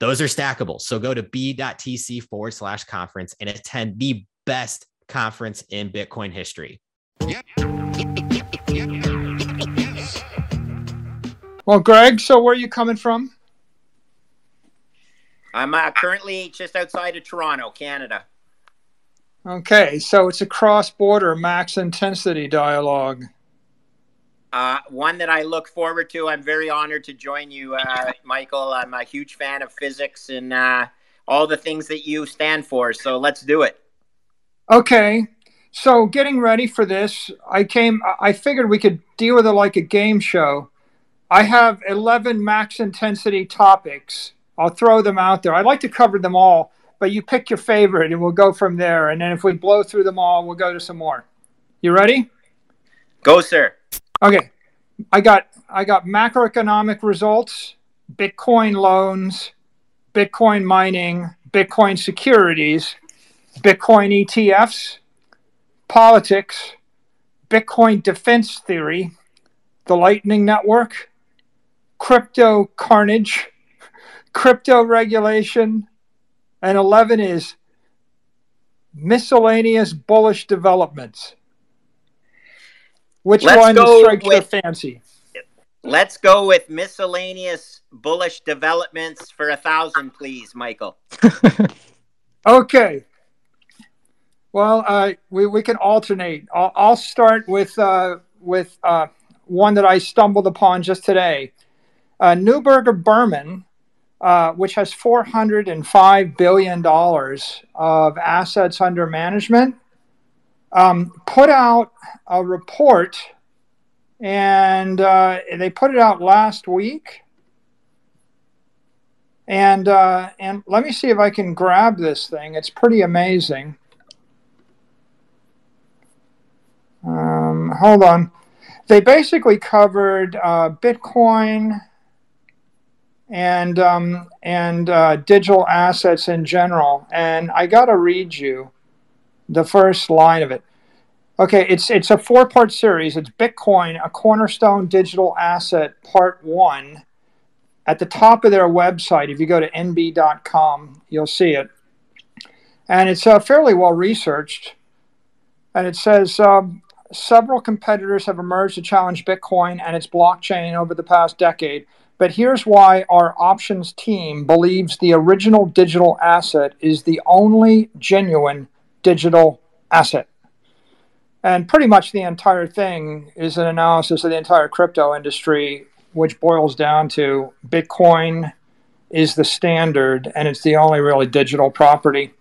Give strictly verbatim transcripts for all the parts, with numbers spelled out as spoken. Those are stackable. So go to b.tc forward slash conference and attend the best conference in Bitcoin history. Well, Greg, so where are you coming from? I'm uh, currently just outside of Toronto, Canada. Okay, so it's a cross-border max intensity dialogue. Uh, one that I look forward to. I'm very honored to join you, uh, Michael. I'm a huge fan of physics and uh, all the things that you stand for. So let's do it. Okay. So getting ready for this, I came. I figured we could deal with it like a game show. I have eleven max intensity topics. I'll throw them out there. I'd like to cover them all, but you pick your favorite and we'll go from there. And then if we blow through them all, we'll go to some more. You ready? Go, sir. Okay, I got I got macroeconomic results, Bitcoin loans, Bitcoin mining, Bitcoin securities, Bitcoin E T Fs, politics, Bitcoin defense theory, the Lightning Network, crypto carnage, crypto regulation, and eleven is miscellaneous bullish developments. Which one strikes your fancy? Let's go with miscellaneous bullish developments for a thousand, please, Michael. Okay. Well, uh, we we can alternate. I'll, I'll start with uh, with uh, one that I stumbled upon just today. Uh, Neuberger Berman, uh, which has four hundred and five billion dollars of assets under management. Um, put out a report, and uh, they put it out last week. And uh, and let me see if I can grab this thing. It's pretty amazing. Um, hold on. They basically covered uh, Bitcoin and um, and uh, digital assets in general. And I got to read you the first line of it. Okay, it's it's a four-part series. It's Bitcoin, a cornerstone digital asset, part one. At the top of their website, if you go to n b dot com, you'll see it. And it's uh, fairly well-researched. And it says, um, several competitors have emerged to challenge Bitcoin and its blockchain over the past decade. But here's why our options team believes the original digital asset is the only genuine digital asset. And pretty much the entire thing is an analysis of the entire crypto industry, which boils down to Bitcoin is the standard and it's the only really digital property.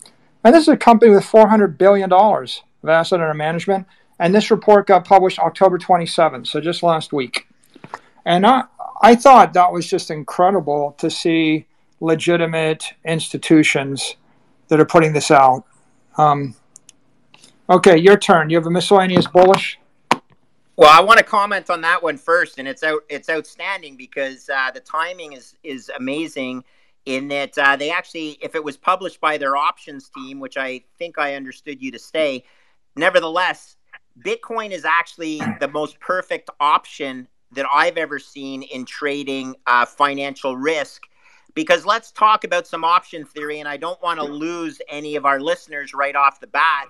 And this is a company with four hundred billion dollars of asset under management. And this report got published October twenty-seventh, so just last week. And I, I thought that was just incredible to see legitimate institutions that are putting this out. Um, okay, your turn. You have a miscellaneous bullish? Well, I want to comment on that one first, and it's out, it's outstanding because uh, the timing is, is amazing in that uh, they actually, if it was published by their options team, which I think I understood you to say, nevertheless, Bitcoin is actually the most perfect option that I've ever seen in trading uh, financial risk. Because let's talk about some option theory, and I don't want to lose any of our listeners right off the bat,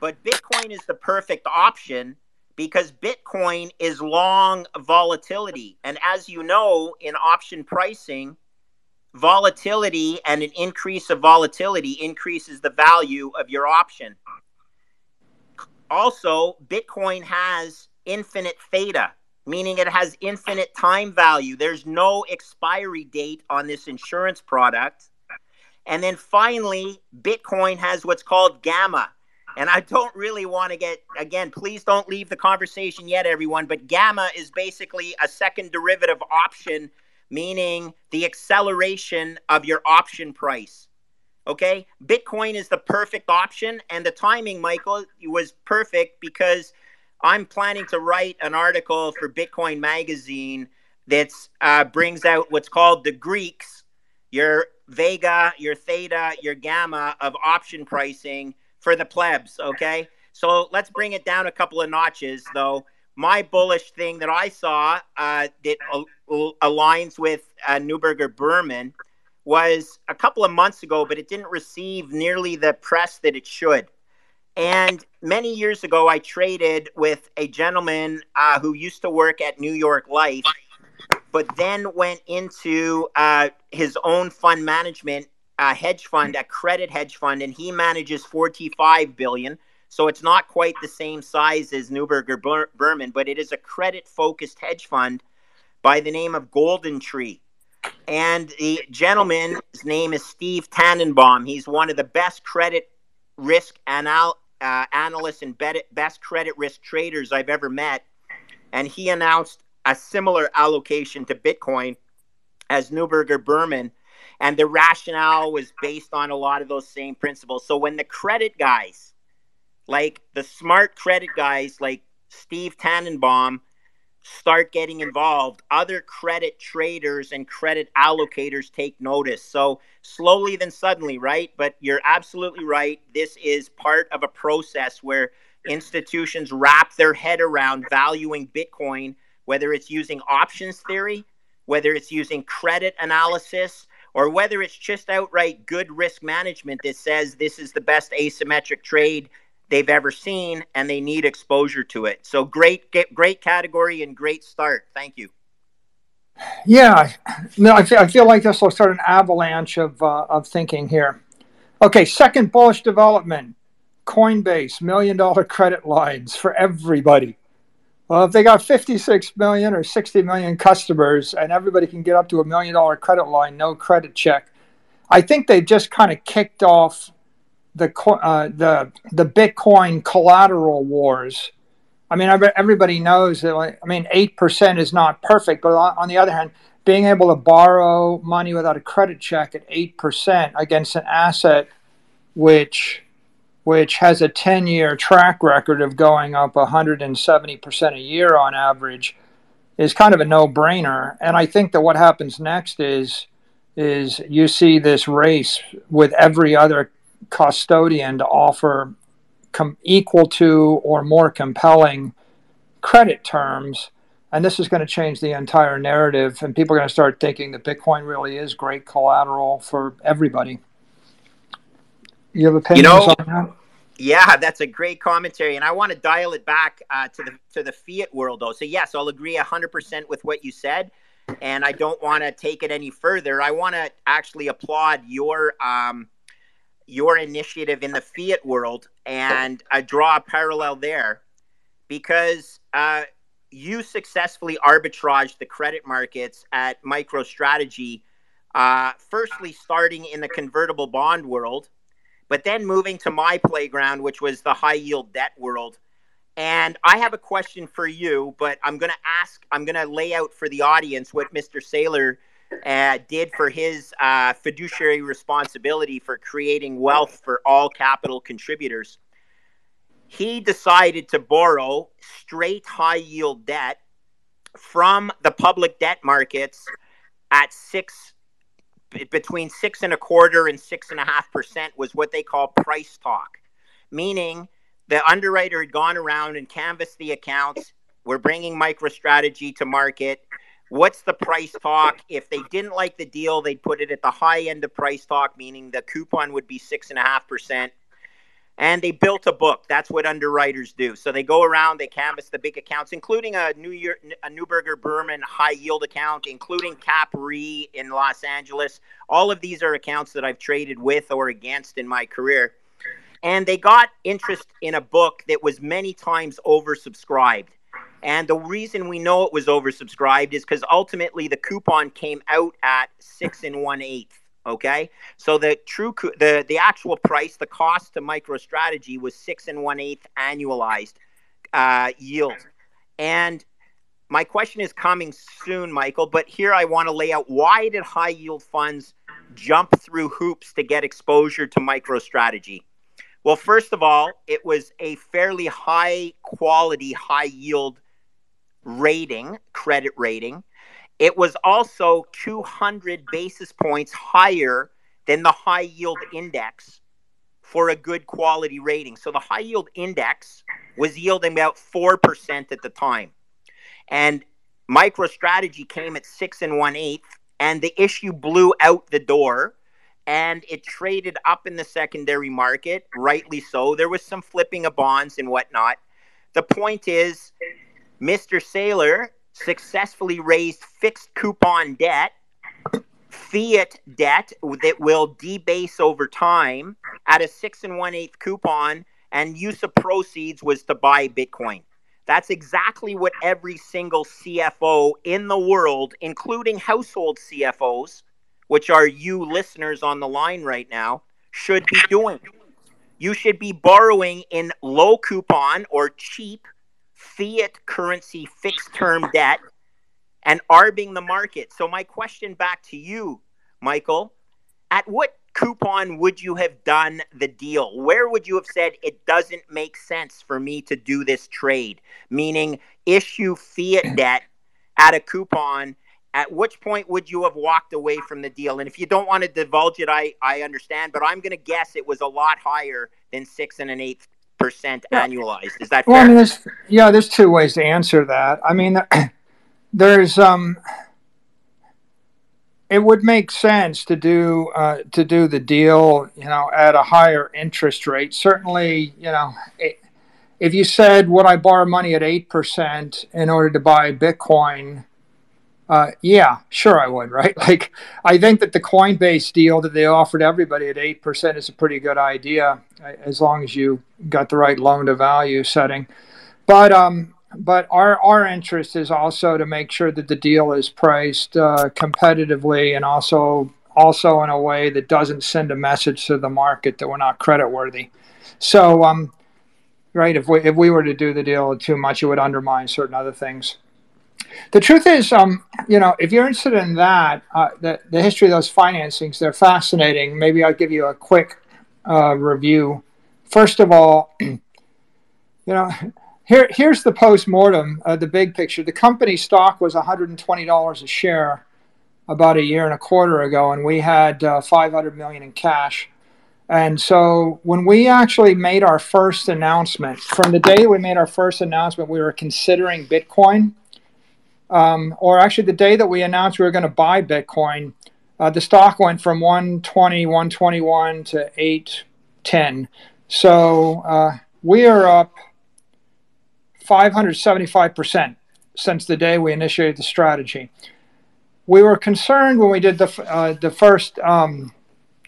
but Bitcoin is the perfect option because Bitcoin is long volatility. And as you know, in option pricing, volatility, and an increase of volatility increases the value of your option. Also, Bitcoin has infinite theta, meaning it has infinite time value. There's no expiry date on this insurance product. And then finally, Bitcoin has what's called gamma. And I don't really want to get, again, please don't leave the conversation yet, everyone, but gamma is basically a second derivative option, meaning the acceleration of your option price. Okay? Bitcoin is the perfect option, and the timing, Michael, was perfect because I'm planning to write an article for Bitcoin Magazine that uh, brings out what's called the Greeks, your Vega, your Theta, your Gamma of option pricing for the plebs, okay? So let's bring it down a couple of notches, though. My bullish thing that I saw uh, that al- al- aligns with uh, Neuberger Berman was a couple of months ago, but it didn't receive nearly the press that it should. And many years ago, I traded with a gentleman uh, who used to work at New York Life, but then went into uh, his own fund management uh, hedge fund, a credit hedge fund, and he manages forty-five billion dollars. So it's not quite the same size as Neuberger Berman, but it is a credit-focused hedge fund by the name of Golden Tree. And the gentleman's name is Steve Tannenbaum. He's one of the best credit risk anal- uh, analysts and best credit risk traders I've ever met. And he announced a similar allocation to Bitcoin as Neuberger Berman. And the rationale was based on a lot of those same principles. So when the credit guys, like the smart credit guys like Steve Tannenbaum, start getting involved, other credit traders and credit allocators take notice. So slowly then suddenly, right? But you're absolutely right. This is part of a process where institutions wrap their head around valuing Bitcoin, whether it's using options theory, whether it's using credit analysis, or whether it's just outright good risk management that says this is the best asymmetric trade they've ever seen, and they need exposure to it. So great, great category and great start. Thank you. Yeah, no, I feel, I feel like this will start an avalanche of uh, of thinking here. Okay, second bullish development: Coinbase million dollar credit lines for everybody. Well, if they got fifty-six million or sixty million customers, and everybody can get up to a million dollar credit line, no credit check, I think they've just kind of kicked off the uh, the the Bitcoin collateral wars. I mean, everybody knows that. Like, I mean, eight percent is not perfect, but on the other hand, being able to borrow money without a credit check at eight percent against an asset which which has a ten-year track record of going up one hundred and seventy percent a year on average is kind of a no-brainer. And I think that what happens next is is you see this race with every other custodian to offer com- equal to or more compelling credit terms, and this is going to change the entire narrative, and people are going to start thinking that Bitcoin really is great collateral for everybody. You have opinions you know, on that? Yeah, that's a great commentary, and I want to dial it back uh, to the to the fiat world, though. So yes, I'll agree one hundred percent with what you said, and I don't want to take it any further. I want to actually applaud your um your initiative in the fiat world, and I draw a parallel there because uh, you successfully arbitraged the credit markets at MicroStrategy, uh, firstly starting in the convertible bond world, but then moving to my playground, which was the high yield debt world. And I have a question for you, but I'm going to ask, I'm going to lay out for the audience what Mister Saylor Uh, did for his uh, fiduciary responsibility for creating wealth for all capital contributors. He decided to borrow straight high yield debt from the public debt markets at six, between six and a quarter and six and a half percent was what they call price talk, meaning the underwriter had gone around and canvassed the accounts. We're bringing MicroStrategy to market. What's the price talk? If they didn't like the deal, they'd put it at the high end of price talk, meaning the coupon would be six and a half percent. And they built a book. That's what underwriters do. So they go around, they canvass the big accounts, including a New Year, a Neuberger Berman high yield account, including Capri in Los Angeles. All of these are accounts that I've traded with or against in my career. And they got interest in a book that was many times oversubscribed. And the reason we know it was oversubscribed is because ultimately the coupon came out at six and one eighth. Okay, so the true the the actual price, the cost to MicroStrategy was six and one eighth annualized uh, yield. And my question is coming soon, Michael. But here I want to lay out why did high yield funds jump through hoops to get exposure to MicroStrategy? Well, first of all, it was a fairly high quality, high yield rating, credit rating. It was also two hundred basis points higher than the high yield index for a good quality rating. So the high yield index was yielding about four percent at the time. And MicroStrategy came at six and one eighth, and the issue blew out the door. And it traded up in the secondary market, rightly so. There was some flipping of bonds and whatnot. The point is, Mister Saylor successfully raised fixed coupon debt, fiat debt that will debase over time at a six and one eighth coupon, and use of proceeds was to buy Bitcoin. That's exactly what every single C F O in the world, including household C F Os, which are you listeners on the line right now, should be doing. You should be borrowing in low coupon or cheap fiat currency fixed term debt and arbing the market. So my question back to you, Michael, at what coupon would you have done the deal? Where would you have said it doesn't make sense for me to do this trade? Meaning issue fiat debt at a coupon. At which point would you have walked away from the deal? And if you don't want to divulge it, I, I understand, but I'm going to guess it was a lot higher than six and an eighth percent annualized. Is that fair? Well, I mean, there's, yeah, there's two ways to answer that. I mean, there's um, it would make sense to do uh, to do the deal, you know, at a higher interest rate. Certainly, you know, it, if you said, would I borrow money at eight percent in order to buy Bitcoin? Uh, yeah, sure I would, right? Like, I think that the Coinbase deal that they offered everybody at eight percent is a pretty good idea, as long as you got the right loan to value setting. But um, but our, our interest is also to make sure that the deal is priced uh, competitively and also also in a way that doesn't send a message to the market that we're not creditworthy. So, um, right, if we, if we were to do the deal too much, it would undermine certain other things. The truth is, um, you know, if you're interested in that, uh, the, the history of those financings, they're fascinating. Maybe I'll give you a quick uh, review. First of all, you know, here here's the post-mortem, uh, the big picture. The company stock was one hundred twenty dollars a share about a year and a quarter ago, and we had uh, five hundred million dollars in cash. And so when we actually made our first announcement, from the day we made our first announcement, we were considering Bitcoin. Um, or actually the day that we announced we were going to buy Bitcoin, uh, the stock went from one twenty, one twenty-one to eight ten. So uh, we are up five hundred seventy-five percent since the day we initiated the strategy. We were concerned when we did the uh, the first um,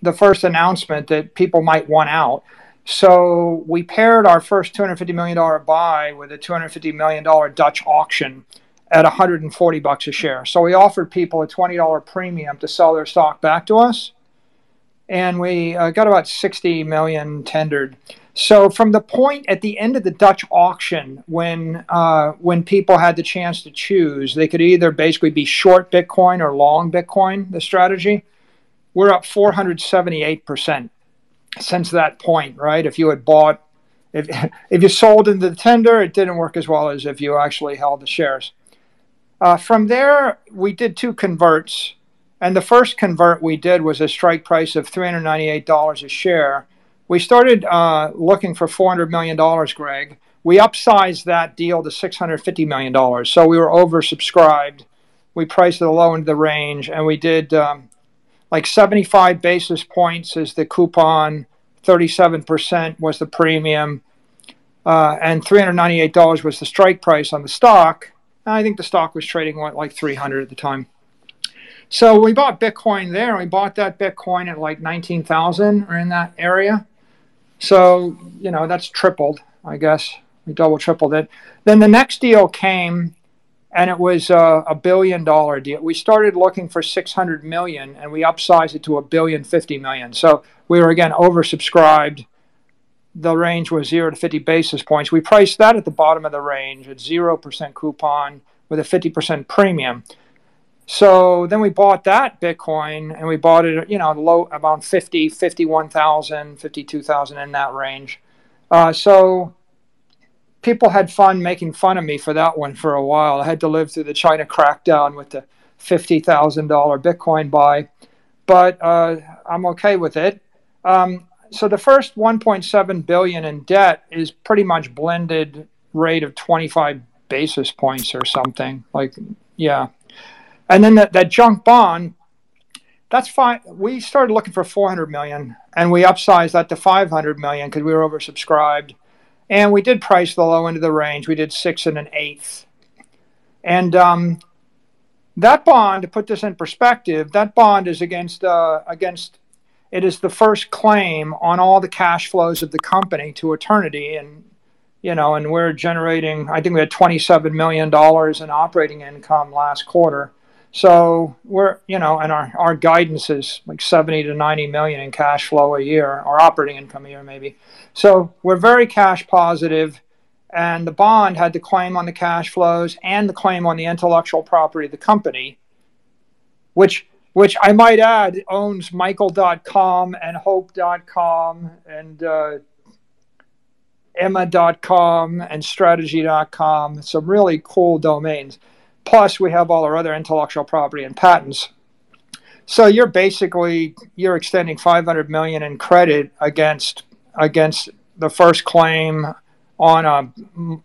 the first announcement that people might want out. So we paired our first two hundred fifty million dollars buy with a two hundred fifty million dollars Dutch auction at one hundred forty bucks a share. So we offered people a twenty dollars premium to sell their stock back to us. And we uh, got about sixty million tendered. So from the point at the end of the Dutch auction, when uh, when people had the chance to choose, they could either basically be short Bitcoin or long Bitcoin, the strategy, we're up four hundred seventy-eight percent since that point, right? If you had bought, if if you sold into the tender, it didn't work as well as if you actually held the shares. Uh, from there, we did two converts, and the first convert we did was a strike price of three hundred ninety-eight dollars a share. We started uh, looking for four hundred million dollars, Greg. We upsized that deal to six hundred fifty million dollars, so we were oversubscribed. We priced at the low end of the range, and we did um, like seventy-five basis points as the coupon, thirty-seven percent was the premium, uh, and three hundred ninety-eight dollars was the strike price on the stock. And I think the stock was trading what, like three hundred at the time. So we bought Bitcoin there. We bought that Bitcoin at like nineteen thousand or in that area. So, you know, that's tripled, I guess. We double tripled it. Then the next deal came, and it was a, a billion dollar deal. We started looking for six hundred million, and we upsized it to a billion, fifty million. So we were again oversubscribed. The range was zero to fifty basis points. We priced that at the bottom of the range at zero percent coupon with a fifty percent premium. So then we bought that Bitcoin, and we bought it, you know, low about fifty, fifty-one thousand, fifty-two thousand in that range. Uh, so. People had fun making fun of me for that one for a while. I had to live through the China crackdown with the fifty thousand dollars Bitcoin buy, but uh, I'm okay with it. Um, so the first one point seven billion dollars in debt is pretty much blended rate of twenty-five basis points or something. Like, yeah. And then that, that junk bond, that's fine. We started looking for four hundred million dollars, and we upsized that to five hundred million dollars because we were oversubscribed. And we did price the low end of the range. We did six and an eighth. And um, that bond, to put this in perspective, that bond is against, uh, against it is the first claim on all the cash flows of the company to eternity. And, you know, and we're generating, I think we had twenty-seven million dollars in operating income last quarter. So we're, you know, and our, our guidance is like seventy to ninety million in cash flow a year, or operating income a year maybe. So we're very cash positive, and the bond had the claim on the cash flows and the claim on the intellectual property of the company, which which I might add owns Michael dot com and Hope dot com and uh, Emma dot com and Strategy dot com, some really cool domains. Plus, we have all our other intellectual property and patents. So you're basically, you're extending five hundred million dollars in credit against against the first claim on a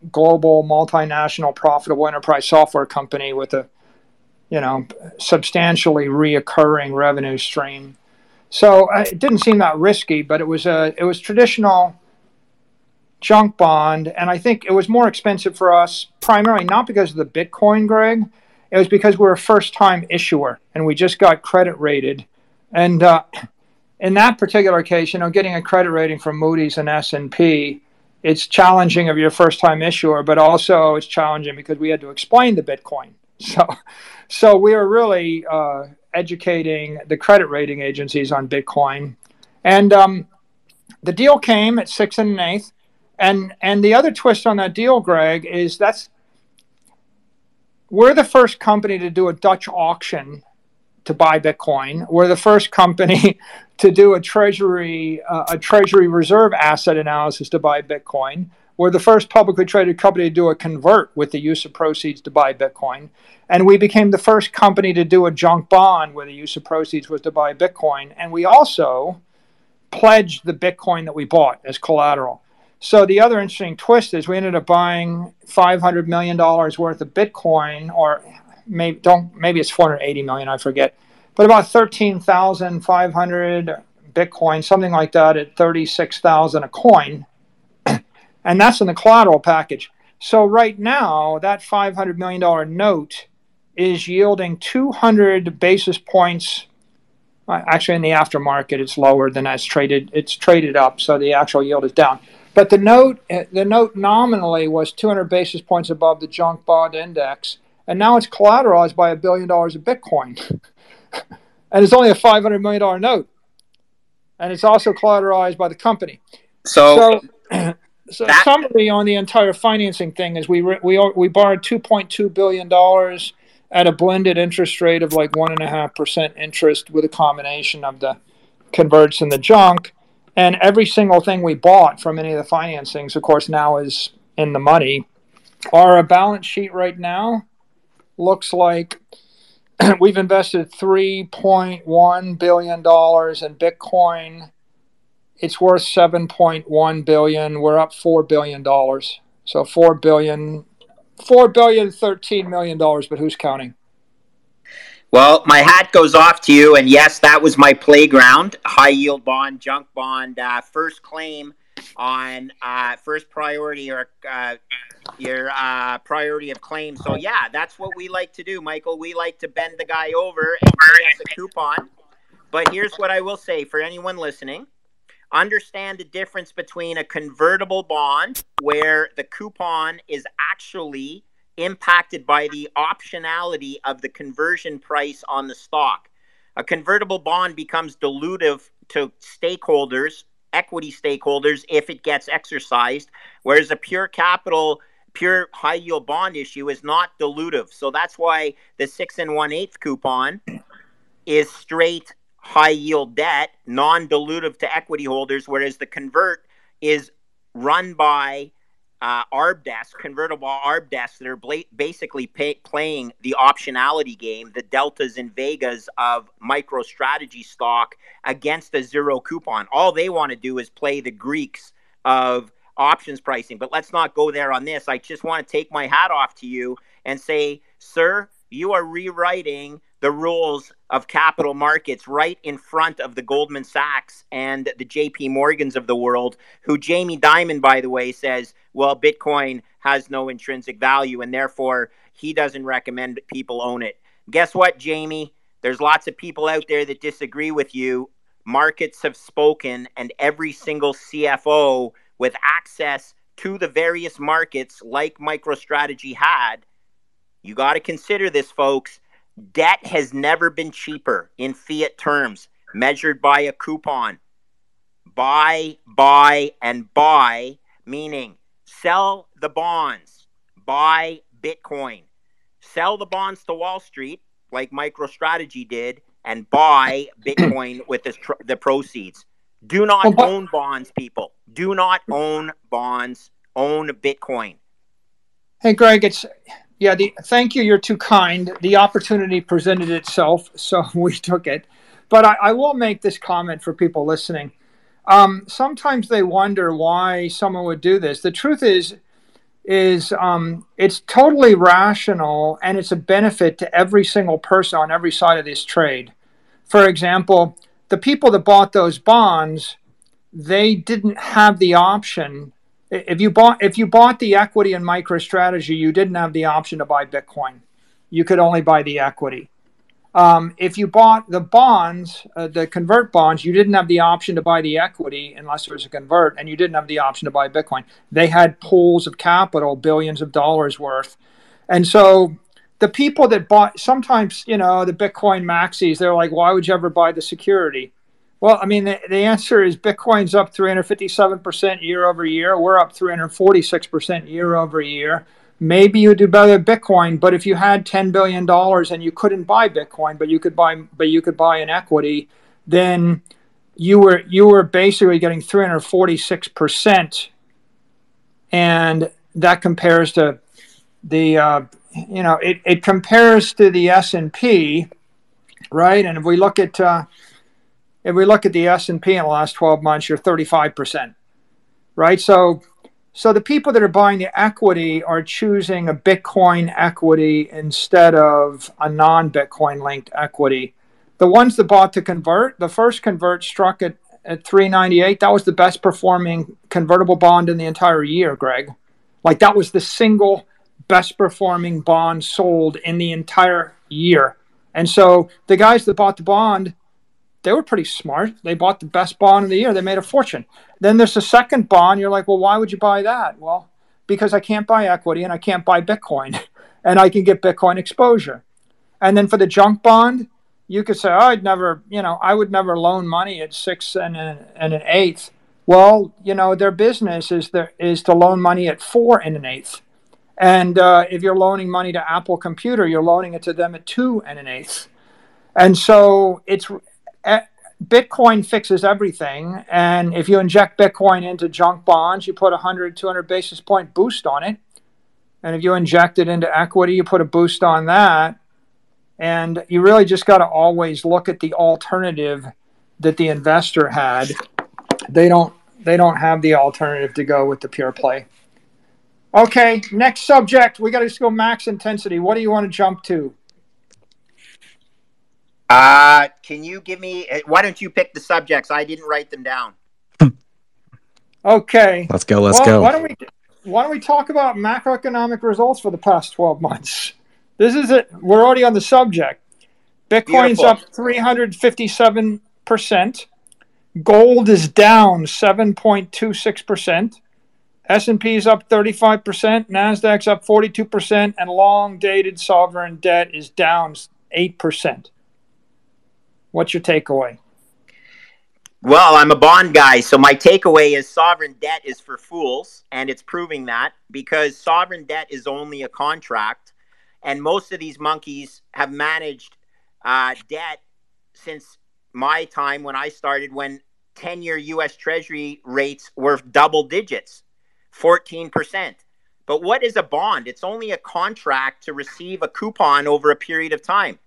global, multinational, profitable enterprise software company with a, you know, substantially reoccurring revenue stream. So it didn't seem that risky, but it was a it was traditional junk bond, and I think it was more expensive for us primarily not because of the Bitcoin, Greg. It was because we're a first-time issuer, and we just got credit rated. And uh, in that particular case, you know, getting a credit rating from Moody's and S and P, it's challenging if you're a first-time issuer, but also it's challenging because we had to explain the Bitcoin. So, so we are really uh, educating the credit rating agencies on Bitcoin. And um, the deal came at six and an eighth. And and the other twist on that deal, Greg, is that's we're the first company to do a Dutch auction to buy Bitcoin. We're the first company to do a treasury uh, a treasury reserve asset analysis to buy Bitcoin. We're the first publicly traded company to do a convert with the use of proceeds to buy Bitcoin. And we became the first company to do a junk bond where the use of proceeds was to buy Bitcoin. And we also pledged the Bitcoin that we bought as collateral. So the other interesting twist is we ended up buying five hundred million dollars worth of Bitcoin, or maybe don't maybe it's four hundred eighty million dollars, I forget, but about thirteen thousand five hundred Bitcoin, something like that, at thirty-six thousand a coin, and that's in the collateral package. So right now, that five hundred million dollars note is yielding two hundred basis points. Actually, in the aftermarket, it's lower than that's traded. It's traded up, so the actual yield is down. But the note the note nominally was two hundred basis points above the junk bond index, and now it's collateralized by a billion dollars of Bitcoin. And it's only a five hundred million dollars note. And it's also collateralized by the company. So, so, so that- summary on the entire financing thing is we we we borrowed two point two billion dollars at a blended interest rate of like one point five percent interest with a combination of the converts and the junk. And every single thing we bought from any of the financings, of course, now is in the money. Our balance sheet right now looks like we've invested three point one billion dollars in Bitcoin. It's worth seven point one billion dollars. We're up four billion dollars. So four billion dollars, four billion, thirteen million dollars, but who's counting? Well, my hat goes off to you, and yes, that was my playground, high-yield bond, junk bond, uh, first claim on uh, first priority or uh, your uh, priority of claim. So, yeah, that's what we like to do, Michael. We like to bend the guy over and pay us a coupon. But here's what I will say for anyone listening. Understand the difference between a convertible bond where the coupon is actually impacted by the optionality of the conversion price on the stock. A convertible bond becomes dilutive to stakeholders, equity stakeholders, if it gets exercised, whereas a pure capital, pure high yield bond issue is not dilutive. So that's why the six and one eighth coupon is straight high yield debt, non-dilutive to equity holders, whereas the convert is run by Uh, A R B desks, convertible A R B desks that are bla- basically pay- playing the optionality game, the deltas and vegas of MicroStrategy stock against a zero coupon. All they want to do is play the Greeks of options pricing. But let's not go there on this. I just want to take my hat off to you and say, sir, you are rewriting the rules of capital markets right in front of the Goldman Sachs and the J P Morgans of the world, who Jamie Dimon, by the way, says, well, Bitcoin has no intrinsic value and therefore he doesn't recommend that people own it. Guess what, Jamie? There's lots of people out there that disagree with you. Markets have spoken, and every single C F O with access to the various markets like MicroStrategy had, you got to consider this, folks. Debt has never been cheaper in fiat terms, measured by a coupon. Buy, buy, and buy, meaning sell the bonds, buy Bitcoin. Sell the bonds to Wall Street, like MicroStrategy did, and buy Bitcoin with the, the proceeds. Do not own bonds, people. Do not own bonds. Own Bitcoin. Hey, Greg, it's... Yeah, the, thank you. You're too kind. The opportunity presented itself, so we took it. But I, I will make this comment for people listening. Um, sometimes they wonder why someone would do this. The truth is, is um, it's totally rational, and it's a benefit to every single person on every side of this trade. For example, the people that bought those bonds, they didn't have the option. If you bought if you bought the equity in MicroStrategy, you didn't have the option to buy Bitcoin. You could only buy the equity. Um, if you bought the bonds, uh, the convert bonds, you didn't have the option to buy the equity unless there was a convert, and you didn't have the option to buy Bitcoin. They had pools of capital, billions of dollars worth. And so the people that bought, sometimes, you know, the Bitcoin maxis, they're like, why would you ever buy the security? Well, I mean, the, the answer is Bitcoin's up three hundred fifty-seven percent year over year. We're up three hundred forty-six percent year over year. Maybe you do better than Bitcoin, but if you had ten billion dollars and you couldn't buy Bitcoin, but you could buy, but you could buy an equity, then you were you were basically getting three hundred forty-six percent, and that compares to the uh, you know it it compares to the S and P, right? And if we look at uh, If we look at the S and P in the last twelve months, you're thirty-five percent, right? So so the people that are buying the equity are choosing a Bitcoin equity instead of a non-Bitcoin linked equity. The ones that bought the convert, the first convert struck at, at three ninety-eight. That was the best performing convertible bond in the entire year, Greg. Like, that was the single best performing bond sold in the entire year. And so the guys that bought the bond, they were pretty smart. They bought the best bond of the year. They made a fortune. Then there's the second bond. You're like, well, why would you buy that? Well, because I can't buy equity and I can't buy Bitcoin, and I can get Bitcoin exposure. And then for the junk bond, you could say, oh, I'd never, you know, I would never loan money at six and an, and an eighth. Well, you know, their business is there is to loan money at four and an eighth. And uh, if you're loaning money to Apple Computer, you're loaning it to them at two and an eighth. And so it's, Bitcoin fixes everything, and if you inject Bitcoin into junk bonds, you put one hundred, two hundred basis point boost on it, and if you inject it into equity, you put a boost on that, and you really just got to always look at the alternative that the investor had. They don't they don't have the alternative to go with the pure play. Okay, next subject. We got to just go max intensity. What do you want to jump to? Uh, can you give me, why don't you pick the subjects? I didn't write them down. Okay. Let's go. Let's well, go. Why don't we, why don't we talk about macroeconomic results for the past twelve months? This is it. We're already on the subject. Bitcoin's Beautiful. Up three hundred fifty-seven percent. Gold is down seven point two six percent. S and P is up thirty-five percent. NASDAQ's up forty-two percent. And long-dated sovereign debt is down eight percent. What's your takeaway? Well, I'm a bond guy, so my takeaway is sovereign debt is for fools, and it's proving that because sovereign debt is only a contract, and most of these monkeys have managed uh, debt since my time when I started, when ten-year U S Treasury rates were double digits, fourteen percent. But what is a bond? It's only a contract to receive a coupon over a period of time.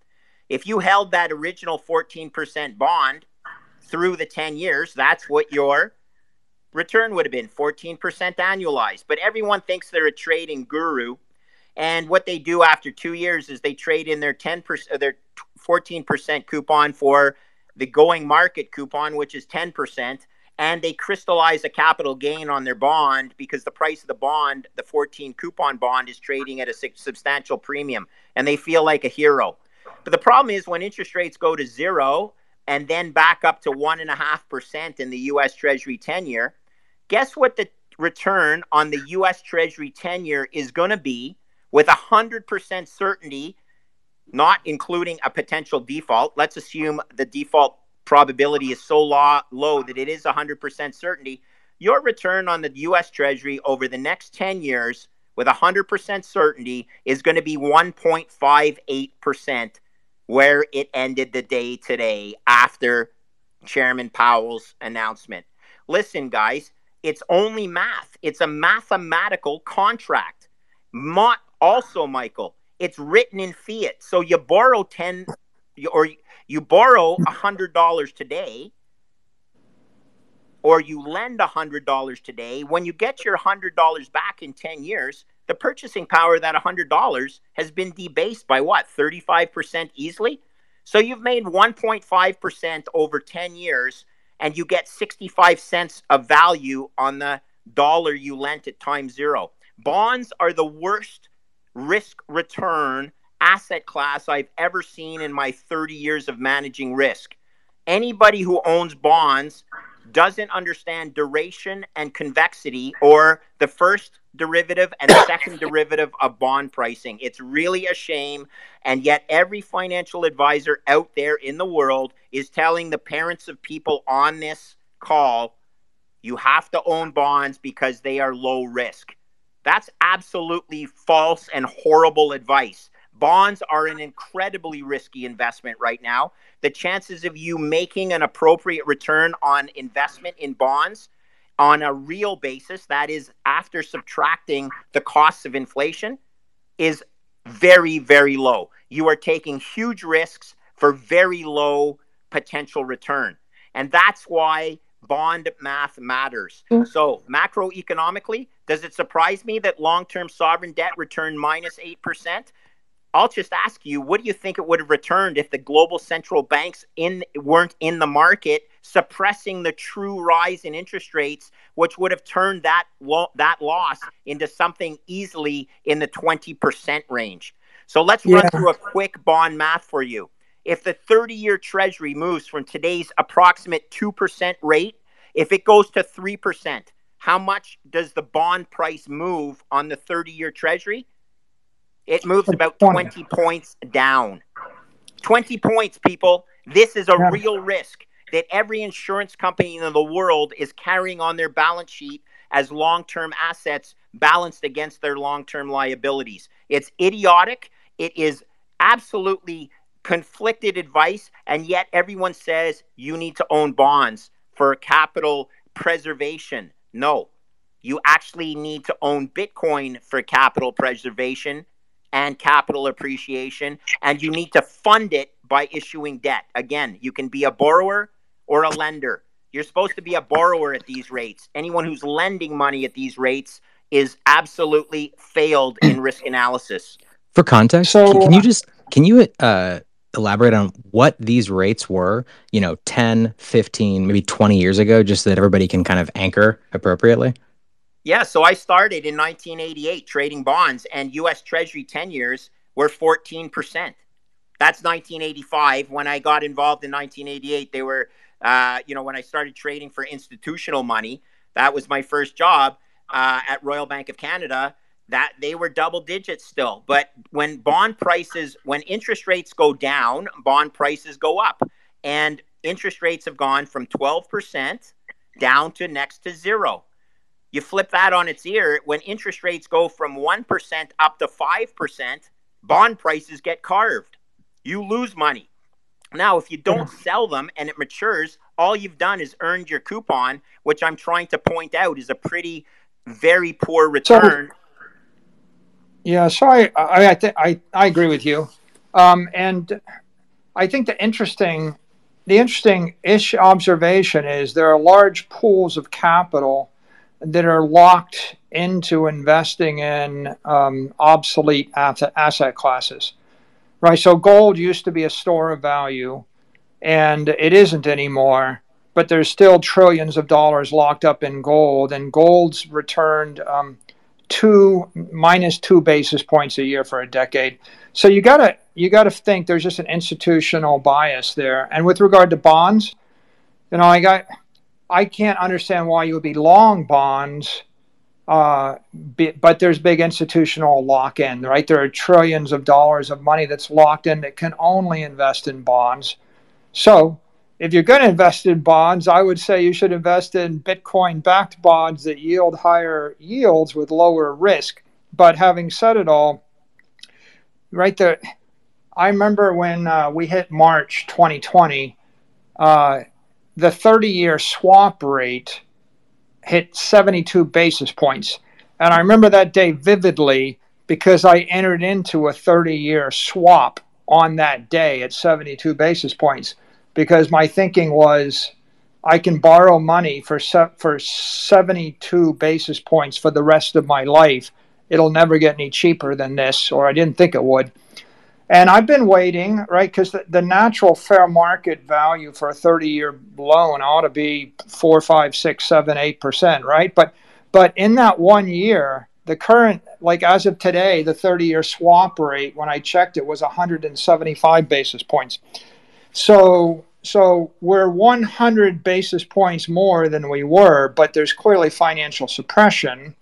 If you held that original fourteen percent bond through the ten years, that's what your return would have been, fourteen percent annualized. But everyone thinks they're a trading guru, and what they do after two years is they trade in their ten percent, their fourteen percent coupon for the going market coupon, which is ten percent, and they crystallize a capital gain on their bond because the price of the bond, the fourteen coupon bond, is trading at a substantial premium, and they feel like a hero. But the problem is when interest rates go to zero and then back up to one point five percent in the U S Treasury ten-year, guess what the return on the U S Treasury ten-year is going to be with one hundred percent certainty, not including a potential default. Let's assume the default probability is so low, low that it is one hundred percent certainty. Your return on the U S Treasury over the next ten years with one hundred percent certainty is going to be one point five eight percent. where it ended the day today after Chairman Powell's announcement. Listen, guys, it's only math. It's a mathematical contract. Ma- also, Michael, it's written in fiat. So you borrow ten, or you borrow one hundred dollars today, or you lend one hundred dollars today. When you get your one hundred dollars back in ten years, the purchasing power of that one hundred dollars has been debased by what, thirty-five percent easily? So you've made one point five percent over ten years, and you get sixty-five cents of value on the dollar you lent at time zero. Bonds are the worst risk return asset class I've ever seen in my thirty years of managing risk. Anybody who owns bonds doesn't understand duration and convexity, or the first derivative and second derivative of bond pricing. It's really a shame, and yet every financial advisor out there in the world is telling the parents of people on this call, you have to own bonds because they are low risk. That's absolutely false and horrible advice. Bonds are an incredibly risky investment right now. The chances of you making an appropriate return on investment in bonds on a real basis, that is after subtracting the costs of inflation, is very, very low. You are taking huge risks for very low potential return. And that's why bond math matters. Mm-hmm. So macroeconomically, does it surprise me that long-term sovereign debt returned minus eight percent? I'll just ask you, what do you think it would have returned if the global central banks in weren't in the market suppressing the true rise in interest rates, which would have turned that lo- that loss into something easily in the twenty percent range? So let's yeah. run through a quick bond math for you. If the thirty-year Treasury moves from today's approximate two percent rate, if it goes to three percent, how much does the bond price move on the thirty-year Treasury? It moves about twenty points down. twenty points, people. This is a yeah. real risk that every insurance company in the world is carrying on their balance sheet as long-term assets balanced against their long-term liabilities. It's idiotic. It is absolutely conflicted advice, and yet everyone says you need to own bonds for capital preservation. No, you actually need to own Bitcoin for capital preservation and capital appreciation, and you need to fund it by issuing debt. Again, you can be a borrower or a lender. You're supposed to be a borrower at these rates. Anyone who's lending money at these rates is absolutely failed in risk analysis. For context, so, can you just can you uh, elaborate on what these rates were, you know, ten, fifteen, maybe twenty years ago, just so that everybody can kind of anchor appropriately? Yeah, so I started in nineteen eighty-eight trading bonds, and U S Treasury ten years were fourteen percent. That's nineteen eighty-five. When I got involved in nineteen eighty-eight, they were, uh, you know, when I started trading for institutional money, that was my first job uh, at Royal Bank of Canada, that they were double digits still. But when bond prices, when interest rates go down, bond prices go up. And interest rates have gone from twelve percent down to next to zero. You flip that on its ear, when interest rates go from one percent up to five percent, bond prices get carved. You lose money. Now, if you don't sell them and it matures, all you've done is earned your coupon, which I'm trying to point out is a pretty, very poor return. So- Yeah, so I I, I, th- I I agree with you, um, and I think the interesting the interesting ish observation is there are large pools of capital that are locked into investing in um, obsolete asset, asset classes, right? So gold used to be a store of value, and it isn't anymore. But there's still trillions of dollars locked up in gold, and gold's returned. Um, two minus two basis points a year for a decade. So you gotta you gotta think there's just an institutional bias there. And with regard to bonds, you know, I got I can't understand why you would be long bonds, uh, be, but there's big institutional lock-in, right? There are trillions of dollars of money that's locked in that can only invest in bonds. So if you're going to invest in bonds, I would say you should invest in Bitcoin-backed bonds that yield higher yields with lower risk. But having said it all, right there, I remember when uh, we hit March twenty twenty, uh, the thirty-year swap rate hit seventy-two basis points. And I remember that day vividly because I entered into a thirty-year swap on that day at seventy-two basis points. Because my thinking was, I can borrow money for se- for seventy-two basis points for the rest of my life. It'll never get any cheaper than this, or I didn't think it would. And I've been waiting, right? Because the, the natural fair market value for a thirty-year loan ought to be four, five, six, seven, eight percent, right? But but in that one year, the current, like as of today, the thirty-year swap rate, when I checked it, was one hundred seventy-five basis points. So so we're one hundred basis points more than we were, but there's clearly financial suppression,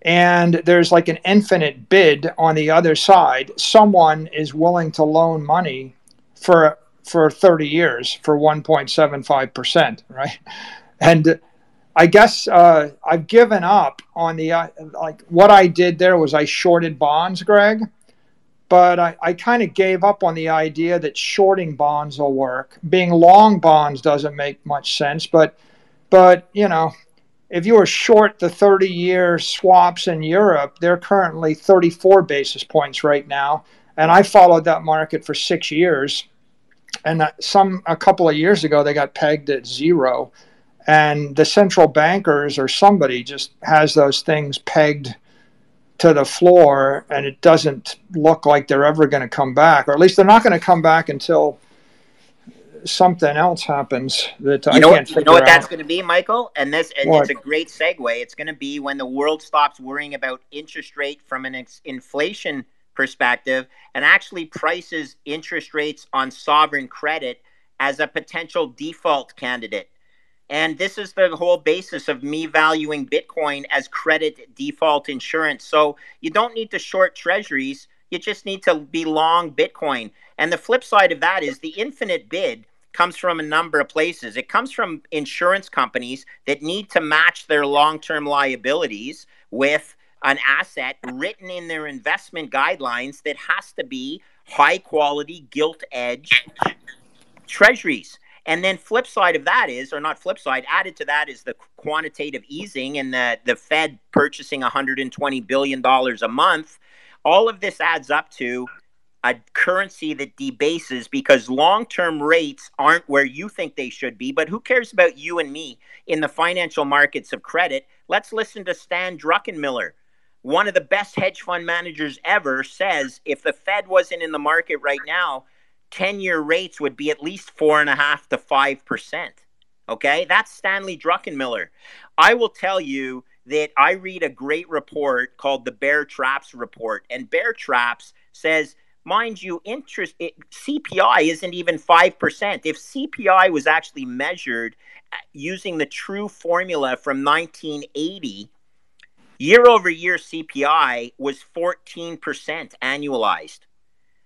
and there's like an infinite bid on the other side. Someone is willing to loan money for for thirty years for one point seven five percent, right? And I guess uh, I've given up on the uh, like what I did there was I shorted bonds, Greg. But I, I kind of gave up on the idea that shorting bonds will work. Being long bonds doesn't make much sense. But, but you know, if you were short the thirty-year swaps in Europe, they're currently thirty-four basis points right now. And I followed that market for six years. And some a couple of years ago, they got pegged at zero. And the central bankers or somebody just has those things pegged to the floor, and it doesn't look like they're ever going to come back, or at least they're not going to come back until something else happens that you I know can't what, figure out. You know what out. That's going to be, Michael? And this, and it's a great segue. It's going to be when the world stops worrying about interest rate from an ex- inflation perspective and actually prices interest rates on sovereign credit as a potential default candidate. And this is the whole basis of me valuing Bitcoin as credit default insurance. So you don't need to short treasuries. You just need to be long Bitcoin. And the flip side of that is the infinite bid comes from a number of places. It comes from insurance companies that need to match their long-term liabilities with an asset written in their investment guidelines that has to be high-quality gilt-edged treasuries. And then flip side of that is, or not flip side, added to that is the quantitative easing and the, the Fed purchasing one hundred twenty billion dollars a month. All of this adds up to a currency that debases because long-term rates aren't where you think they should be. But who cares about you and me in the financial markets of credit? Let's listen to Stan Druckenmiller. One of the best hedge fund managers ever says if the Fed wasn't in the market right now, ten-year rates would be at least four and a half to five percent. Okay, that's Stanley Druckenmiller. I will tell you that I read a great report called the Bear Traps Report, and Bear Traps says, mind you, interest it, C P I isn't even five percent. If C P I was actually measured using the true formula from nineteen eighty, year over year C P I was fourteen percent annualized.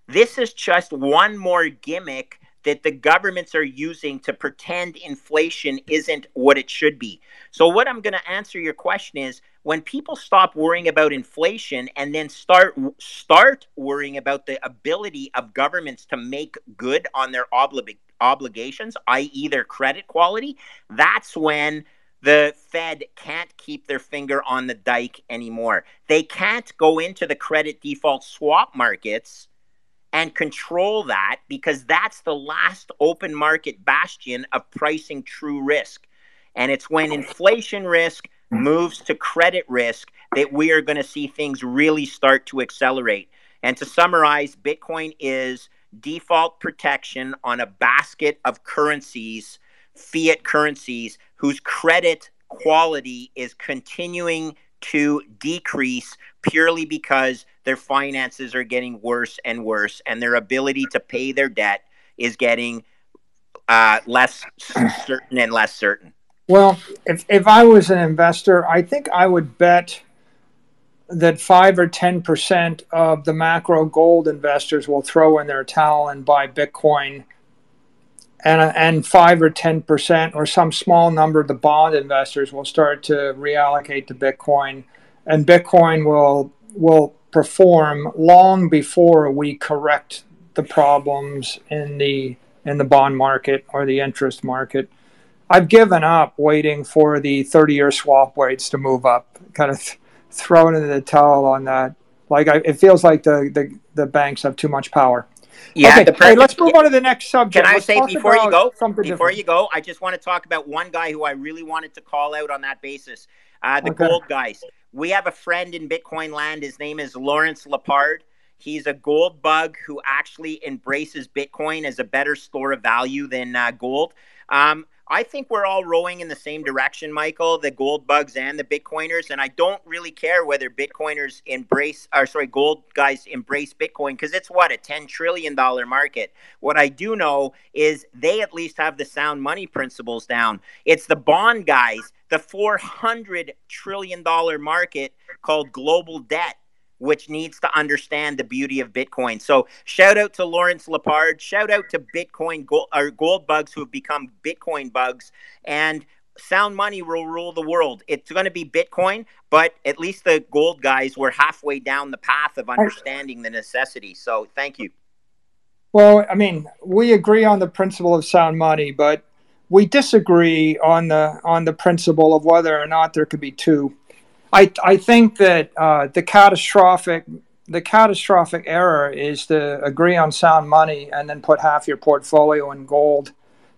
This is just one more gimmick that the governments are using to pretend inflation isn't what it should be. So what I'm going to answer your question is, when people stop worrying about inflation and then start start worrying about the ability of governments to make good on their obli- obligations, that is their credit quality, that's when the Fed can't keep their finger on the dike anymore. They can't go into the credit default swap markets and control that, because that's the last open market bastion of pricing true risk. And it's when inflation risk moves to credit risk that we are going to see things really start to accelerate. And to summarize, Bitcoin is default protection on a basket of currencies, fiat currencies, whose credit quality is continuing to decrease purely because their finances are getting worse and worse, and their ability to pay their debt is getting uh, less certain and less certain. Well, if if I was an investor, I think I would bet that five or ten percent of the macro gold investors will throw in their towel and buy Bitcoin, and and five or ten percent or some small number of the bond investors will start to reallocate to Bitcoin, and Bitcoin will will perform long before we correct the problems in the in the bond market or the interest market. I've given up waiting for the thirty-year swap rates to move up. Kind of th- thrown in the towel on that. Like I, it feels like the, the, the banks have too much power. Yeah. Okay. The person, hey, let's move yeah. on to the next subject. Can I let's say before you go? Before different. you go, I just want to talk about one guy who I really wanted to call out on that basis. Uh, the okay. gold guys. We have a friend in Bitcoin land. His name is Lawrence Lepard. He's a gold bug who actually embraces Bitcoin as a better store of value than uh, gold. Um, I think we're all rowing in the same direction, Michael, the gold bugs and the Bitcoiners. And I don't really care whether Bitcoiners embrace, or sorry, gold guys embrace Bitcoin, because it's what, a ten trillion dollars market. What I do know is they at least have the sound money principles down. It's the bond guys, the four hundred trillion dollars market called global debt, which needs to understand the beauty of Bitcoin. So shout out to Lawrence Lepard. Shout out to Bitcoin gold, or gold bugs who have become Bitcoin bugs. And sound money will rule the world. It's going to be Bitcoin, but at least the gold guys were halfway down the path of understanding the necessity. So thank you. Well, I mean, we agree on the principle of sound money, but we disagree on the on the principle of whether or not there could be two. I, I think that uh, the catastrophic the catastrophic error is to agree on sound money and then put half your portfolio in gold,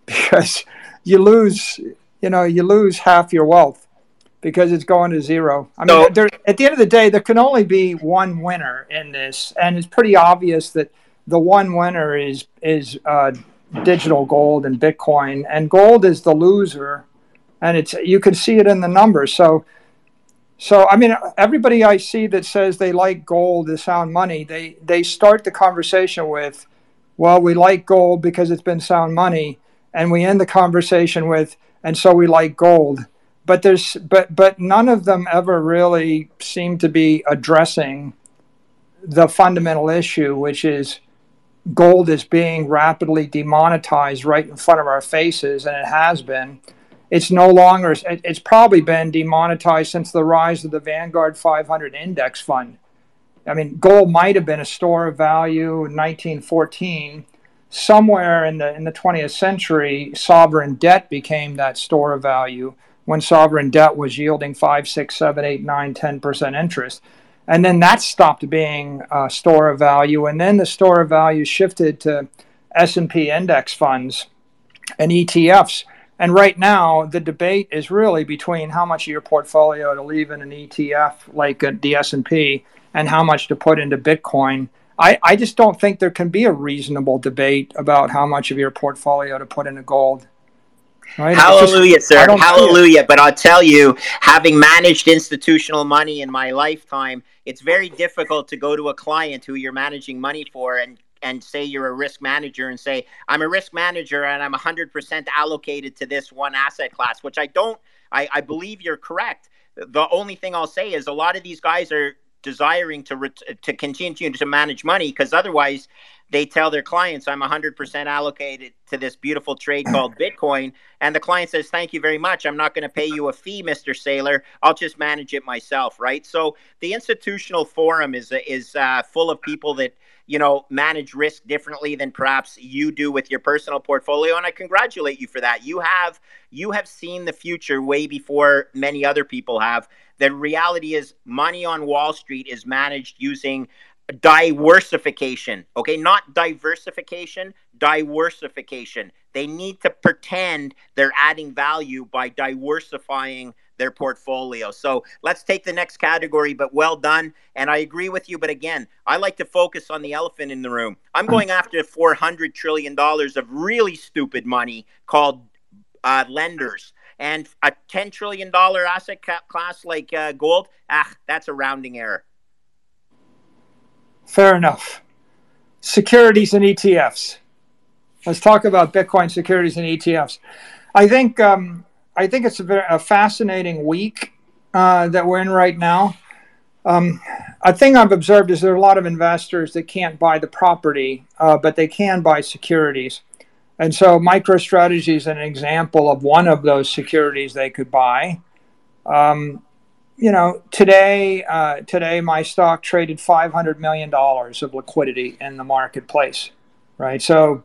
because you lose you know you lose half your wealth because it's going to zero. I mean, there, at the end of the day, there can only be one winner in this, and it's pretty obvious that the one winner is is uh, digital gold and Bitcoin, and gold is the loser, and it's you can see it in the numbers. So. So, I mean, everybody I see that says they like gold, the sound money, they, they start the conversation with, well, we like gold because it's been sound money, and we end the conversation with, and so we like gold. But there's but but none of them ever really seem to be addressing the fundamental issue, which is gold is being rapidly demonetized right in front of our faces, and it has been. It's no longer, it's probably been demonetized since the rise of the Vanguard five hundred Index Fund. I mean, gold might have been a store of value in nineteen fourteen. Somewhere in the in the twentieth century, sovereign debt became that store of value when sovereign debt was yielding five, six, seven, eight, nine, ten percent interest. And then that stopped being a store of value. And then the store of value shifted to S and P index funds and E T Fs. And right now, the debate is really between how much of your portfolio to leave in an E T F like the S and P and how much to put into Bitcoin. I, I just don't think there can be a reasonable debate about how much of your portfolio to put into gold. Right? Hallelujah, just, sir. Hallelujah. But I'll tell you, having managed institutional money in my lifetime, it's very difficult to go to a client who you're managing money for and and say you're a risk manager and say, I'm a risk manager and I'm one hundred percent allocated to this one asset class, which I don't, I, I believe you're correct. The only thing I'll say is a lot of these guys are desiring to ret- to continue to manage money because otherwise they tell their clients, I'm one hundred percent allocated to this beautiful trade called Bitcoin. And the client says, thank you very much. I'm not going to pay you a fee, Mister Saylor. I'll just manage it myself, right? So the institutional forum is is uh, full of people that, you know, manage risk differently than perhaps you do with your personal portfolio. And I congratulate you for that. You have you have seen the future way before many other people have. The reality is money on Wall Street is managed using diversification, okay? Not diversification, diversification. They need to pretend they're adding value by diversifying their portfolio. So let's take the next category, but well done. And I agree with you, but again, I like to focus on the elephant in the room. I'm going after four hundred trillion dollars of really stupid money called uh, lenders. And a ten trillion dollars asset cap class like uh, gold, ah, that's a rounding error. Fair enough. Securities and E T Fs. Let's talk about Bitcoin securities and E T Fs. I think um, I think it's a, very, a fascinating week uh, that we're in right now. Um, a thing I've observed is there are a lot of investors that can't buy the property, uh, but they can buy securities. And so MicroStrategy is an example of one of those securities they could buy. Um, You know, today, uh, today my stock traded five hundred million dollars of liquidity in the marketplace, right? So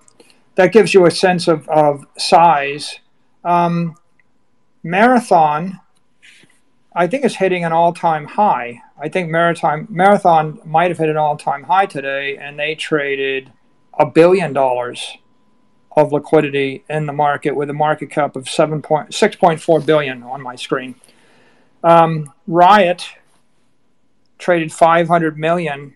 that gives you a sense of, of size. Um, Marathon, I think, is hitting an all-time high. I think Marathon, Marathon might have hit an all-time high today, and they traded a billion dollars of liquidity in the market with a market cap of seven point six point four billion on my screen. Um, Riot traded five hundred million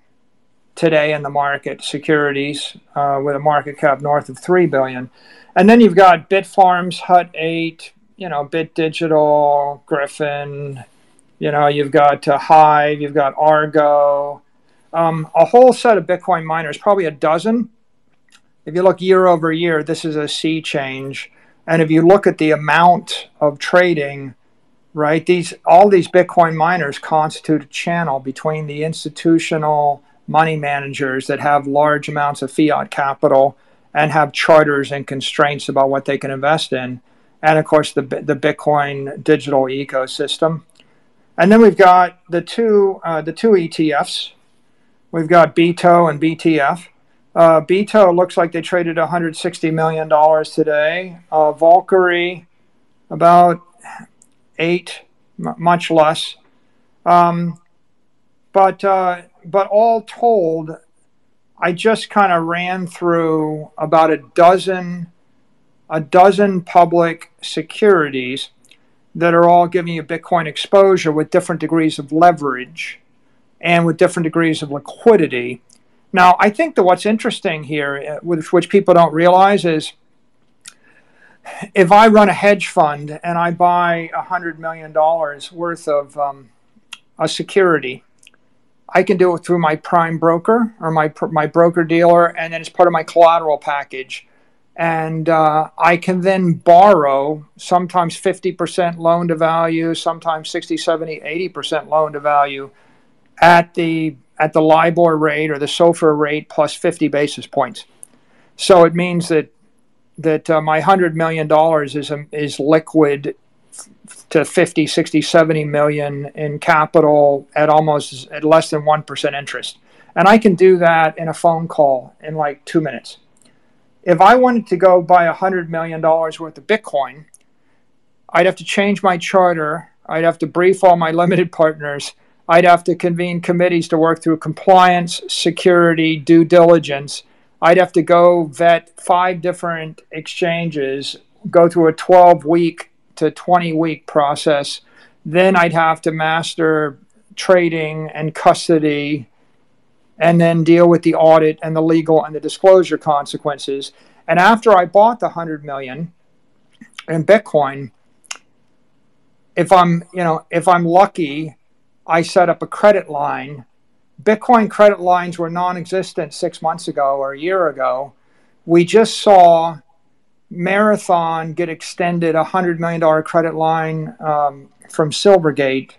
today in the market securities uh, with a market cap north of three billion. And then you've got Bitfarms, Hut eight, you know, Bit Digital, Griffin, you know, you've got uh, Hive, you've got Argo, um, a whole set of Bitcoin miners, probably a dozen. If you look year over year, this is a sea change. And if you look at the amount of trading, right, these all these Bitcoin miners constitute a channel between the institutional money managers that have large amounts of fiat capital and have charters and constraints about what they can invest in, and of course the the Bitcoin digital ecosystem. And then we've got the two uh, the two E T Fs. We've got BITO and B T F. Uh, BITO looks like they traded one hundred sixty million dollars today. Uh, Valkyrie about eight, m- much less. Um, but uh, but all told, I just kind of ran through about a dozen, a dozen public securities that are all giving you Bitcoin exposure with different degrees of leverage and with different degrees of liquidity. Now, I think that what's interesting here, which, which people don't realize, is if I run a hedge fund and I buy one hundred million dollars worth of um, a security, I can do it through my prime broker or my my broker-dealer, and then it's part of my collateral package. And uh, I can then borrow sometimes fifty percent loan-to-value, sometimes sixty, seventy, eighty percent loan-to-value at the, at the LIBOR rate or the SOFR rate plus fifty basis points. So it means that that uh, my one hundred million dollars is um, is liquid f- to fifty, sixty, seventy million in capital at almost at less than one percent interest. And I can do that in a phone call in like two minutes. If I wanted to go buy one hundred million dollars worth of Bitcoin, I'd have to change my charter. I'd have to brief all my limited partners. I'd have to convene committees to work through compliance, security, due diligence. I'd have to go vet five different exchanges, go through a twelve-week to twenty-week process. Then I'd have to master trading and custody and then deal with the audit and the legal and the disclosure consequences. And after I bought the one hundred million dollars in Bitcoin, if I'm, you know, if I'm lucky, I set up a credit line. Bitcoin credit lines were non-existent six months ago or a year ago. We just saw Marathon get extended a one hundred million dollars credit line um, from Silvergate,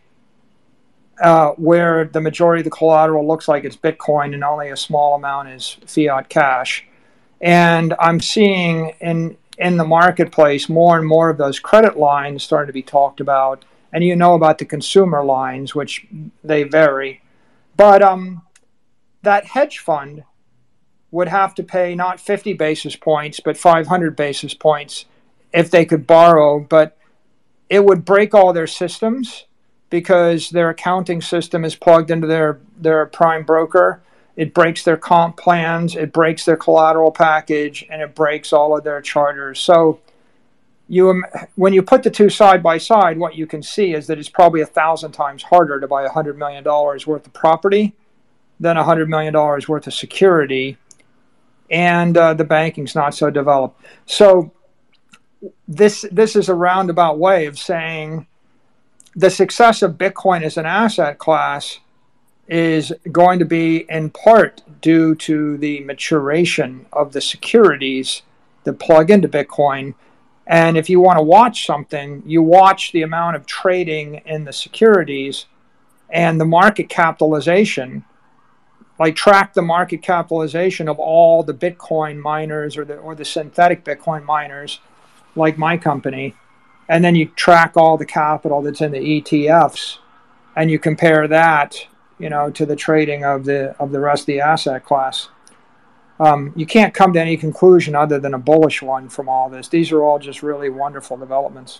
uh, where the majority of the collateral looks like it's Bitcoin and only a small amount is fiat cash. And I'm seeing in in the marketplace more and more of those credit lines starting to be talked about. And you know about the consumer lines, which they vary. But um, that hedge fund would have to pay not fifty basis points, but five hundred basis points if they could borrow. But it would break all their systems because their accounting system is plugged into their, their prime broker. It breaks their comp plans, it breaks their collateral package, and it breaks all of their charters. So you, when you put the two side by side, what you can see is that it's probably a thousand times harder to buy one hundred million dollars worth of property than one hundred million dollars worth of security. And uh, the banking's not so developed. So this this is a roundabout way of saying the success of Bitcoin as an asset class is going to be in part due to the maturation of the securities that plug into Bitcoin. And if you want to watch something, you watch the amount of trading in the securities and the market capitalization. Like track the market capitalization of all the Bitcoin miners or the or the synthetic Bitcoin miners, like my company, and then you track all the capital that's in the E T Fs, and you compare that, you know, to the trading of the of the rest of the asset class. Um, you can't come to any conclusion other than a bullish one from all this. These are all just really wonderful developments.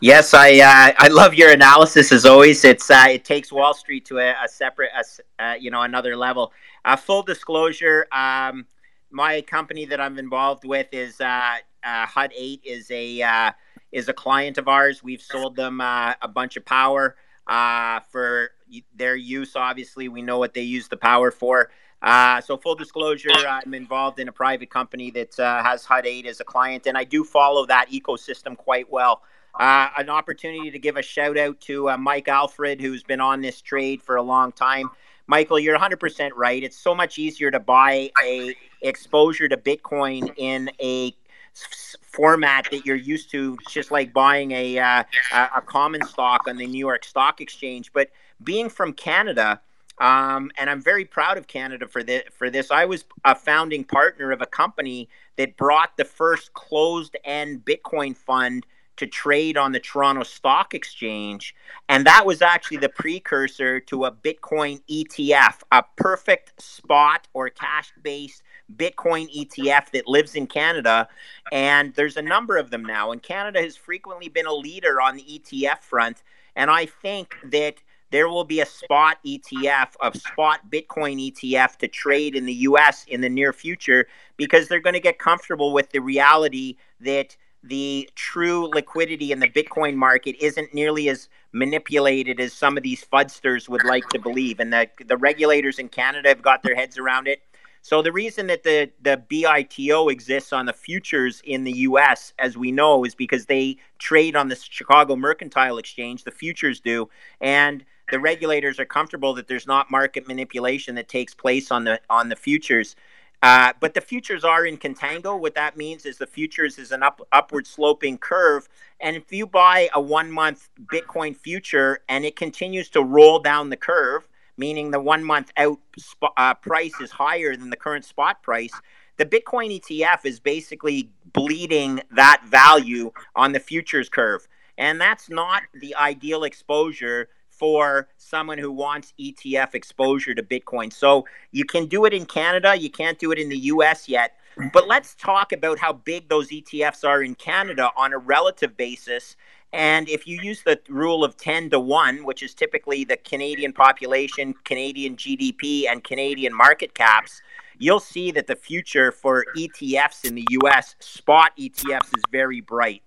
Yes, I uh, I love your analysis as always. It's uh, it takes Wall Street to a, a separate, a, uh, you know, another level. Uh, full disclosure, um, my company that I'm involved with is uh, uh, Hut eight is a uh, is a client of ours. We've sold them uh, a bunch of power uh, for their use. Obviously, we know what they use the power for. Uh, so full disclosure, I'm involved in a private company that uh, has Hut eight as a client, and I do follow that ecosystem quite well. Uh, an opportunity to give a shout out to uh, Mike Alfred, who's been on this trade for a long time. Michael, you're one hundred percent right. It's so much easier to buy a exposure to Bitcoin in a f- format that you're used to, just like buying a uh, a common stock on the New York Stock Exchange. But being from Canada, um, and I'm very proud of Canada for this, for this, I was a founding partner of a company that brought the first closed-end Bitcoin fund to trade on the Toronto Stock Exchange, and that was actually the precursor to a Bitcoin E T F, a perfect spot or cash-based Bitcoin E T F that lives in Canada, and there's a number of them now, and Canada has frequently been a leader on the E T F front, and I think that there will be a spot E T F, a spot Bitcoin E T F to trade in the U S in the near future because they're going to get comfortable with the reality that the true liquidity in the Bitcoin market isn't nearly as manipulated as some of these fudsters would like to believe. And the, the regulators in Canada have got their heads around it. So the reason that the, the B I T O exists on the futures in the U S, as we know, is because they trade on the Chicago Mercantile Exchange, the futures do, and the regulators are comfortable that there's not market manipulation that takes place on the on the futures. Uh, but the futures are in contango. What that means is the futures is an up, upward sloping curve. And if you buy a one-month Bitcoin future and it continues to roll down the curve, meaning the one-month out sp- uh, price is higher than the current spot price, the Bitcoin E T F is basically bleeding that value on the futures curve. And that's not the ideal exposure for someone who wants E T F exposure to Bitcoin. So you can do it in Canada. You can't do it in the U S yet. But let's talk about how big those E T Fs are in Canada on a relative basis. And if you use the rule of ten to one, which is typically the Canadian population, Canadian G D P, and Canadian market caps, you'll see that the future for E T Fs in the U S, spot E T Fs, is very bright.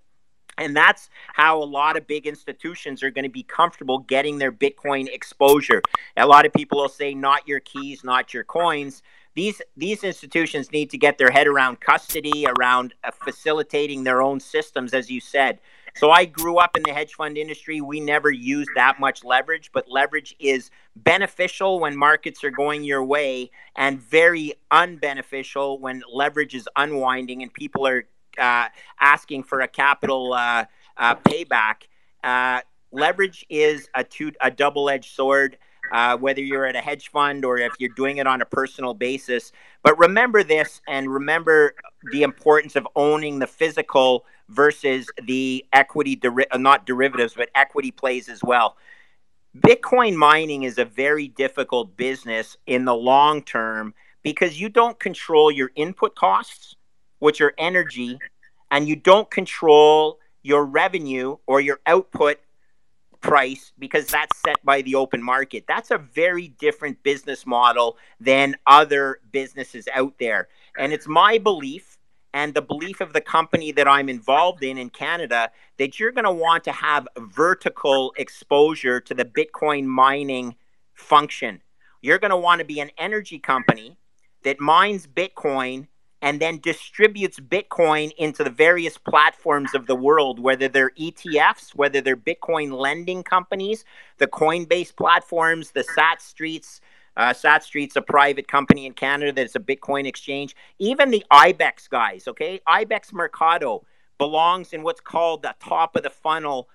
And that's how a lot of big institutions are going to be comfortable getting their Bitcoin exposure. A lot of people will say, not your keys, not your coins. These these institutions need to get their head around custody, around uh, facilitating their own systems, as you said. So I grew up in the hedge fund industry. We never used that much leverage, but leverage is beneficial when markets are going your way and very unbeneficial when leverage is unwinding and people are uh, asking for a capital uh, uh, payback. Uh, leverage is a, two, a double-edged sword. Uh, whether you're at a hedge fund or if you're doing it on a personal basis. But remember this, and remember the importance of owning the physical versus the equity, deri- not derivatives, but equity plays as well. Bitcoin mining is a very difficult business in the long term because you don't control your input costs, which are energy, and you don't control your revenue or your output price because that's set by the open market. That's a very different business model than other businesses out there. And it's my belief and the belief of the company that I'm involved in in Canada that you're going to want to have vertical exposure to the Bitcoin mining function. You're going to want to be an energy company that mines Bitcoin and then distributes Bitcoin into the various platforms of the world, whether they're E T Fs, whether they're Bitcoin lending companies, the Coinbase platforms, the SatStreets. Uh, SatStreets, a private company in Canada that's a Bitcoin exchange. Even the I BEX guys, okay? I BEX Mercado belongs in what's called the top of the funnel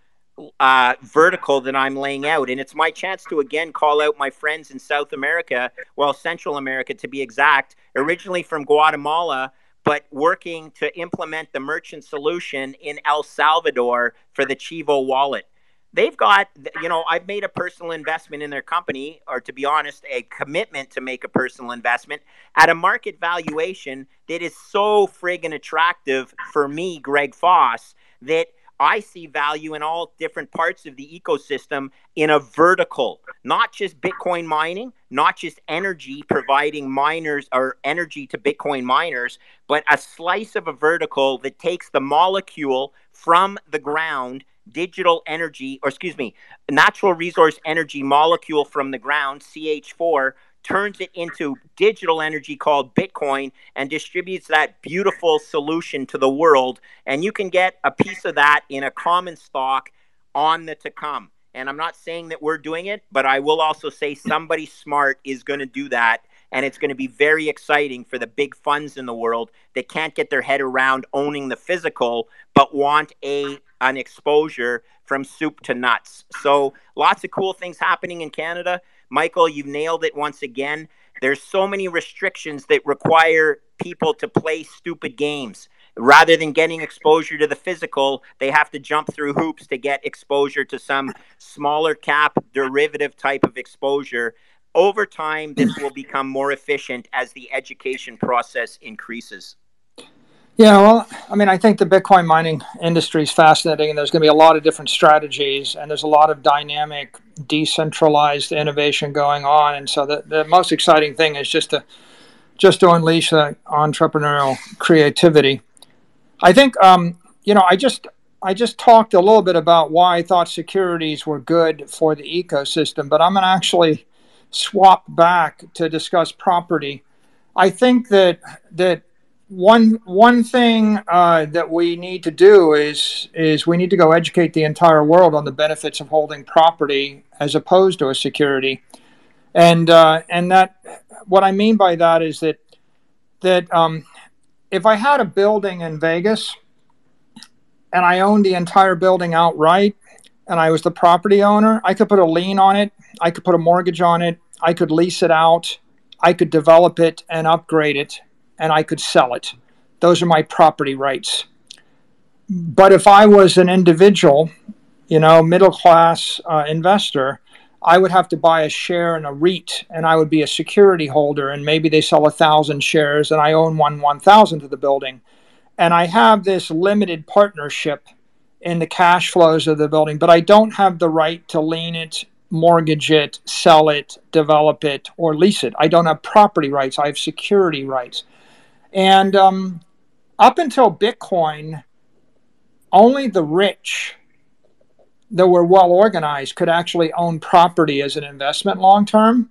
uh, vertical that I'm laying out. And it's my chance to, again, call out my friends in South America, well, Central America to be exact, originally from Guatemala, but working to implement the merchant solution in El Salvador for the Chivo wallet. They've got, you know, I've made a personal investment in their company, or to be honest, a commitment to make a personal investment at a market valuation that is so friggin' attractive for me, Greg Foss, that I see value in all different parts of the ecosystem in a vertical, not just Bitcoin mining, not just energy providing miners or energy to Bitcoin miners, but a slice of a vertical that takes the molecule from the ground, digital energy, or excuse me, natural resource energy molecule from the ground, C H four, turns it into digital energy called Bitcoin and distributes that beautiful solution to the world. And you can get a piece of that in a common stock on the to come. And I'm not saying that we're doing it, but I will also say somebody smart is going to do that. And it's going to be very exciting for the big funds in the world that can't get their head around owning the physical, but want a an exposure from soup to nuts. So lots of cool things happening in Canada. Michael, you've nailed it once again. There's so many restrictions that require people to play stupid games. Rather than getting exposure to the physical, they have to jump through hoops to get exposure to some smaller cap derivative type of exposure. Over time, this will become more efficient as the education process increases. Yeah, well, I mean, I think the Bitcoin mining industry is fascinating, and there's going to be a lot of different strategies, and there's a lot of dynamic, decentralized innovation going on. And so the, the most exciting thing is just to just to unleash that entrepreneurial creativity. I think, um, you know, I just I just talked a little bit about why I thought securities were good for the ecosystem, but I'm going to actually swap back to discuss property. I think that that. One one thing uh, that we need to do is is we need to go educate the entire world on the benefits of holding property as opposed to a security, and uh, and that what I mean by that is that that um, if I had a building in Vegas and I owned the entire building outright and I was the property owner, I could put a lien on it, I could put a mortgage on it, I could lease it out, I could develop it and upgrade it, and I could sell it. Those are my property rights. But if I was an individual, you know, middle-class uh, investor, I would have to buy a share in a REIT, and I would be a security holder, and maybe they sell one thousand shares, and I own one one thousandth of the building. And I have this limited partnership in the cash flows of the building, but I don't have the right to lien it, mortgage it, sell it, develop it, or lease it. I don't have property rights. I have security rights. And um, up until Bitcoin, only the rich that were well organized could actually own property as an investment long term.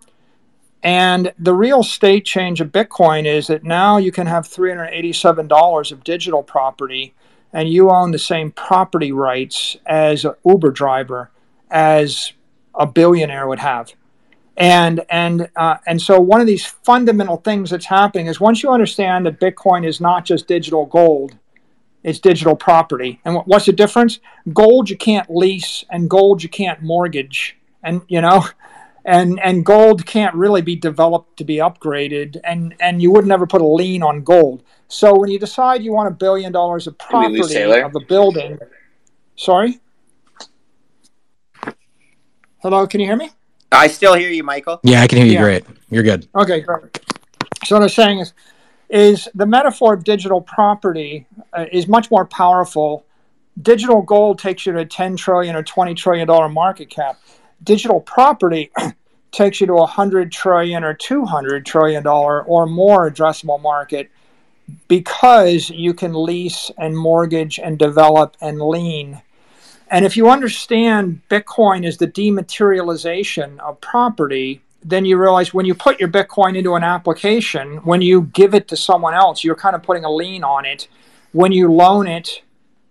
And the real state change of Bitcoin is that now you can have three hundred eighty-seven dollars of digital property, and you own the same property rights as an Uber driver, as a billionaire would have. And and uh, and so one of these fundamental things that's happening is once you understand that Bitcoin is not just digital gold, it's digital property. And what's the difference? Gold you can't lease, and gold you can't mortgage, and you know, and and gold can't really be developed to be upgraded, and and you would never put a lien on gold. So when you decide you want a billion dollars of property of a building, sorry. Hello, can you hear me? I still hear you, Michael. Yeah, I can hear you. Yeah. Great. You're good. Okay, great. So what I was saying is, is the metaphor of digital property uh, is much more powerful. Digital gold takes you to a ten trillion dollars or twenty trillion dollars market cap. Digital property takes you to a one hundred trillion dollars or two hundred trillion dollars or more addressable market, because you can lease and mortgage and develop and lean. And if you understand Bitcoin is the dematerialization of property, then you realize when you put your Bitcoin into an application, when you give it to someone else, you're kind of putting a lien on it. When you loan it,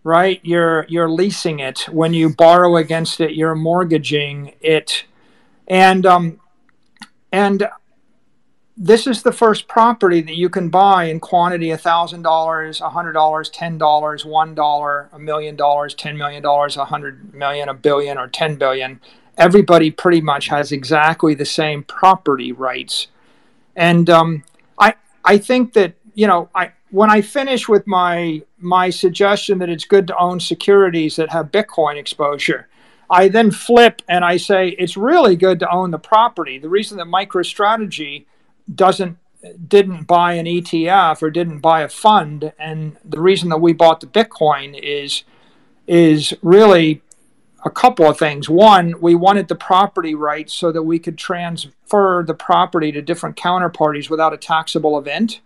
right, you're you're leasing it. When you borrow against it, you're mortgaging it. And um, and this is the first property that you can buy in quantity, one thousand dollars, one hundred dollars, ten dollars, one dollar, one million dollars, ten million dollars, one hundred million dollars, one billion dollars, or ten billion dollars. Everybody pretty much has exactly the same property rights. And um, I I think that, you know, I when I finish with my my suggestion that it's good to own securities that have Bitcoin exposure, I then flip and I say it's really good to own the property. The reason that MicroStrategy doesn't didn't buy an E T F or didn't buy a fund, and the reason that we bought the Bitcoin is is really a couple of things. One, we wanted the property rights so that we could transfer the property to different counterparties without a taxable event,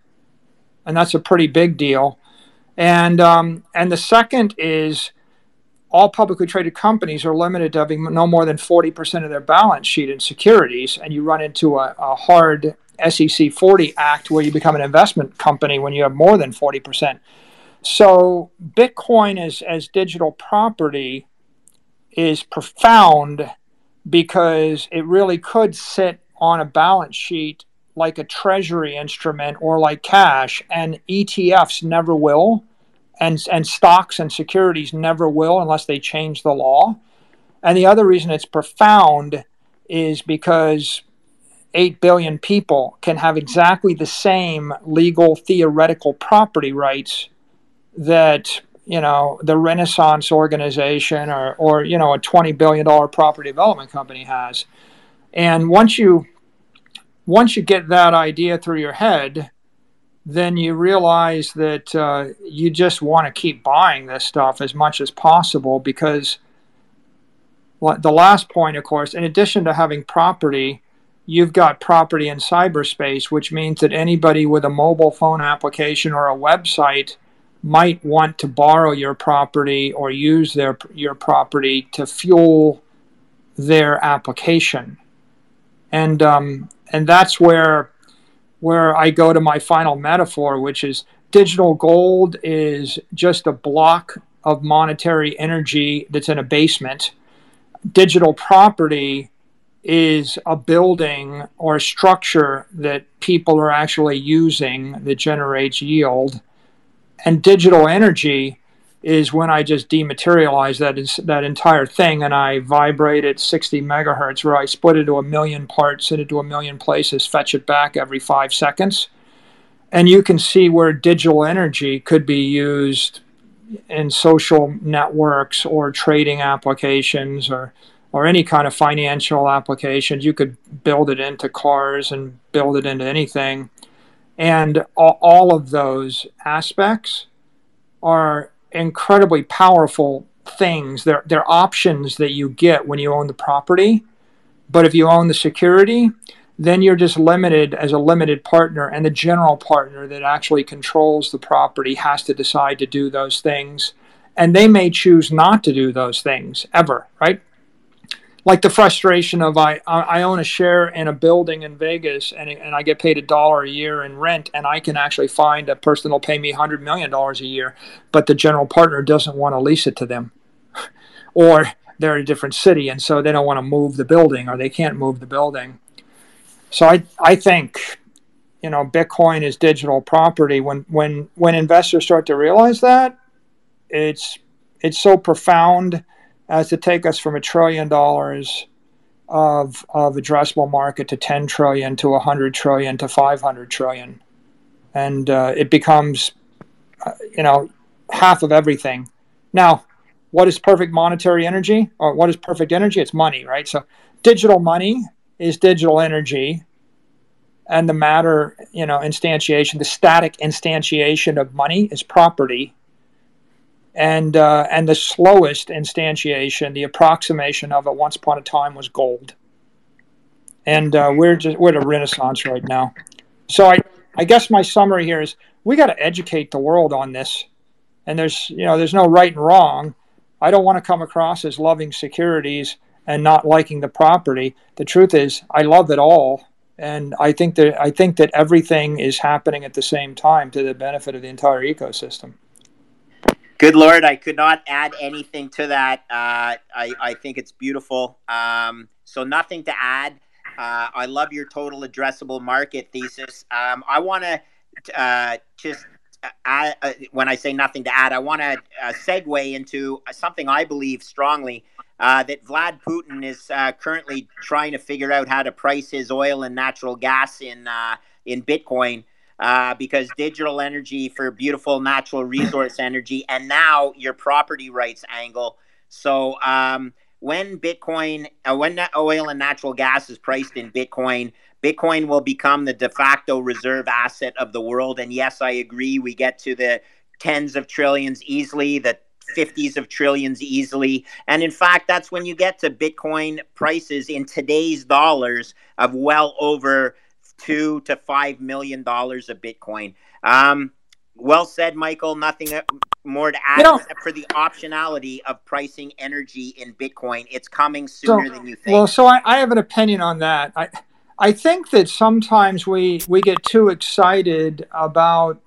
and that's a pretty big deal. And um, and the second is all publicly traded companies are limited to having no more than forty percent of their balance sheet in securities, and you run into a, a hard S E C forty Act where you become an investment company when you have more than forty percent. So Bitcoin as, as digital property is profound because it really could sit on a balance sheet like a treasury instrument or like cash, and E T Fs never will, and, and stocks and securities never will unless they change the law. And the other reason it's profound is because eight billion people can have exactly the same legal theoretical property rights that, you know, the Renaissance organization or, or you know, a twenty billion dollars property development company has. And once you once you get that idea through your head, then you realize that uh, you just want to keep buying this stuff as much as possible, because the last point, of course, in addition to having property, you've got property in cyberspace, which means that anybody with a mobile phone application or a website might want to borrow your property or use their your property to fuel their application. And um, and that's where where I go to my final metaphor, which is digital gold is just a block of monetary energy that's in a basement. Digital property is a building or a structure that people are actually using that generates yield. And digital energy is when I just dematerialize that is that entire thing, and I vibrate at sixty megahertz, where I split it to a million parts, send it to a million places, fetch it back every five seconds. And you can see where digital energy could be used in social networks or trading applications or or any kind of financial applications. You could build it into cars and build it into anything. And all of those aspects are incredibly powerful things. They're, they're options that you get when you own the property. But if you own the security, then you're just limited as a limited partner, and the general partner that actually controls the property has to decide to do those things. And they may choose not to do those things ever, right? Like the frustration of I, I own a share in a building in Vegas and, and I get paid a dollar a year in rent, and I can actually find a person that'll pay me one hundred million dollars a year, but the general partner doesn't want to lease it to them. Or they're in a different city, and so they don't want to move the building, or they can't move the building. So I, I think, you know, Bitcoin is digital property. When, when, when investors start to realize that, it's it's so profound as to take us from a trillion dollars of of addressable market to ten trillion, to one hundred trillion, to five hundred trillion. And uh, it becomes, uh, you know, half of everything. Now, what is perfect monetary energy? Or what is perfect energy? It's money, right? So digital money is digital energy. And the matter, you know, instantiation, the static instantiation of money is property. And uh, and the slowest instantiation, the approximation of it once upon a time was gold. And uh, we're just we're at a renaissance right now. So I, I guess my summary here is we got to educate the world on this. And there's you know there's no right and wrong. I don't want to come across as loving securities and not liking the property. The truth is I love it all, and I think that I think that everything is happening at the same time to the benefit of the entire ecosystem. Good Lord, I could not add anything to that. Uh, I, I think it's beautiful. Um, so nothing to add. Uh, I love your total addressable market thesis. Um, I want to uh, just add, uh, when I say nothing to add, I want to uh, segue into something I believe strongly, uh, that Vlad Putin is uh, currently trying to figure out how to price his oil and natural gas in uh, in Bitcoin. Uh, because digital energy for beautiful natural resource energy, and now your property rights angle. So um, when Bitcoin, uh, when oil and natural gas is priced in Bitcoin, Bitcoin will become the de facto reserve asset of the world. And yes, I agree. We get to the tens of trillions easily, the fifties of trillions easily. And in fact, that's when you get to Bitcoin prices in today's dollars of well over two to five million dollars of Bitcoin. Um, well said, Michael. Nothing more to add, you know, except for the optionality of pricing energy in Bitcoin. It's coming sooner so, than you think. Well, so I, I have an opinion on that. I I think that sometimes we we get too excited about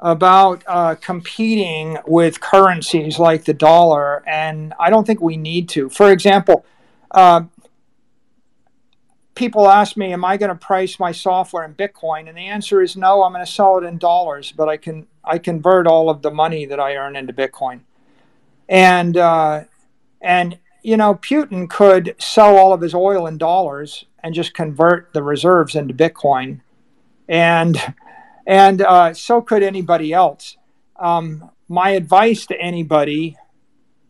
about uh, competing with currencies like the dollar, and I don't think we need to. For example, uh, people ask me, am I going to price my software in Bitcoin? And the answer is no, I'm going to sell it in dollars, but I can I convert all of the money that I earn into Bitcoin. And, uh, and you know, Putin could sell all of his oil in dollars and just convert the reserves into Bitcoin. And, and uh, so could anybody else. Um, my advice to anybody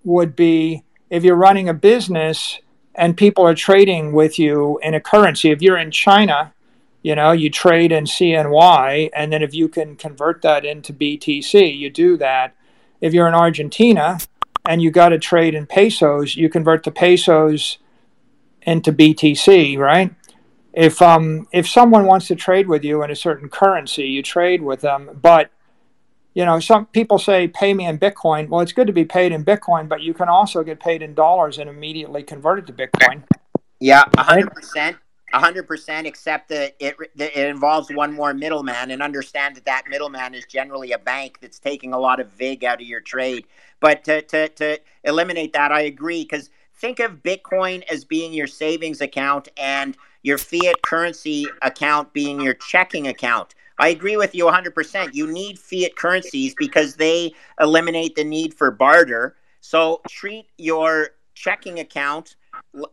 would be, if you're running a business and people are trading with you in a currency. If you're in China, you know, you trade in C N Y, and then if you can convert that into B T C, you do that. If you're in Argentina and you got to trade in pesos, you convert the pesos into B T C, right? If um if someone wants to trade with you in a certain currency, you trade with them. But you know, some people say, pay me in Bitcoin. Well, it's good to be paid in Bitcoin, but you can also get paid in dollars and immediately convert it to Bitcoin. Yeah, one hundred percent. one hundred percent, except that it, that it involves one more middleman. And understand that that middleman is generally a bank that's taking a lot of vig out of your trade. But to, to, to eliminate that, I agree, because think of Bitcoin as being your savings account and your fiat currency account being your checking account. I agree with you one hundred percent. You need fiat currencies because they eliminate the need for barter. So treat your checking account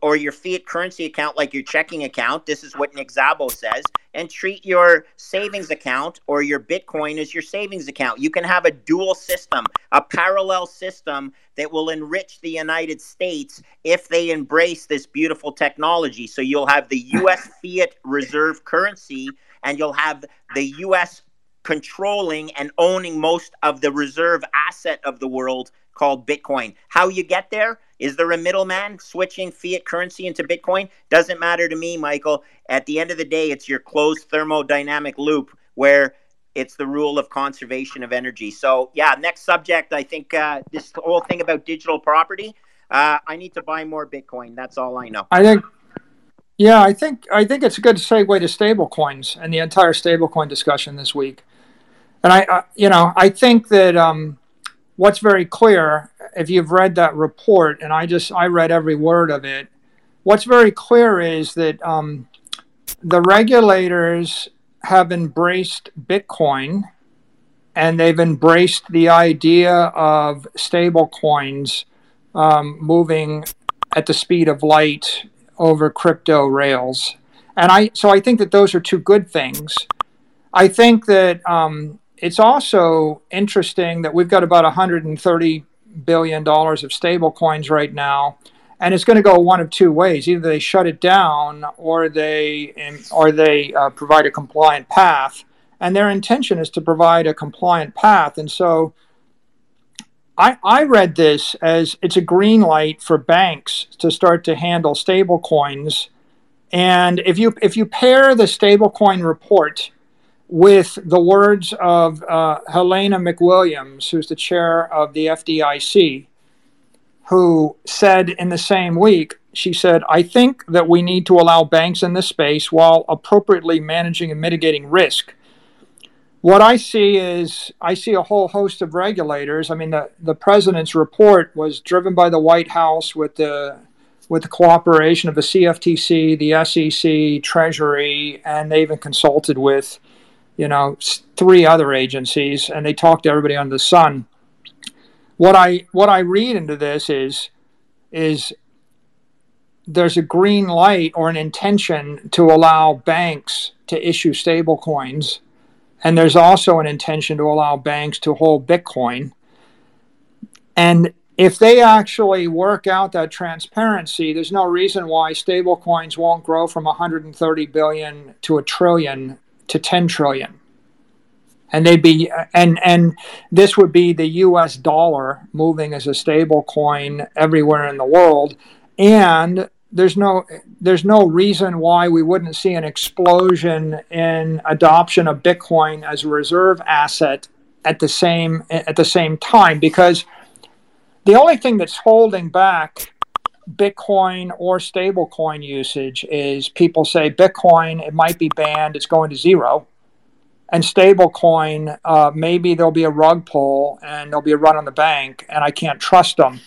or your fiat currency account like your checking account. This is what Nick Szabo says. And treat your savings account or your Bitcoin as your savings account. You can have a dual system, a parallel system that will enrich the United States if they embrace this beautiful technology. So you'll have the U S fiat reserve currency, and you'll have the U S controlling and owning most of the reserve asset of the world called Bitcoin. How you get there? Is there a middleman switching fiat currency into Bitcoin? Doesn't matter to me, Michael. At the end of the day, it's your closed thermodynamic loop where It's the rule of conservation of energy. So yeah, next subject, I think uh, this whole thing about digital property, uh, I need to buy more Bitcoin. That's all I know. I think, yeah, I think I think it's a good segue to stablecoins and the entire stablecoin discussion this week. And I, I you know, I think that um, what's very clear, if you've read that report, and I just, I read every word of it, what's very clear is that um, the regulators have embraced Bitcoin, and they've embraced the idea of stable coins um, moving at the speed of light over crypto rails. And I, so I think that those are two good things. I think that um, it's also interesting that we've got about one hundred thirty billion dollars of stable coins right now. And it's going to go one of two ways. Either they shut it down or they or they uh, provide a compliant path. And their intention is to provide a compliant path. And so I, I read this as it's a green light for banks to start to handle stable coins. And if you, if you pair the stablecoin report with the words of uh, Helena McWilliams, who's the chair of the F D I C, who said in the same week, she said, I think that we need to allow banks in this space while appropriately managing and mitigating risk. What I see is, I see a whole host of regulators. I mean, the, the president's report was driven by the White House with the, with the cooperation of the C F T C, the S E C, Treasury, and they even consulted with, you know, three other agencies, and they talked to everybody under the sun. What I what I read into this is is there's a green light or an intention to allow banks to issue stable coins, and there's also an intention to allow banks to hold Bitcoin. And if they actually work out that transparency, there's no reason why stable coins won't grow from one hundred thirty billion to a trillion to ten trillion. And they'd be, and and this would be the U S dollar moving as a stable coin everywhere in the world. And there's no there's no reason why we wouldn't see an explosion in adoption of Bitcoin as a reserve asset at the same at the same time, because the only thing that's holding back Bitcoin or stablecoin usage is people say Bitcoin, it might be banned, it's going to zero. And stablecoin, uh, maybe there'll be a rug pull and there'll be a run on the bank, and I can't trust them.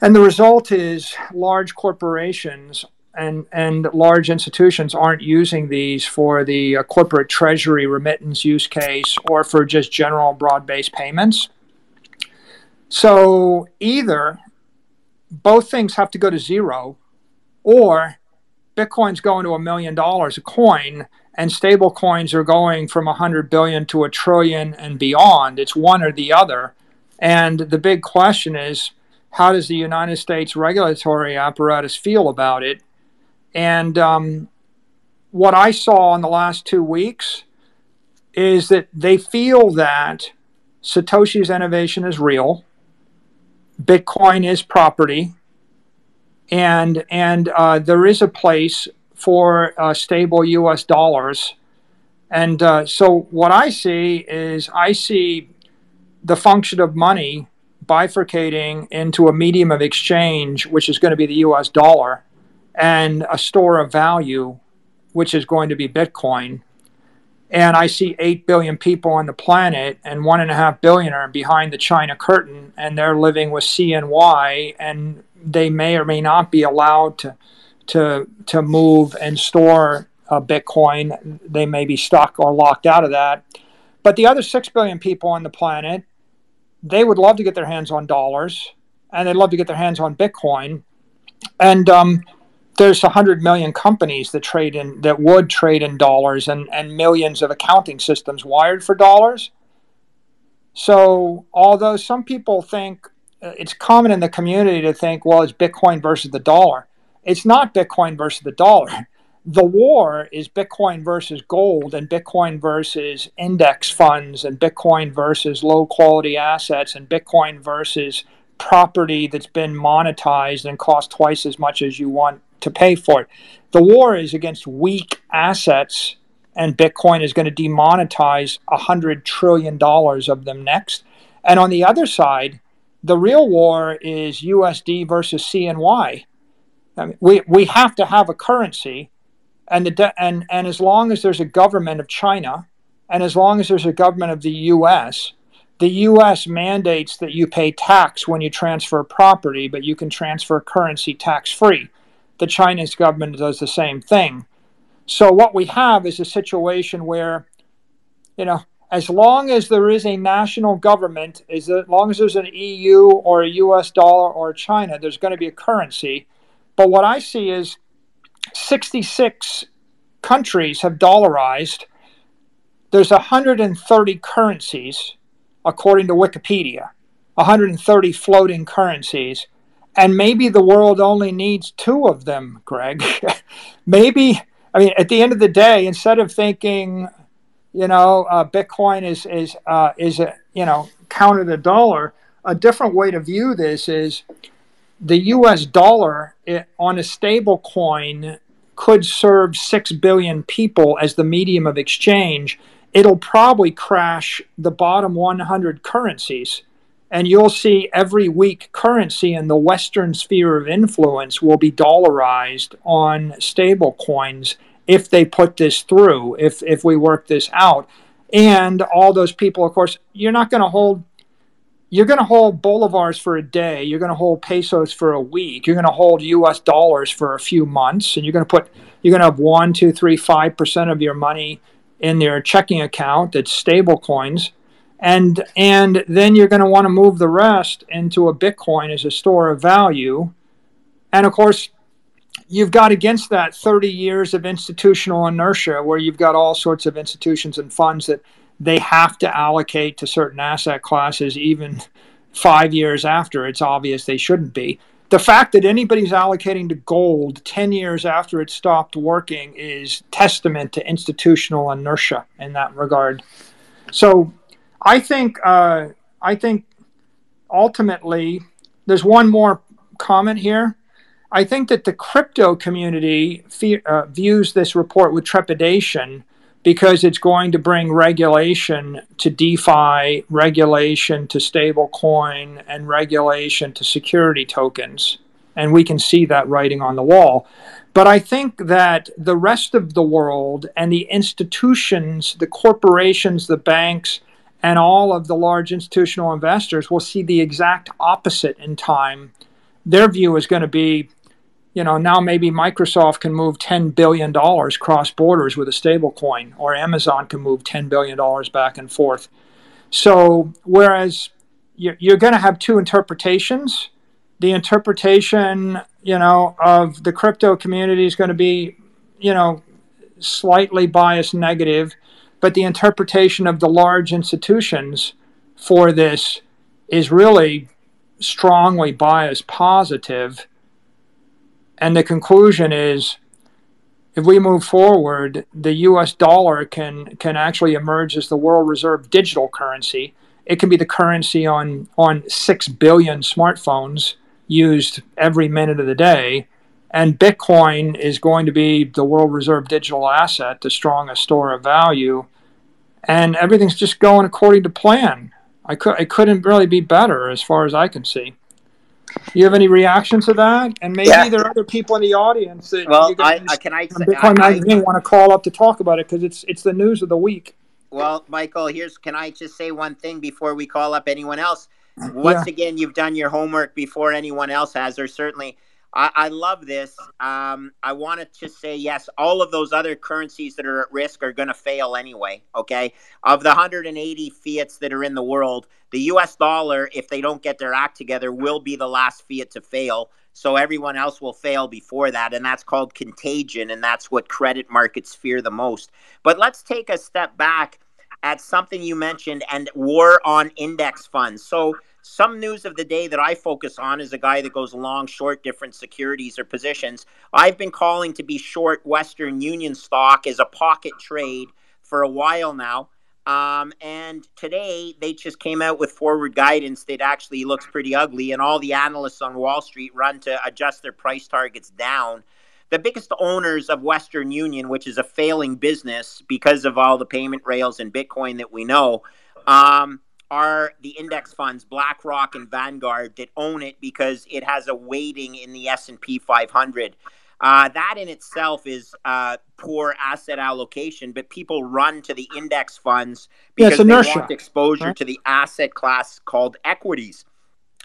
And the result is large corporations and, and large institutions aren't using these for the uh, corporate treasury remittance use case or for just general broad-based payments. So either both things have to go to zero, or Bitcoin's going to a million dollars a coin, and stable coins are going from one hundred billion to a trillion and beyond. It's one or the other. And the big question is, how does the United States regulatory apparatus feel about it? And um, what I saw in the last two weeks is that they feel that Satoshi's innovation is real, Bitcoin is property, and, and uh, there is a place for uh, stable U S dollars. And uh, so what I see is I see the function of money bifurcating into a medium of exchange, which is going to be the U S dollar, and a store of value, which is going to be Bitcoin. And I see eight billion people on the planet, and one and a half billion are behind the China curtain, and they're living with C N Y, and they may or may not be allowed to to to move and store uh, Bitcoin. They may be stuck or locked out of that. But the other six billion people on the planet, they would love to get their hands on dollars, and they'd love to get their hands on Bitcoin. And um, there's one hundred million companies that trade in that would trade in dollars, and, and millions of accounting systems wired for dollars. So although some people think, it's common in the community to think, well, it's Bitcoin versus the dollar. It's not Bitcoin versus the dollar. The war is Bitcoin versus gold, and Bitcoin versus index funds, and Bitcoin versus low-quality assets, and Bitcoin versus property that's been monetized and cost twice as much as you want to pay for it. The war is against weak assets and Bitcoin is going to demonetize one hundred trillion dollars of them next. And on the other side, the real war is U S D versus C N Y. I mean, we, we have to have a currency, and the de- and and as long as there's a government of China, and as long as there's a government of the U S, the U S mandates that you pay tax when you transfer property, but you can transfer currency tax-free. The Chinese government does the same thing. So what we have is a situation where, you know, as long as there is a national government, as long as there's an E U or a U S dollar or China, there's going to be a currency. But what I see is sixty-six countries have dollarized. There's one hundred thirty currencies, according to Wikipedia, one hundred thirty floating currencies. And maybe the world only needs two of them, Greg. Maybe, I mean, at the end of the day, instead of thinking, you know, uh, Bitcoin is, is, uh, is a, you know, counter the dollar, a different way to view this is the U S dollar it, on a stable coin could serve six billion people as the medium of exchange. It'll probably crash the bottom one hundred currencies. And you'll see every week currency in the Western sphere of influence will be dollarized on stable coins if they put this through, if if we work this out. And all those people, of course, you're not going to hold, you're going to hold bolivars for a day. You're going to hold pesos for a week. You're going to hold U S dollars for a few months. And you're going to put, you're going to have one, two, three, five percent of your money in their checking account that's stable coins. And and then you're going to want to move the rest into a Bitcoin as a store of value. And of course, you've got against that thirty years of institutional inertia where you've got all sorts of institutions and funds that they have to allocate to certain asset classes even five years after it's obvious they shouldn't be. The fact that anybody's allocating to gold ten years after it stopped working is testament to institutional inertia in that regard. So I think uh, I think ultimately there's one more comment here. I think that the crypto community fe- uh, views this report with trepidation because it's going to bring regulation to DeFi, regulation to stablecoin, and regulation to security tokens. And we can see that writing on the wall. But I think that the rest of the world and the institutions, the corporations, the banks, and all of the large institutional investors will see the exact opposite in time. Their view is going to be, you know, now maybe Microsoft can move ten billion dollars cross borders with a stable coin, or Amazon can move ten billion dollars back and forth. So whereas you're going to have two interpretations, the interpretation, you know, of the crypto community is going to be, you know, slightly biased negative. But the interpretation of the large institutions for this is really strongly biased positive. And the conclusion is, if we move forward, the U S dollar can, can actually emerge as the world reserve digital currency. It can be the currency on, on six billion smartphones used every minute of the day. And Bitcoin is going to be the world reserve digital asset, the strongest store of value. And everything's just going according to plan. I could, it couldn't really be better as far as I can see. You have any reaction to that? And maybe yeah. there are other people in the audience that well, you guys I, I, can I, Bitcoin I, Magazine I, want to call up to talk about it because it's, it's the news of the week. Well, Michael, here's can I just say one thing before we call up anyone else? Once yeah. again, you've done your homework before anyone else has, or certainly – I, I love this. Um, I wanted to say, yes, all of those other currencies that are at risk are going to fail anyway, okay? Of the one hundred eighty fiats that are in the world, the U S dollar, if they don't get their act together, will be the last fiat to fail. So everyone else will fail before that, and that's called contagion, and that's what credit markets fear the most. But let's take a step back at something you mentioned, and war on index funds. So some news of the day that I focus on is a guy that goes long, short different securities or positions. I've been calling to be short Western Union stock as a pocket trade for a while now. Um, and today they just came out with forward guidance that actually looks pretty ugly. And all the analysts on Wall Street run to adjust their price targets down. the biggest owners of Western Union, which is a failing business because of all the payment rails and Bitcoin that we know, um, are the index funds, BlackRock and Vanguard, that own it because it has a weighting in the S and P five hundred. Uh, that in itself is uh, poor asset allocation, but people run to the index funds because yeah, they inertia. want exposure right. to the asset class called equities.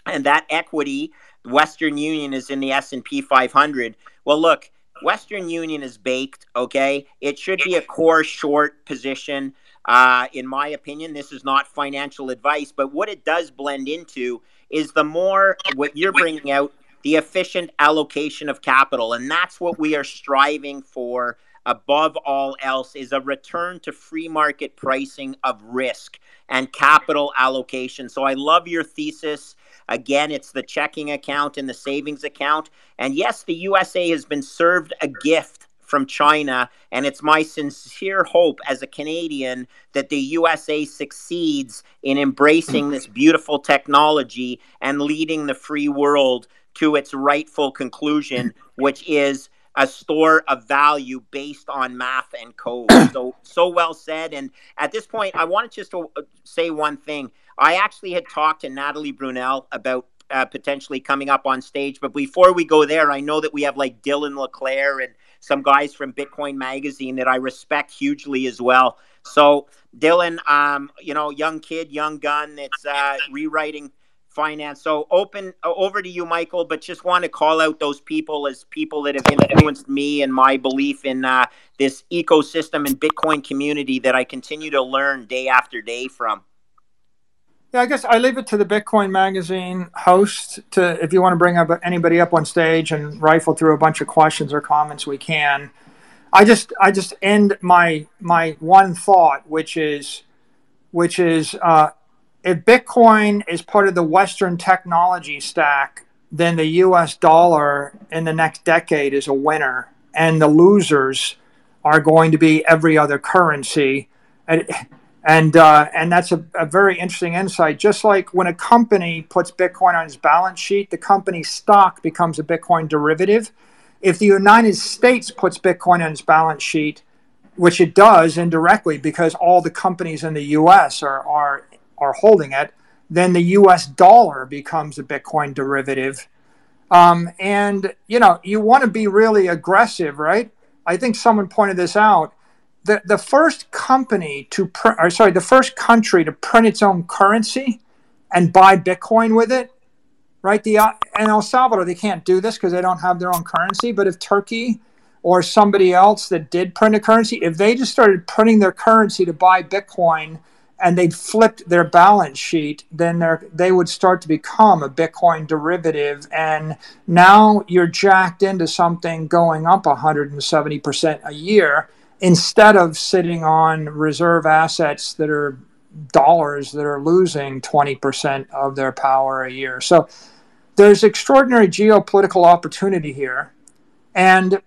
And that equity, Western Union, is in the S and P five hundred. Well, look, Western Union is baked, okay? It should be a core short position. Uh, in my opinion, this is not financial advice, but what it does blend into is the more what you're bringing out, the efficient allocation of capital. And that's what we are striving for above all else, is a return to free market pricing of risk and capital allocation. So I love your thesis. Again, it's the checking account and the savings account. And yes, the U S A has been served a gift from China, and it's my sincere hope as a Canadian that the U S A succeeds in embracing this beautiful technology and leading the free world to its rightful conclusion, which is a store of value based on math and code. So, so well said. And at this point, I wanted just to say one thing. I actually had talked to Natalie Brunel about uh, potentially coming up on stage. But before we go there, I know that we have like Dylan LeClaire and some guys from Bitcoin Magazine that I respect hugely as well. So Dylan, um, you know, young kid, young gun, it's uh, rewriting finance. So open uh, over to you, Michael, but just want to call out those people as people that have influenced me and my belief in uh, this ecosystem and Bitcoin community that I continue to learn day after day from. Yeah, I guess I leave it to the Bitcoin Magazine host to, if you want to bring up anybody up on stage and rifle through a bunch of questions or comments, we can. I just I just end my my one thought, which is which is uh, if Bitcoin is part of the Western technology stack, then the U S dollar in the next decade is a winner, and the losers are going to be every other currency. And, and, uh, and that's a, a very interesting insight. Just like when a company puts Bitcoin on its balance sheet, the company's stock becomes a Bitcoin derivative. If the United States puts Bitcoin on its balance sheet, which it does indirectly because all the companies in the U S are are are holding it, then the U S dollar becomes a Bitcoin derivative. Um, and, you know, you want to be really aggressive, right? I think someone pointed this out. The, the first company to, pr- or sorry, the first country to print its own currency and buy Bitcoin with it, right? The uh, in El Salvador, they can't do this because they don't have their own currency. But if Turkey or somebody else that did print a currency, if they just started printing their currency to buy Bitcoin and they flipped their balance sheet, then they're, they would start to become a Bitcoin derivative. And now you're jacked into something going up one hundred seventy percent a year instead of sitting on reserve assets that are dollars that are losing twenty percent of their power a year. So there's extraordinary geopolitical opportunity here, and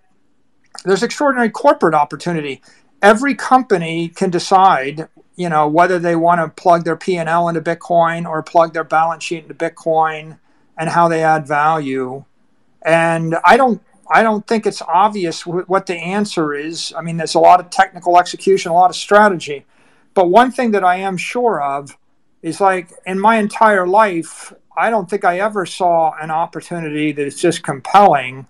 there's extraordinary corporate opportunity. Every company can decide, you know, whether they want to plug their P and L into Bitcoin or plug their balance sheet into Bitcoin and how they add value. And I don't I don't think it's obvious what the answer is. I mean, there's a lot of technical execution, a lot of strategy. But one thing that I am sure of is, like, in my entire life, I don't think I ever saw an opportunity that is just compelling.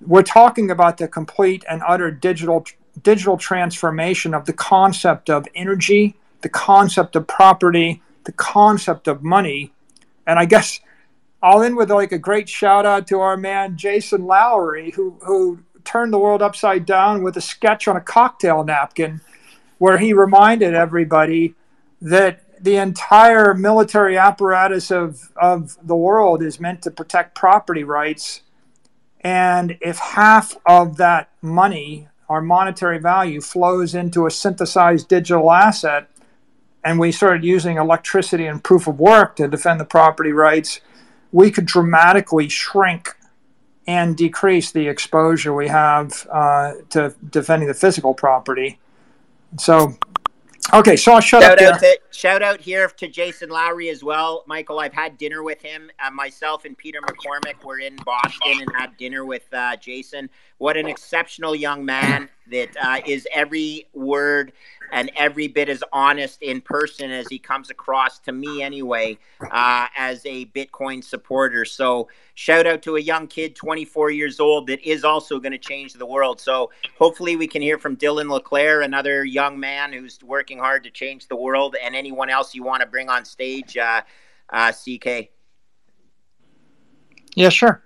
We're talking about the complete and utter digital digital transformation of the concept of energy, the concept of property, the concept of money. And I guess I'll end with like a great shout out to our man, Jason Lowry, who, who turned the world upside down with a sketch on a cocktail napkin where he reminded everybody that the entire military apparatus of, of the world is meant to protect property rights. And if half of that money, our monetary value, flows into a synthesized digital asset, and we started using electricity and proof of work to defend the property rights, we could dramatically shrink and decrease the exposure we have uh, to defending the physical property. So, okay, so I'll shut shout up out there. To, Shout out here to Jason Lowry as well. Michael, I've had dinner with him. Uh, myself and Peter McCormick were in Boston and had dinner with uh, Jason. What an exceptional young man that uh, is every word and every bit as honest in person as he comes across, to me anyway, uh, as a Bitcoin supporter. So shout out to a young kid, twenty-four years old, that is also going to change the world. So hopefully we can hear from Dylan LeClaire, another young man who's working hard to change the world, and anyone else you want to bring on stage, uh, uh, C K. Yeah, sure.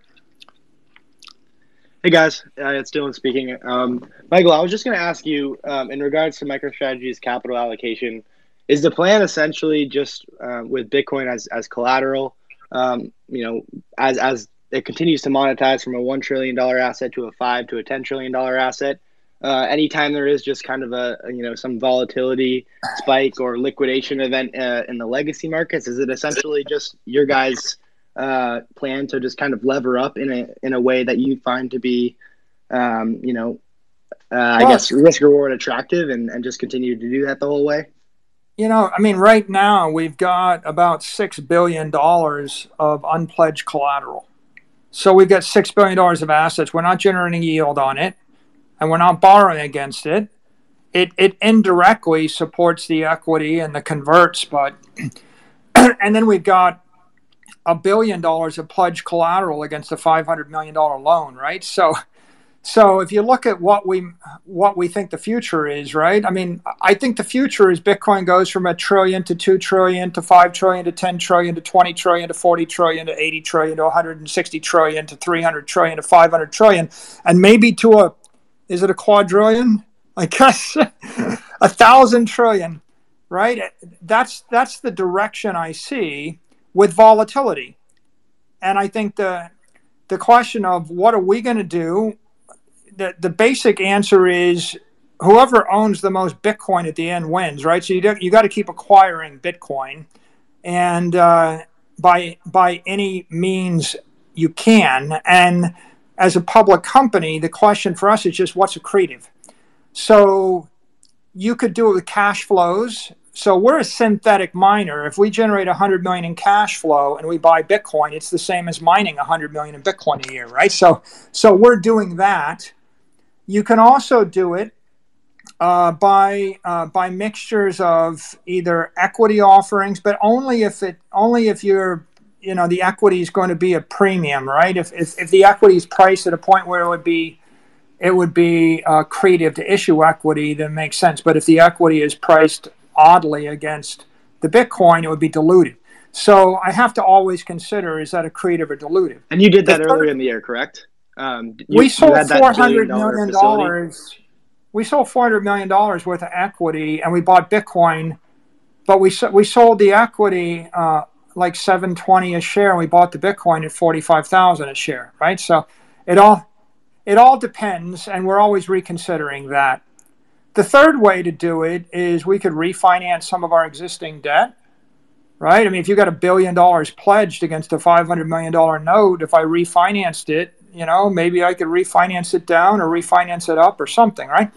Hey guys, uh, it's Dylan speaking. Um, Michael, I was just going to ask you, um, in regards to MicroStrategy's capital allocation, is the plan essentially just uh, with Bitcoin as, as collateral, um, you know, as as it continues to monetize from a one trillion dollars asset to a five to a ten trillion dollars asset, uh, anytime there is just kind of a, you know, some volatility spike or liquidation event uh, in the legacy markets, is it essentially just your guys' uh, plan to just kind of lever up in a, in a way that you find to be, um, you know, uh, I well, guess risk reward attractive, and, and just continue to do that the whole way? You know, I mean, right now we've got about six billion dollars of unpledged collateral. So we've got six billion dollars of assets. We're not generating yield on it, and we're not borrowing against it. It, it indirectly supports the equity and the converts, but, and then we've got a billion dollars of pledged collateral against a five hundred million dollars loan, right? So, so if you look at what we what we think the future is, right? I mean, I think the future is Bitcoin goes from a trillion to two trillion to five trillion to ten trillion to twenty trillion to forty trillion to eighty trillion to one hundred sixty trillion to three hundred trillion to five hundred trillion, and maybe to a, is it a quadrillion? I guess a thousand trillion, right? That's that's the direction I see, with volatility. And I think the the question of what are we going to do, the, the basic answer is whoever owns the most Bitcoin at the end wins, right? So you do, you got to keep acquiring Bitcoin, and uh, by by any means you can. And as a public company, the question for us is just what's accretive. So you could do it with cash flows. So we're a synthetic miner. If we generate one hundred million dollars in cash flow and we buy Bitcoin, it's the same as mining one hundred million dollars in Bitcoin a year, right? So so we're doing that. You can also do it uh, by uh, by mixtures of either equity offerings, but only if it only if you're, you know, the equity is going to be a premium, right? If if, if the equity is priced at a point where it would be it would be uh, creative to issue equity, then it makes sense. But if the equity is priced oddly against the Bitcoin, it would be diluted. So I have to always consider, is that accretive or dilutive? And you did that the earlier third, in the year, correct? Um, you, we sold four hundred million dollars. We sold four hundred million dollars worth of equity, and we bought Bitcoin, but we we sold the equity uh, like seven twenty a share, and we bought the Bitcoin at forty-five thousand a share, right? So it all it all depends, and we're always reconsidering that. The third way to do it is we could refinance some of our existing debt, right? I mean, if you got a billion dollars pledged against a five hundred million dollars note, if I refinanced it, you know, maybe I could refinance it down or refinance it up or something, right?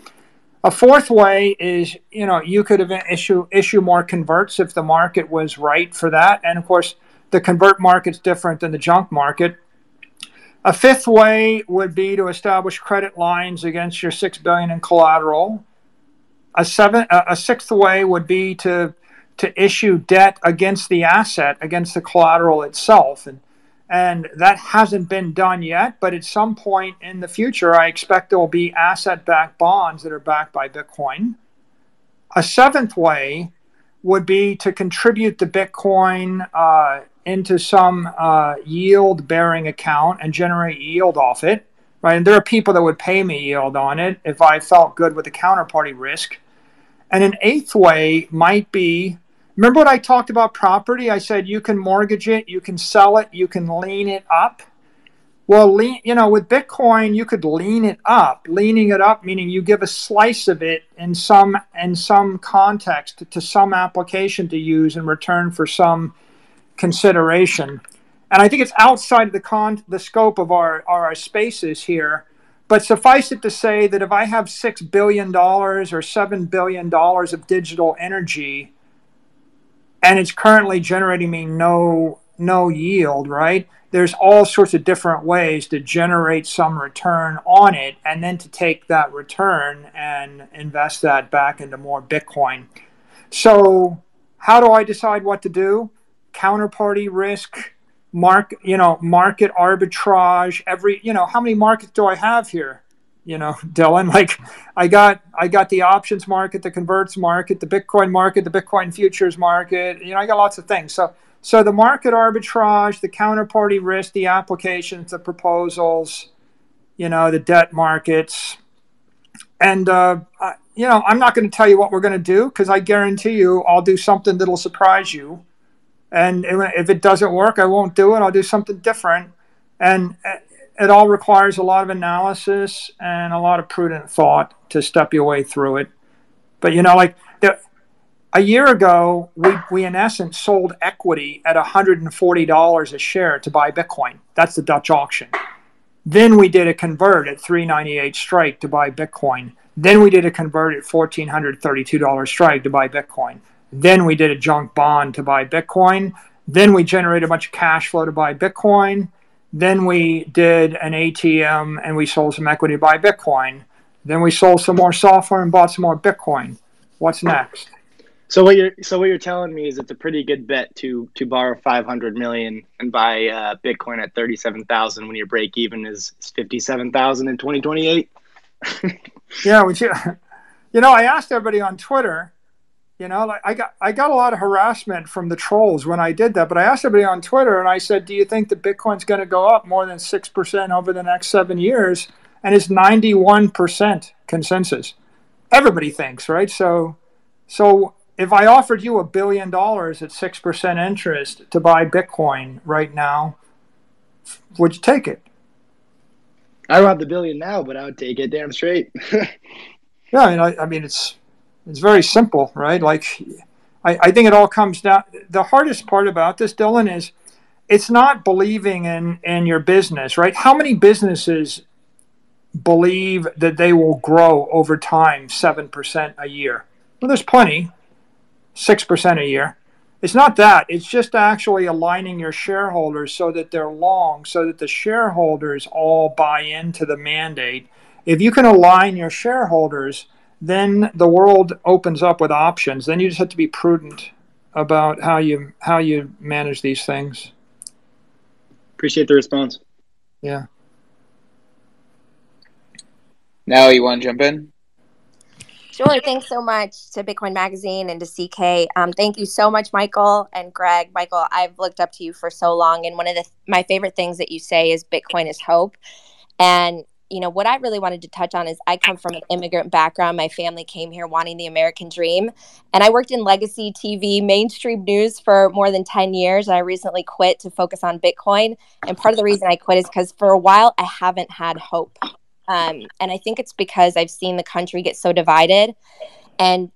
A fourth way is, you know, you could have issue, issue more converts if the market was right for that. And of course, the convert market's different than the junk market. A fifth way would be to establish credit lines against your six billion dollars in collateral. A seven, a sixth way would be to to issue debt against the asset, against the collateral itself, and and that hasn't been done yet. But at some point in the future, I expect there will be asset-backed bonds that are backed by Bitcoin. A seventh way would be to contribute the Bitcoin uh, into some uh, yield-bearing account and generate yield off it, right? And there are people that would pay me yield on it if I felt good with the counterparty risk. And an eighth way might be, remember what I talked about property? I said you can mortgage it, you can sell it, you can lean it up. Well, lean, you know, with Bitcoin, you could lean it up. Leaning it up meaning you give a slice of it in some in some context to some application to use in return for some consideration. And I think it's outside the con- the scope of our, our spaces here. But suffice it to say that if I have six billion dollars or seven billion dollars of digital energy, and it's currently generating me no no yield, right? There's all sorts of different ways to generate some return on it, and then to take that return and invest that back into more Bitcoin. So how do I decide what to do? Counterparty risk, market, you know, market arbitrage, every, you know, how many markets do I have here? You know, Dylan, like I got, I got the options market, the converts market, the Bitcoin market, the Bitcoin futures market, you know, I got lots of things. So, so the market arbitrage, the counterparty risk, the applications, the proposals, you know, the debt markets. And, uh, I, you know, I'm not going to tell you what we're going to do, because I guarantee you I'll do something that'll surprise you. And if it doesn't work, I won't do it. I'll do something different. And it all requires a lot of analysis and a lot of prudent thought to step your way through it. But, you know, like the, a year ago, we, we in essence sold equity at one hundred forty dollars a share to buy Bitcoin. That's the Dutch auction. Then we did a convert at three ninety-eight strike to buy Bitcoin. Then we did a convert at one thousand four hundred thirty-two dollars strike to buy Bitcoin. Then we did a junk bond to buy Bitcoin. Then we generated a bunch of cash flow to buy Bitcoin. Then we did an A T M and we sold some equity to buy Bitcoin. Then we sold some more software and bought some more Bitcoin. What's next? So what you're so what you're telling me is it's a pretty good bet to to borrow five hundred million dollars and buy uh, Bitcoin at thirty-seven thousand when your break even is fifty-seven thousand in twenty twenty-eight. Yeah, would you, you know, I asked everybody on Twitter. You know, like I got I got a lot of harassment from the trolls when I did that. But I asked everybody on Twitter, and I said, do you think that Bitcoin's going to go up more than six percent over the next seven years? And it's ninety-one percent consensus. Everybody thinks, right? So so if I offered you a billion dollars at six percent interest to buy Bitcoin right now, would you take it? I don't have the billion now, but I would take it damn straight. Yeah, I mean, I, I mean, it's... It's very simple, right? Like, I, I think it all comes down. The hardest part about this, Dylan, is it's not believing in, in your business, right? How many businesses believe that they will grow over time seven percent a year? Well, there's plenty, six percent a year. It's not that. It's just actually aligning your shareholders so that they're long, so that the shareholders all buy into the mandate. If you can align your shareholders, then the world opens up with options. Then you just have to be prudent about how you how you manage these things. Appreciate the response. Yeah. Now, you want to jump in? Sure. Thanks so much to Bitcoin Magazine and to C K. Um, thank you so much, Michael and Greg. Michael, I've looked up to you for so long, and one of the my favorite things that you say is Bitcoin is hope. And you know, what I really wanted to touch on is I come from an immigrant background. My family came here wanting the American dream. And I worked in legacy T V, mainstream news for more than ten years. And I recently quit to focus on Bitcoin. And part of the reason I quit is because for a while I haven't had hope. Um, and I think it's because I've seen the country get so divided. And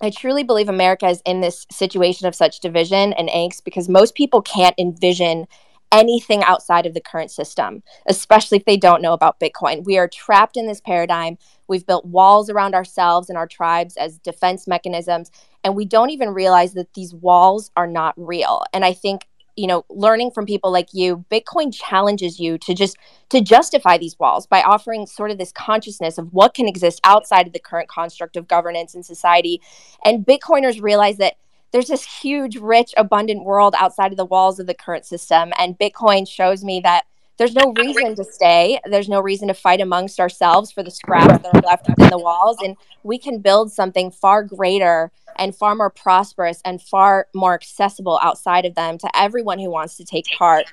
I truly believe America is in this situation of such division and angst because most people can't envision anything outside of the current system, especially if they don't know about Bitcoin. We are trapped in this paradigm. We've built walls around ourselves and our tribes as defense mechanisms, and we don't even realize that these walls are not real. And I think, you know, learning from people like you, Bitcoin challenges you to just to justify these walls by offering sort of this consciousness of what can exist outside of the current construct of governance and society. And Bitcoiners realize that there's this huge, rich, abundant world outside of the walls of the current system. And Bitcoin shows me that there's no reason to stay. There's no reason to fight amongst ourselves for the scraps that are left in the walls. And we can build something far greater and far more prosperous and far more accessible outside of them to everyone who wants to take part.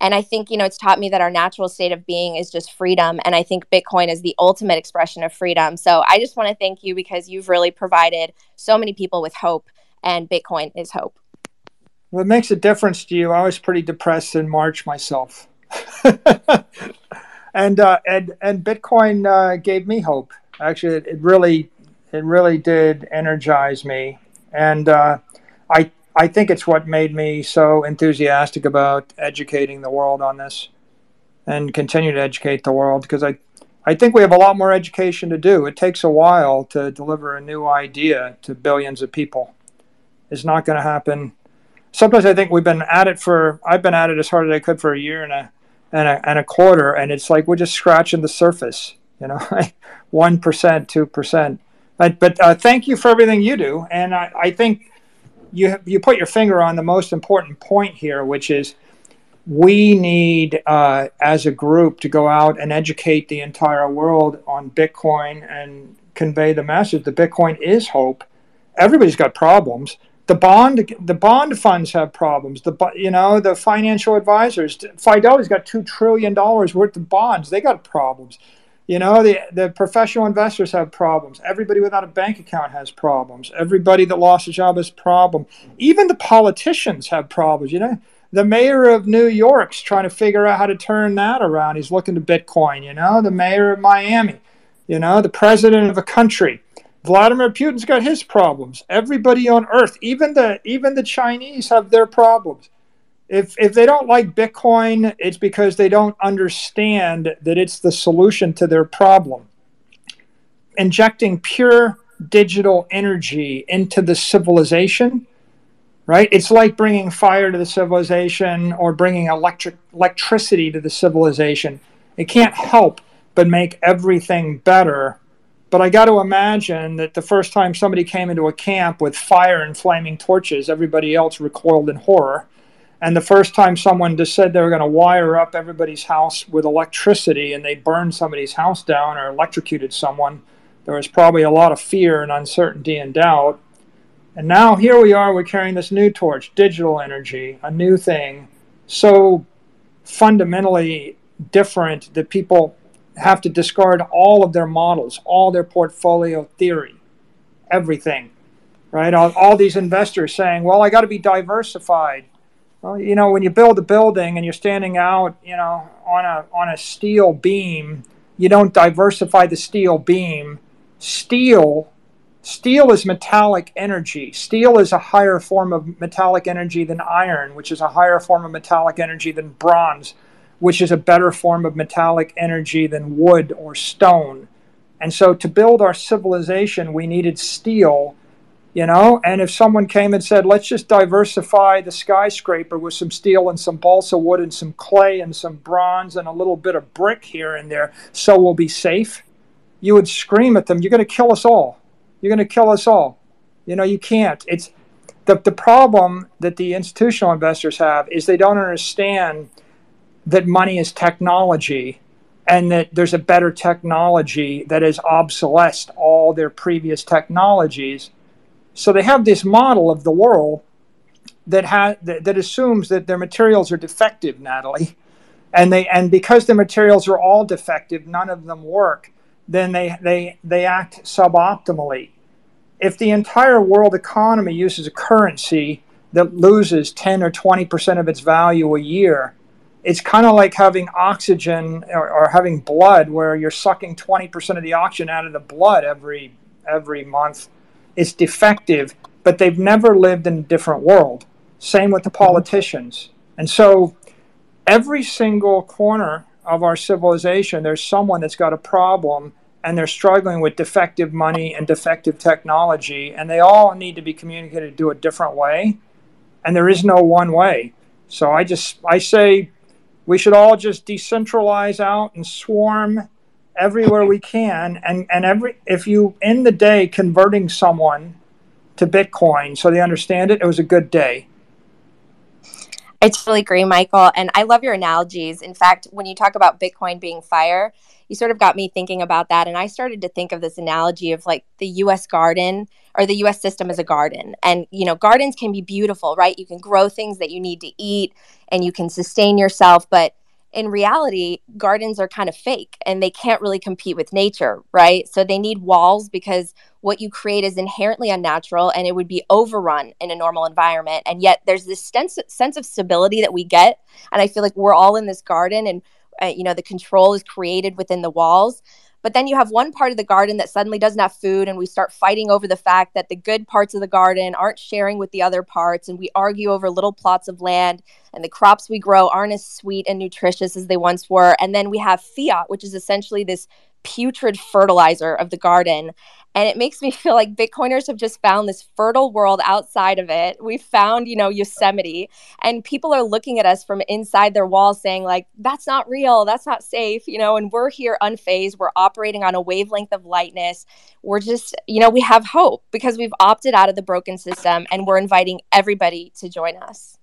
And I think, you know, it's taught me that our natural state of being is just freedom. And I think Bitcoin is the ultimate expression of freedom. So I just want to thank you because you've really provided so many people with hope. And Bitcoin is hope. What makes a difference to you? I was pretty depressed in March myself. and, uh, and and Bitcoin uh, gave me hope. Actually, it, it really it really did energize me. And uh, I, I think it's what made me so enthusiastic about educating the world on this and continue to educate the world because I, I think we have a lot more education to do. It takes a while to deliver a new idea to billions of people. is not going to happen. Sometimes I think we've been at it for, I've been at it as hard as I could for a year and a and a, and a quarter, and it's like we're just scratching the surface, you know, one percent, two percent. But, but uh, thank you for everything you do, and I, I think you you put your finger on the most important point here, which is we need, uh, as a group, to go out and educate the entire world on Bitcoin and convey the message that Bitcoin is hope. Everybody's got problems. The bond, the bond funds have problems. The, you know, the financial advisors, Fidelity's got two trillion dollars worth of bonds. They got problems. You know, the the professional investors have problems. Everybody without a bank account has problems. Everybody that lost a job has problem. Even the politicians have problems. You know, the mayor of New York's trying to figure out how to turn that around. He's looking to Bitcoin. You know, the mayor of Miami. You know, the president of a country. Vladimir Putin's got his problems. Everybody on Earth, even the even the Chinese, have their problems. If if they don't like Bitcoin, it's because they don't understand that it's the solution to their problem. Injecting pure digital energy into the civilization, right? It's like bringing fire to the civilization or bringing electric electricity to the civilization. It can't help but make everything better. But I got to imagine that the first time somebody came into a camp with fire and flaming torches, everybody else recoiled in horror. And the first time someone just said they were going to wire up everybody's house with electricity and they burned somebody's house down or electrocuted someone, there was probably a lot of fear and uncertainty and doubt. And now here we are, we're carrying this new torch, digital energy, a new thing, so fundamentally different that people have to discard all of their models, all their portfolio theory, everything, right? All, all these investors saying, well, I got to be diversified. Well, you know, when you build a building and you're standing out, you know, on a on a steel beam, you don't diversify the steel beam. Steel, steel is metallic energy. Steel is a higher form of metallic energy than iron, which is a higher form of metallic energy than bronze, which is a better form of metallic energy than wood or stone. And so to build our civilization, we needed steel. You know, and if someone came and said, let's just diversify the skyscraper with some steel and some balsa wood and some clay and some bronze and a little bit of brick here and there so we'll be safe, you would scream at them, you're going to kill us all. You're going to kill us all. You know, you can't. It's the, the problem that the institutional investors have is they don't understand that money is technology and that there's a better technology that has obsolesced all their previous technologies. So they have this model of the world that ha- that, that assumes that their materials are defective, Natalie, and they and because their materials are all defective, none of them work. Then they they they act suboptimally. If the entire world economy uses a currency that loses ten or twenty percent of its value a year, it's kind of like having oxygen or, or having blood, where you're sucking twenty percent of the oxygen out of the blood every every month. It's defective, but they've never lived in a different world. Same with the politicians. And so every single corner of our civilization, there's someone that's got a problem, and they're struggling with defective money and defective technology, and they all need to be communicated to a different way, and there is no one way. So I just I say we should all just decentralize out and swarm everywhere we can, and and every if you end the day converting someone to Bitcoin so they understand it, it was a good day. I totally agree, Michael, and I love your analogies. In fact, when you talk about Bitcoin being fire, you sort of got me thinking about that, and I started to think of this analogy of like the U S garden or the U S system as a garden. And you know, gardens can be beautiful, right? You can grow things that you need to eat, and you can sustain yourself, but in reality, gardens are kind of fake and they can't really compete with nature, right? So they need walls because what you create is inherently unnatural and it would be overrun in a normal environment. And yet there's this sense, sense of stability that we get. And I feel like we're all in this garden and, uh, you know, the control is created within the walls. But then you have one part of the garden that suddenly doesn't have food, and we start fighting over the fact that the good parts of the garden aren't sharing with the other parts, and we argue over little plots of land, and the crops we grow aren't as sweet and nutritious as they once were. And then we have fiat, which is essentially this putrid fertilizer of the garden. And it makes me feel like Bitcoiners have just found this fertile world outside of it. We found, you know, Yosemite, and people are looking at us from inside their walls saying like, that's not real. That's not safe. You know, and we're here unfazed. We're operating on a wavelength of lightness. We're just, you know, we have hope because we've opted out of the broken system, and we're inviting everybody to join us.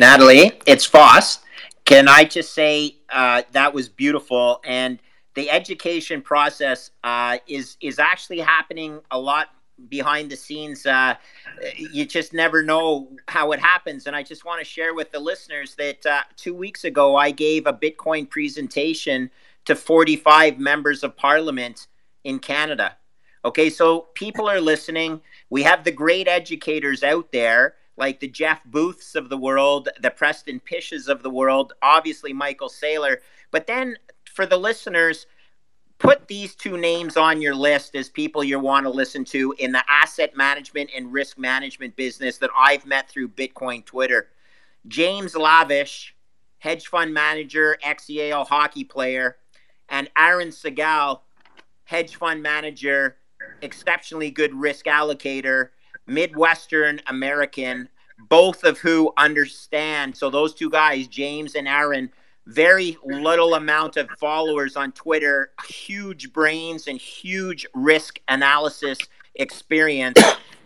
Natalie, it's Foss. Can I just say uh, that was beautiful. And the education process uh, is is actually happening a lot behind the scenes. Uh, you just never know how it happens. And I just want to share with the listeners that uh, two weeks ago, I gave a Bitcoin presentation to forty-five members of parliament in Canada. Okay, so people are listening. We have the great educators out there, like the Jeff Booths of the world, the Preston Pishes of the world, obviously Michael Saylor. But then for the listeners, put these two names on your list as people you want to listen to in the asset management and risk management business that I've met through Bitcoin Twitter. James Lavish, hedge fund manager, ex-Yale hockey player, and Aaron Segal, hedge fund manager, exceptionally good risk allocator, Midwestern American, both of who understand. So those two guys, James and Aaron, very little amount of followers on Twitter, huge brains and huge risk analysis experience.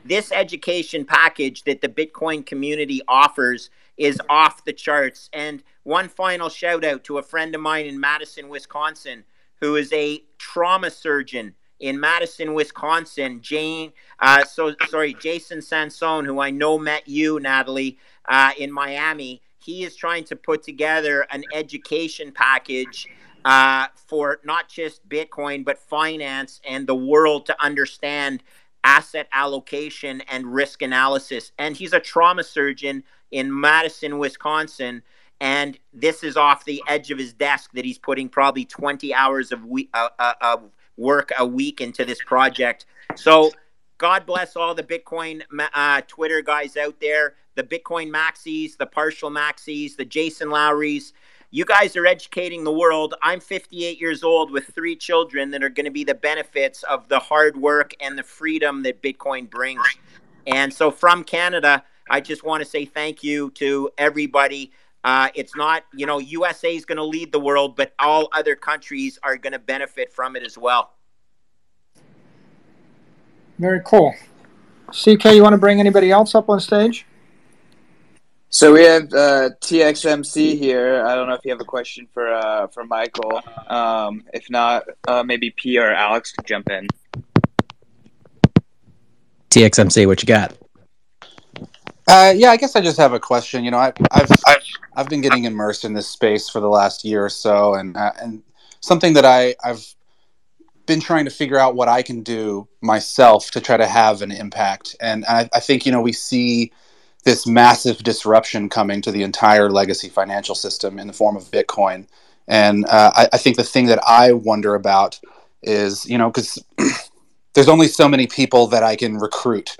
This education package that the Bitcoin community offers is off the charts. And one final shout out to a friend of mine in Madison, Wisconsin, who is a trauma surgeon in Madison, Wisconsin, Jane, uh, so sorry, Jason Sansone, who I know met you, Natalie, uh, in Miami. He is trying to put together an education package uh, for not just Bitcoin, but finance and the world to understand asset allocation and risk analysis. And he's a trauma surgeon in Madison, Wisconsin. And this is off the edge of his desk that he's putting probably twenty hours of we- uh, uh, uh, work a week into this project. So God bless all the Bitcoin uh, Twitter guys out there, the Bitcoin Maxis, the Partial Maxis, the Jason Lowrys. You guys are educating the world. I'm fifty-eight years old with three children that are going to be the benefits of the hard work and the freedom that Bitcoin brings. And so from Canada, I just want to say thank you to everybody. Uh, it's not, you know, U S A is going to lead the world, but all other countries are going to benefit from it as well. Very cool. C K, you want to bring anybody else up on stage? So we have uh, T X M C here. I don't know if you have a question for uh, for Michael. Um, if not, uh, maybe P or Alex could jump in. T X M C, what you got? Uh, yeah, I guess I just have a question. You know, I, I've I've been getting immersed in this space for the last year or so, and uh, and something that I I've been trying to figure out what I can do myself to try to have an impact. And I, I think, you know, we see this massive disruption coming to the entire legacy financial system in the form of Bitcoin. And uh, I, I think the thing that I wonder about is, you know, because there's only so many people that I can recruit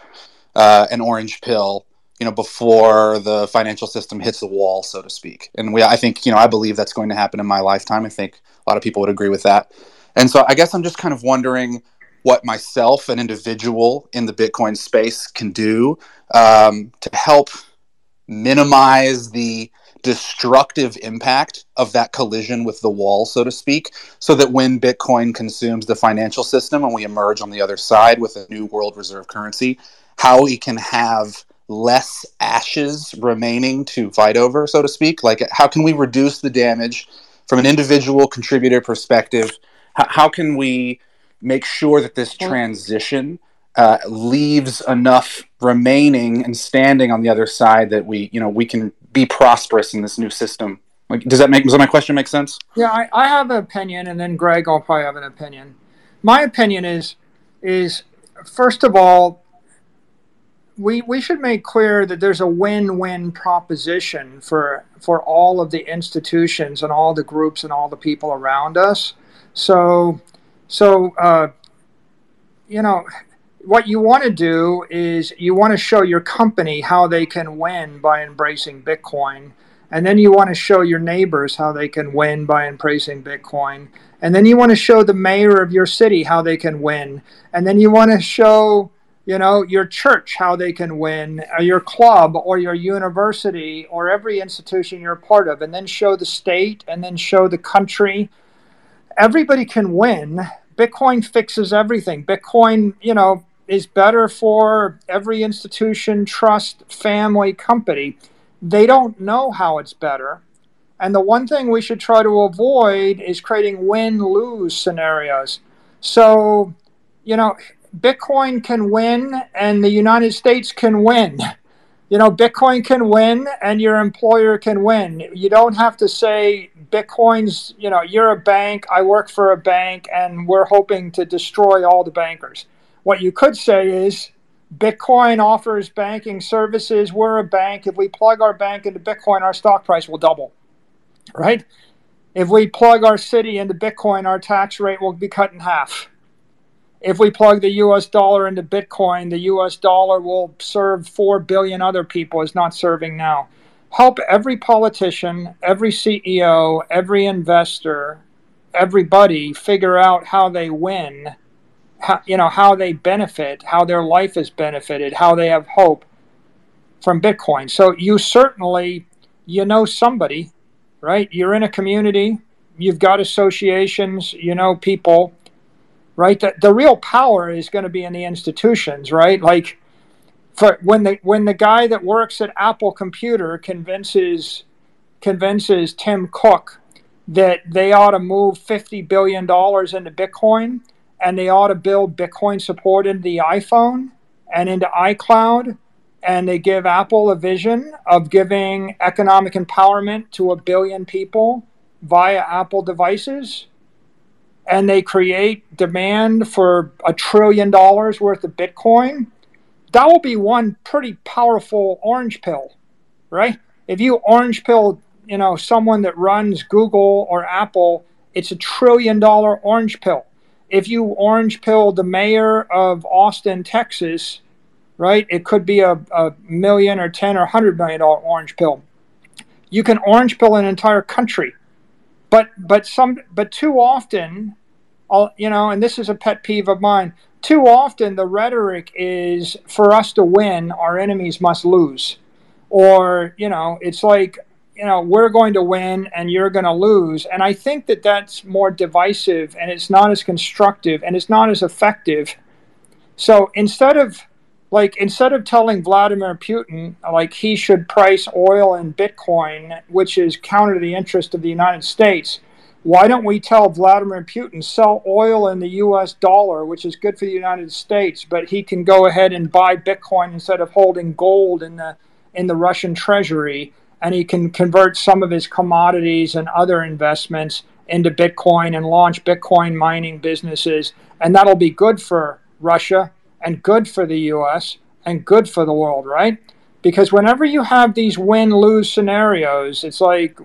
uh, an orange pill, you know, before the financial system hits the wall, so to speak. And we, I think, you know, I believe that's going to happen in my lifetime. I think a lot of people would agree with that. And so I guess I'm just kind of wondering what myself, an individual in the Bitcoin space, can do um, to help minimize the destructive impact of that collision with the wall, so to speak, so that when Bitcoin consumes the financial system and we emerge on the other side with a new world reserve currency, how we can have less ashes remaining to fight over, so to speak. Like, how can we reduce the damage from an individual contributor perspective? How can we make sure that this transition uh, leaves enough remaining and standing on the other side that we, you know, we can be prosperous in this new system? Like, does that make does my question make sense? Yeah, I, I have an opinion, and then Greg, I'll probably have an opinion. My opinion is is first of all, we we should make clear that there's a win-win proposition for for all of the institutions and all the groups and all the people around us. So, so uh, you know, what you want to do is you want to show your company how they can win by embracing Bitcoin, and then you want to show your neighbors how they can win by embracing Bitcoin, And then you want to show the mayor of your city how they can win. And then you want to show, you know, your church how they can win, or your club or your university or every institution you're a part of. And then show the state and then show the country. Everybody can win. Bitcoin fixes everything. Bitcoin, you know, is better for every institution, trust, family, company. They don't know how it's better. And the one thing we should try to avoid is creating win-lose scenarios. So, you know, Bitcoin can win and the United States can win. You know, Bitcoin can win and your employer can win. You don't have to say Bitcoin's, you know, you're a bank, I work for a bank, and we're hoping to destroy all the bankers. What you could say is, Bitcoin offers banking services, we're a bank. If we plug our bank into Bitcoin, our stock price will double. Right? If we plug our city into Bitcoin, our tax rate will be cut in half. If we plug the U S dollar into Bitcoin, the U S dollar will serve four billion other people it's not serving now. Help every politician, every C E O, every investor, everybody figure out how they win, how, you know, how they benefit, how their life is benefited, how they have hope from Bitcoin. So you certainly, you know somebody. Right? You're in a community, you've got associations, you know people, right? The, the real power is going to be in the institutions, right? Like for when the when the guy that works at Apple Computer convinces convinces Tim Cook that they ought to move fifty billion dollars into Bitcoin and they ought to build Bitcoin support into the iPhone and into iCloud, and they give Apple a vision of giving economic empowerment to a billion people via Apple devices, and they create demand for a trillion dollars worth of Bitcoin, that will be one pretty powerful orange pill, right? If you orange pill, you know, someone that runs Google or Apple, it's a trillion dollar orange pill. If you orange pill the mayor of Austin, Texas, right? It could be a, a million or ten or one hundred million dollars orange pill. You can orange pill an entire country. But but some but too often, I'll, you know, and this is a pet peeve of mine, too often the rhetoric is for us to win, our enemies must lose. Or, you know, it's like, you know, we're going to win and you're going to lose. And I think that that's more divisive and it's not as constructive and it's not as effective. So instead of Like, instead of telling Vladimir Putin, like, he should price oil and Bitcoin, which is counter to the interest of the United States, why don't we tell Vladimir Putin, sell oil in the U S dollar, which is good for the United States, but he can go ahead and buy Bitcoin instead of holding gold in the in the Russian treasury, and he can convert some of his commodities and other investments into Bitcoin and launch Bitcoin mining businesses, and that'll be good for Russia, and good for the U S, and good for the world, right? Because whenever you have these win-lose scenarios, it's like,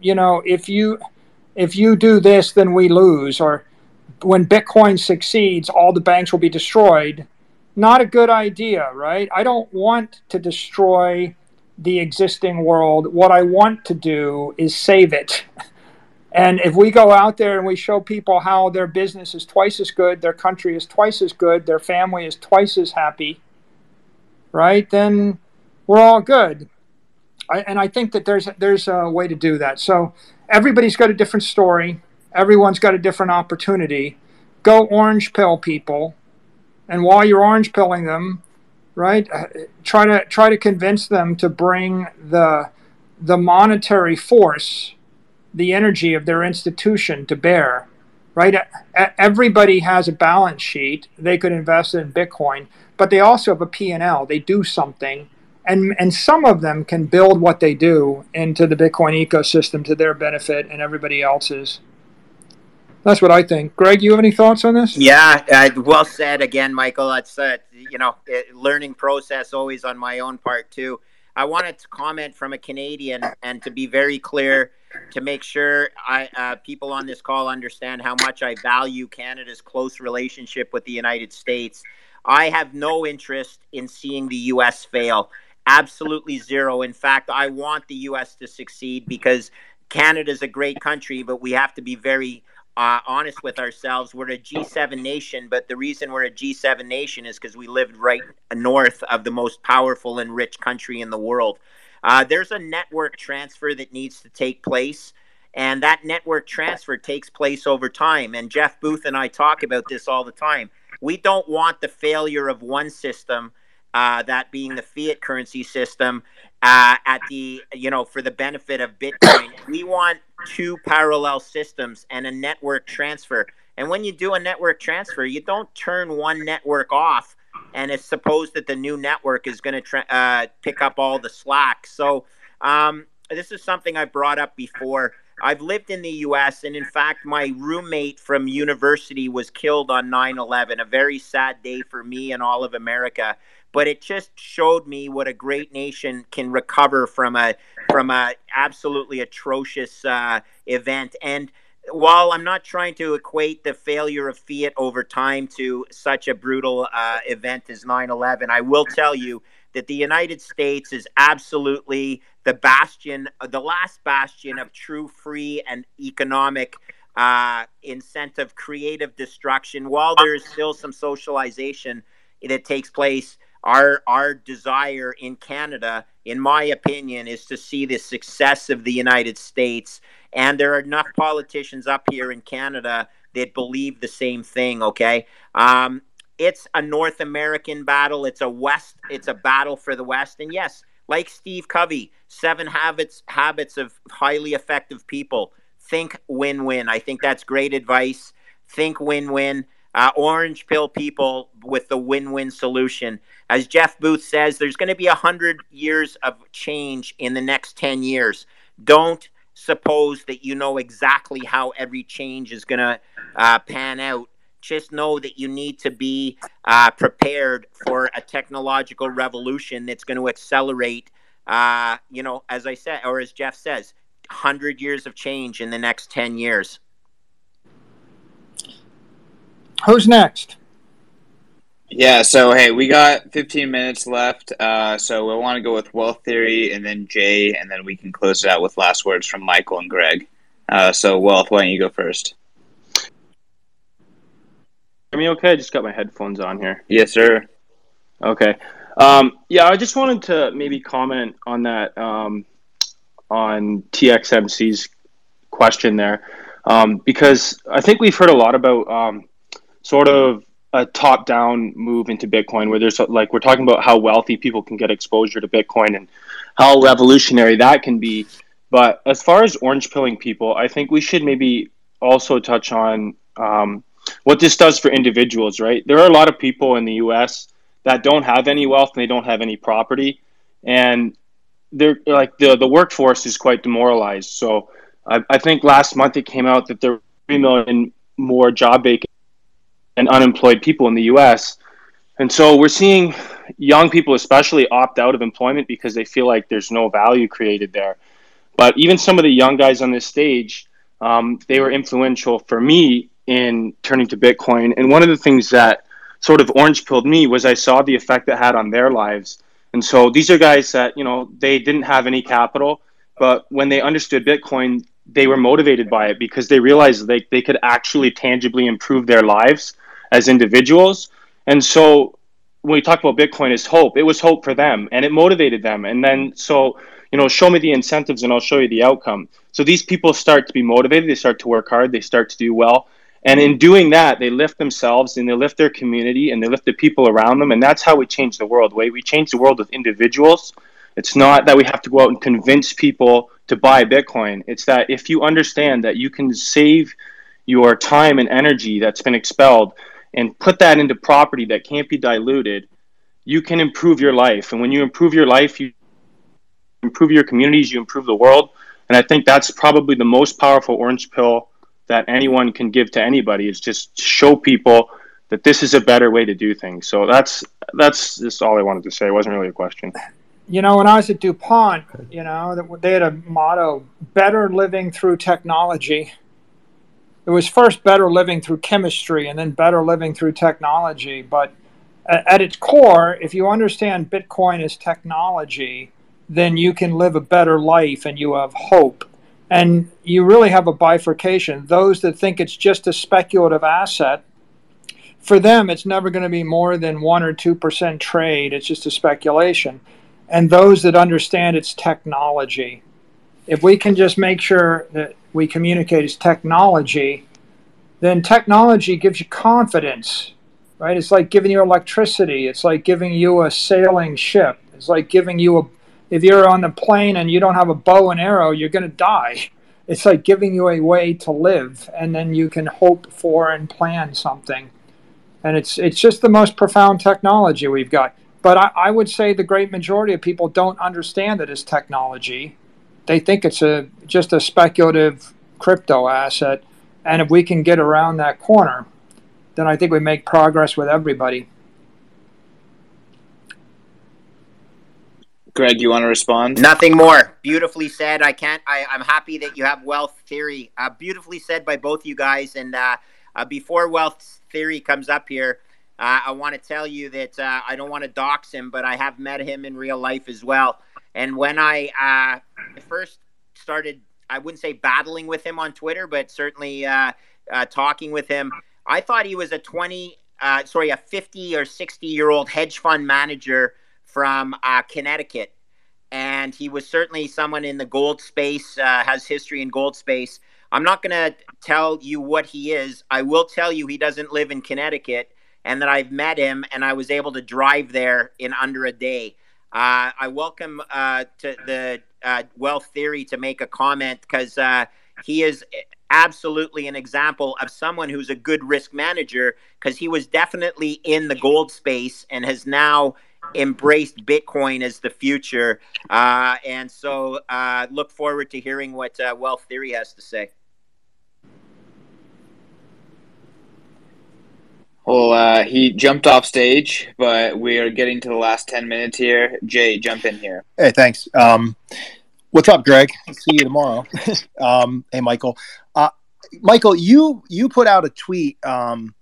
you know, if you if you do this, then we lose. Or when Bitcoin succeeds, all the banks will be destroyed. Not a good idea, right? I don't want to destroy the existing world. What I want to do is save it. And if we go out there and we show people how their business is twice as good, their country is twice as good, their family is twice as happy, right, then we're all good. I, and I think that there's there's a way to do that. So everybody's got a different story. Everyone's got a different opportunity. Go orange pill people. And while you're orange pilling them, right, try to, try to convince them to bring the the monetary force, the energy of their institution to bear, right? Everybody has a balance sheet. They could invest in Bitcoin, but they also have a P and L. They do something, and and some of them can build what they do into the Bitcoin ecosystem to their benefit and everybody else's. That's what I think. Greg, you have any thoughts on this? Yeah, uh, well said again, Michael. That's uh, you know, learning process always on my own part too. I wanted to comment from a Canadian and to be very clear to make sure I, uh, people on this call understand how much I value Canada's close relationship with the United States. I have no interest in seeing the U S fail. Absolutely zero. In fact, I want the U S to succeed because Canada's a great country, but we have to be very uh, honest with ourselves. We're a G seven nation, but the reason we're a G seven nation is because we lived right north of the most powerful and rich country in the world. Uh, there's a network transfer that needs to take place, and that network transfer takes place over time. And Jeff Booth and I talk about this all the time. We don't want the failure of one system, uh, that being the fiat currency system, uh, at the, you know, for the benefit of Bitcoin. We want two parallel systems and a network transfer. And when you do a network transfer, you don't turn one network off and it's supposed that the new network is going to tra- uh, pick up all the slack. So um, this is something I brought up before. I've lived in the U S, and in fact, my roommate from university was killed on nine eleven, a very sad day for me and all of America. But it just showed me what a great nation can recover from a from a absolutely atrocious uh, event. And while I'm not trying to equate the failure of fiat over time to such a brutal uh, event as nine eleven, I will tell you that the United States is absolutely the bastion, the last bastion of true free and economic uh, incentive, creative destruction. While there is still some socialization that takes place, our our desire in Canada, in my opinion, is to see the success of the United States. And there are enough politicians up here in Canada that believe the same thing, okay? Um, it's a North American battle. It's a West. It's a battle for the West. And yes, like Steve Covey, seven habits habits of highly effective people. Think win-win. I think that's great advice. Think win-win. Uh, orange pill people with the win-win solution. As Jeff Booth says, there's going to be one hundred years of change in the next ten years. Don't suppose that you know exactly how every change is going to uh, pan out. Just know that you need to be uh, prepared for a technological revolution that's going to accelerate, uh, you know, as I said, or as Jeff says, one hundred years of change in the next ten years. Who's next? Yeah, so, hey, we got fifteen minutes left, uh, so we'll want to go with Wealth Theory and then Jay, and then we can close it out with last words from Michael and Greg. Uh, so, Wealth, why don't you go first? Hear me okay? I just got my headphones on here. Yes, sir. Okay. Um, yeah, I just wanted to maybe comment on that, um, on T X M C's question there, um, because I think we've heard a lot about um, sort of a top-down move into Bitcoin, where there's like, we're talking about how wealthy people can get exposure to Bitcoin and how revolutionary that can be. But as far as orange pilling people, I think we should maybe also touch on um, what this does for individuals, right? There are a lot of people in the U S that don't have any wealth and they don't have any property, and they're like the the workforce is quite demoralized. So I, I think last month it came out that there were three million more job vacant and unemployed people in the U S, and so we're seeing young people especially opt out of employment because they feel like there's no value created there. But even some of the young guys on this stage, um, they were influential for me in turning to Bitcoin. And one of the things that sort of orange pilled me was I saw the effect that had on their lives. And so these are guys that, you know, they didn't have any capital, but when they understood Bitcoin, they were motivated by it because they realized they, they could actually tangibly improve their lives as individuals. And so when we talk about Bitcoin as hope, it was hope for them and it motivated them. And then, so, you know, show me the incentives and I'll show you the outcome. So these people start to be motivated. They start to work hard. They start to do well. And in doing that, they lift themselves and they lift their community and they lift the people around them. And that's how we change the world. We change the world with individuals. It's not that we have to go out and convince people to buy Bitcoin. It's that if you understand that you can save your time and energy that's been expelled and put that into property that can't be diluted, you can improve your life. And when you improve your life, you improve your communities, you improve the world. And I think that's probably the most powerful orange pill that anyone can give to anybody, is just show people that this is a better way to do things. So that's that's just all I wanted to say. It wasn't really a question. You know, when I was at DuPont, you know, they had a motto, better living through technology. It was first better living through chemistry and then better living through technology. But at its core, if you understand Bitcoin as technology, then you can live a better life and you have hope. And you really have a bifurcation. Those that think it's just a speculative asset, for them, it's never going to be more than one or two percent trade. It's just a speculation. And those that understand it's technology. If we can just make sure that we communicate as technology, then technology gives you confidence, right? It's like giving you electricity. It's like giving you a sailing ship. It's like giving you a, if you're on the plane and you don't have a bow and arrow, you're going to die. It's like giving you a way to live, and then you can hope for and plan something. And it's it's just the most profound technology we've got. But I, I would say the great majority of people don't understand it as technology. They think it's a just a speculative crypto asset. And if we can get around that corner, then I think we make progress with everybody. Greg, you want to respond? Nothing more. Beautifully said. I can't. I, I'm happy that you have wealth theory. Uh, beautifully said by both you guys. And uh, uh, before wealth theory comes up here, uh, I want to tell you that uh, I don't want to dox him, but I have met him in real life as well. And when I uh, first started, I wouldn't say battling with him on Twitter, but certainly uh, uh, talking with him, I thought he was a twenty, uh, sorry, a fifty or sixty year old hedge fund manager from uh, Connecticut. And he was certainly someone in the gold space, uh, has history in gold space. I'm not going to tell you what he is. I will tell you he doesn't live in Connecticut, and that I've met him and I was able to drive there in under a day. Uh, I welcome uh, to the uh, Wealth Theory to make a comment, because uh, he is absolutely an example of someone who's a good risk manager, because he was definitely in the gold space and has now embraced Bitcoin as the future. Uh, and so uh, look forward to hearing what uh, Wealth Theory has to say. Well, uh, he jumped off stage, but we are getting to the last ten minutes here. Jay, jump in here. Hey, thanks. Um, what's up, Greg? See you tomorrow. um, hey, Michael. Uh, Michael, you you put out a tweet um,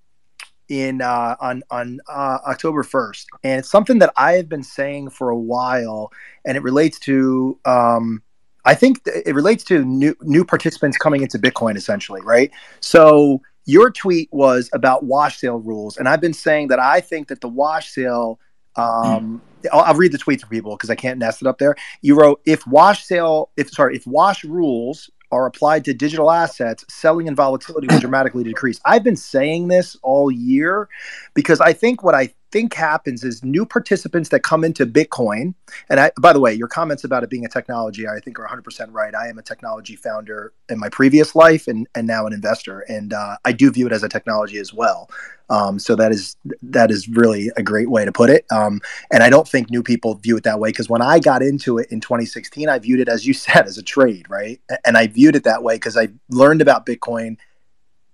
in uh, on on uh, October first, and it's something that I have been saying for a while, and it relates to um, I think th- it relates to new new participants coming into Bitcoin, essentially, right? So. Your tweet was about wash sale rules, and I've been saying that I think that the wash sale um, mm. – I'll, I'll read the tweet for people because I can't nest it up there. You wrote, if wash sale – if sorry, if wash rules are applied to digital assets, selling and volatility will dramatically decrease. I've been saying this all year because I think what I think happens is new participants that come into Bitcoin – and I, by the way, your comments about it being a technology I think are one hundred percent right. I am a technology founder in my previous life and, and now an investor, and uh, I do view it as a technology as well. Um, so that is that is really a great way to put it. Um, and I don't think new people view it that way, because when I got into it in twenty sixteen, I viewed it, as you said, as a trade, right? And I viewed it that way because I learned about Bitcoin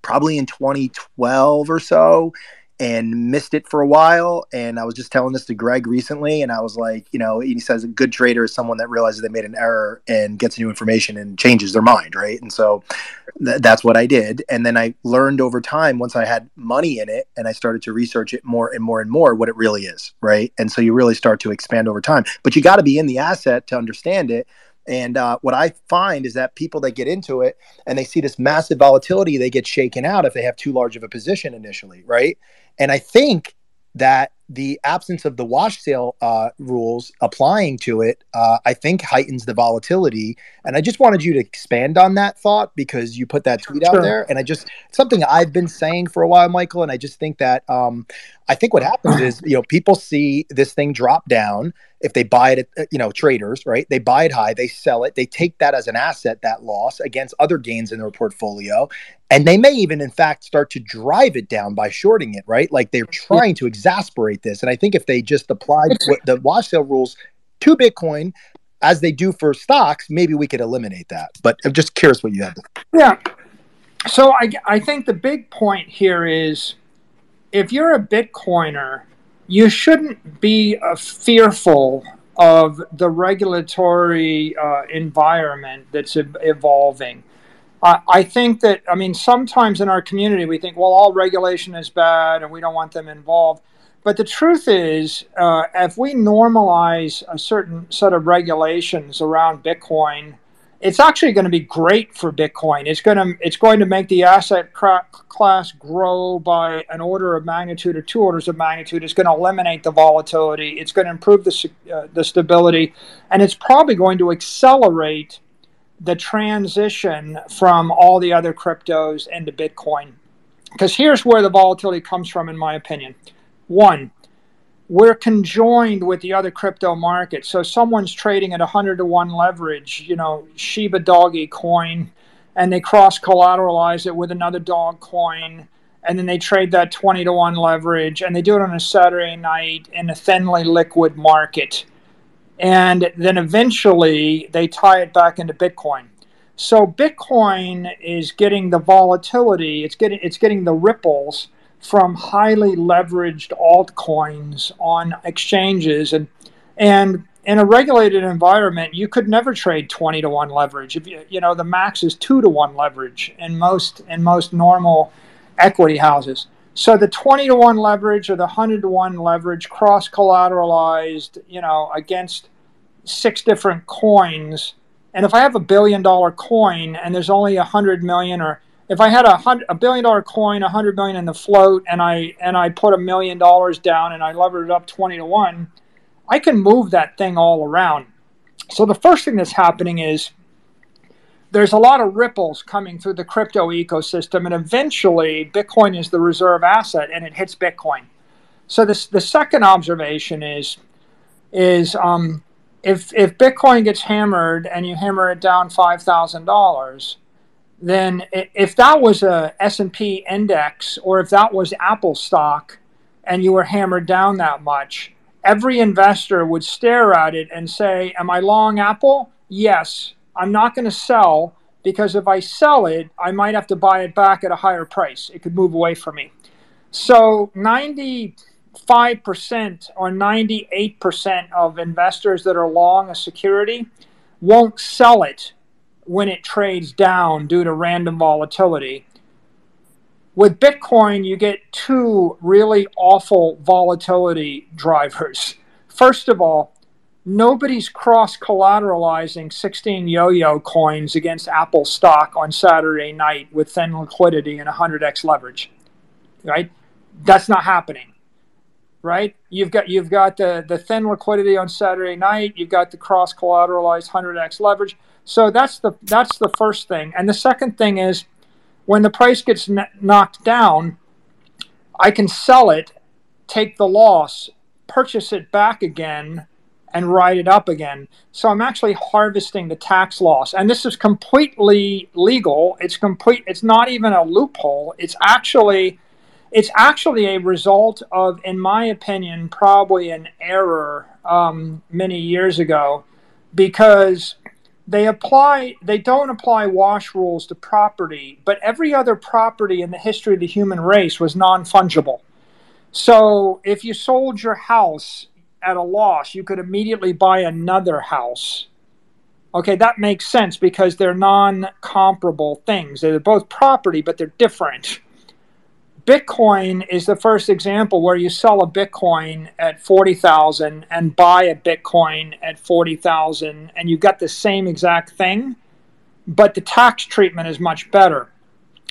probably in twenty twelve or so, and missed it for a while. And I was just telling this to Greg recently, and I was like, you know, he says a good trader is someone that realizes they made an error and gets new information and changes their mind, right? And so th- that's what I did. And then I learned over time, once I had money in it and I started to research it more and more and more, what it really is, right? And so you really start to expand over time. But you got to be in the asset to understand it. And uh, what I find is that people that get into it and they see this massive volatility, they get shaken out if they have too large of a position initially, right? And I think that the absence of the wash sale uh, rules applying to it, uh, I think heightens the volatility. And I just wanted you to expand on that thought, because you put that tweet out there. And I just, something I've been saying for a while, Michael. And I just think that, um, I think what happens is, you know, people see this thing drop down. If they buy it, at, you know, traders, right? They buy it high, they sell it, they take that as an asset, that loss against other gains in their portfolio. And they may even, in fact, start to drive it down by shorting it, right? Like they're trying to exasperate this. And I think if they just applied the wash sale rules to Bitcoin, as they do for stocks, maybe we could eliminate that. But I'm just curious what you have to say. Yeah. So I, I think the big point here is, if you're a Bitcoiner, you shouldn't be uh, fearful of the regulatory uh, environment that's ev- evolving. Uh, I think that, I mean, sometimes in our community we think, well, all regulation is bad and we don't want them involved. But the truth is, uh, if we normalize a certain set of regulations around Bitcoin it's actually going to be great for Bitcoin. It's going to it's going to make the asset class grow by an order of magnitude or two orders of magnitude. It's going to eliminate the volatility. It's going to improve the uh, the stability, and it's probably going to accelerate the transition from all the other cryptos into Bitcoin. Because here's where the volatility comes from, in my opinion. One, we're conjoined with the other crypto market. So someone's trading at one hundred to one leverage, you know, Shiba Doggy coin, and they cross-collateralize it with another dog coin, and then they trade that twenty to one leverage, and they do it on a Saturday night in a thinly liquid market. And then eventually they tie it back into Bitcoin. So Bitcoin is getting the volatility, it's getting it's getting the ripples from highly leveraged altcoins on exchanges, and and in a regulated environment, you could never trade twenty to one leverage. If you, you know, the max is two to one leverage in most in most normal equity houses. So the twenty to one leverage or the one hundred to one leverage cross-collateralized, you know, against six different coins. And if I have a billion dollar coin and there's only a hundred million, or if I had a hundred, a billion dollar coin, a hundred million in the float, and I and I put a million dollars down and I levered it up twenty to one, I can move that thing all around. So the first thing that's happening is there's a lot of ripples coming through the crypto ecosystem, and eventually Bitcoin is the reserve asset and it hits Bitcoin. So this, the second observation is, is um, if if Bitcoin gets hammered and you hammer it down five thousand dollars, then if that was a S and P index or if that was Apple stock and you were hammered down that much, every investor would stare at it and say, am I long Apple? Yes. I'm not going to sell, because if I sell it, I might have to buy it back at a higher price. It could move away from me. So ninety-five percent or ninety-eight percent of investors that are long a security won't sell it when it trades down due to random volatility. With Bitcoin, you get two really awful volatility drivers. First of all, nobody's cross-collateralizing sixteen yo-yo coins against Apple stock on Saturday night with thin liquidity and one hundred x leverage, right? That's not happening, right? You've got you've got the, the thin liquidity on Saturday night. You've got the cross-collateralized one hundred x leverage. So that's the that's the first thing. And the second thing is, when the price gets n- knocked down, I can sell it, take the loss, purchase it back again, and write it up again. So I'm actually harvesting the tax loss. And this is completely legal. It's complete. It's not even a loophole. It's actually, it's actually a result of, in my opinion, probably an error um, many years ago, because they apply, they don't apply wash rules to property, but every other property in the history of the human race was non-fungible. So if you sold your house at a loss, you could immediately buy another house. Okay, that makes sense because they're non-comparable things. They're both property, but they're different. Bitcoin is the first example where you sell a Bitcoin at forty thousand dollars and buy a Bitcoin at forty thousand dollars, and you've got the same exact thing, but the tax treatment is much better.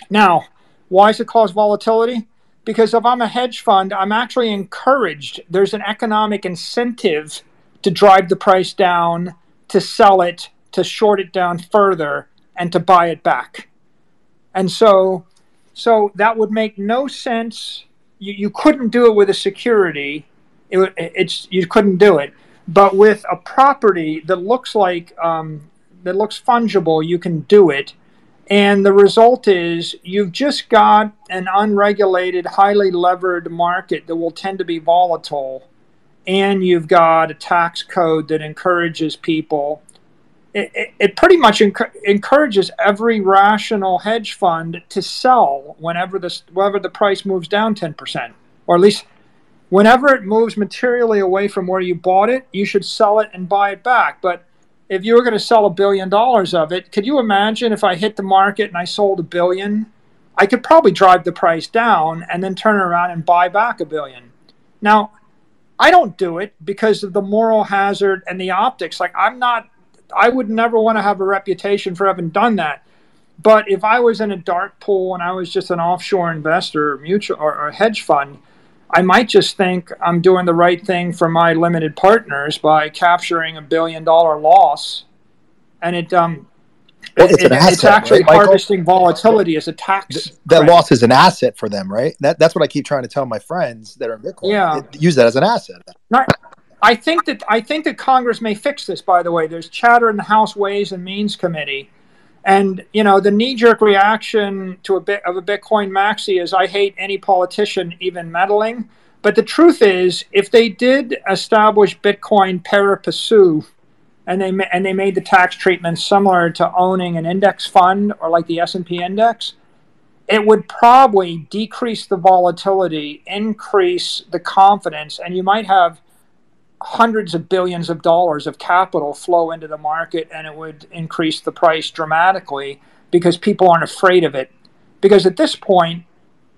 Now, why does it cause volatility? Because if I'm a hedge fund, I'm actually encouraged. There's an economic incentive to drive the price down, to sell it, to short it down further, and to buy it back. And so so that would make no sense. You, you couldn't do it with a security. It, it's you couldn't do it. But with a property that looks like um, that looks fungible, you can do it. And the result is you've just got an unregulated, highly levered market that will tend to be volatile, and you've got a tax code that encourages people. It, it, it pretty much enc- encourages every rational hedge fund to sell whenever the, whenever the price moves down ten percent, or at least whenever it moves materially away from where you bought it, you should sell it and buy it back. But if you were going to sell a billion dollars of it, could you imagine if I hit the market and I sold a billion? I could probably drive the price down and then turn around and buy back a billion. Now, I don't do it because of the moral hazard and the optics. Like, I'm not I would never want to have a reputation for having done that. But if I was in a dark pool and I was just an offshore investor or mutual or, or hedge fund, I might just think I'm doing the right thing for my limited partners by capturing a billion dollar loss. And it um well, it's, it, an it, asset, it's actually right, harvesting volatility as a tax. Th- that credit. Loss is an asset for them, right? That, that's what I keep trying to tell my friends that are in Bitcoin. Yeah. It, use that as an asset. Not, I think that I think that Congress may fix this, by the way. There's chatter in the House Ways and Means Committee. And, you know, the knee-jerk reaction to a bit of a Bitcoin maxi is I hate any politician even meddling. But the truth is, if they did establish Bitcoin pari passu, and they ma- and they made the tax treatment similar to owning an index fund or like the S and P index, it would probably decrease the volatility, increase the confidence, and you might have hundreds of billions of dollars of capital flow into the market, and it would increase the price dramatically because people aren't afraid of it. Because at this point,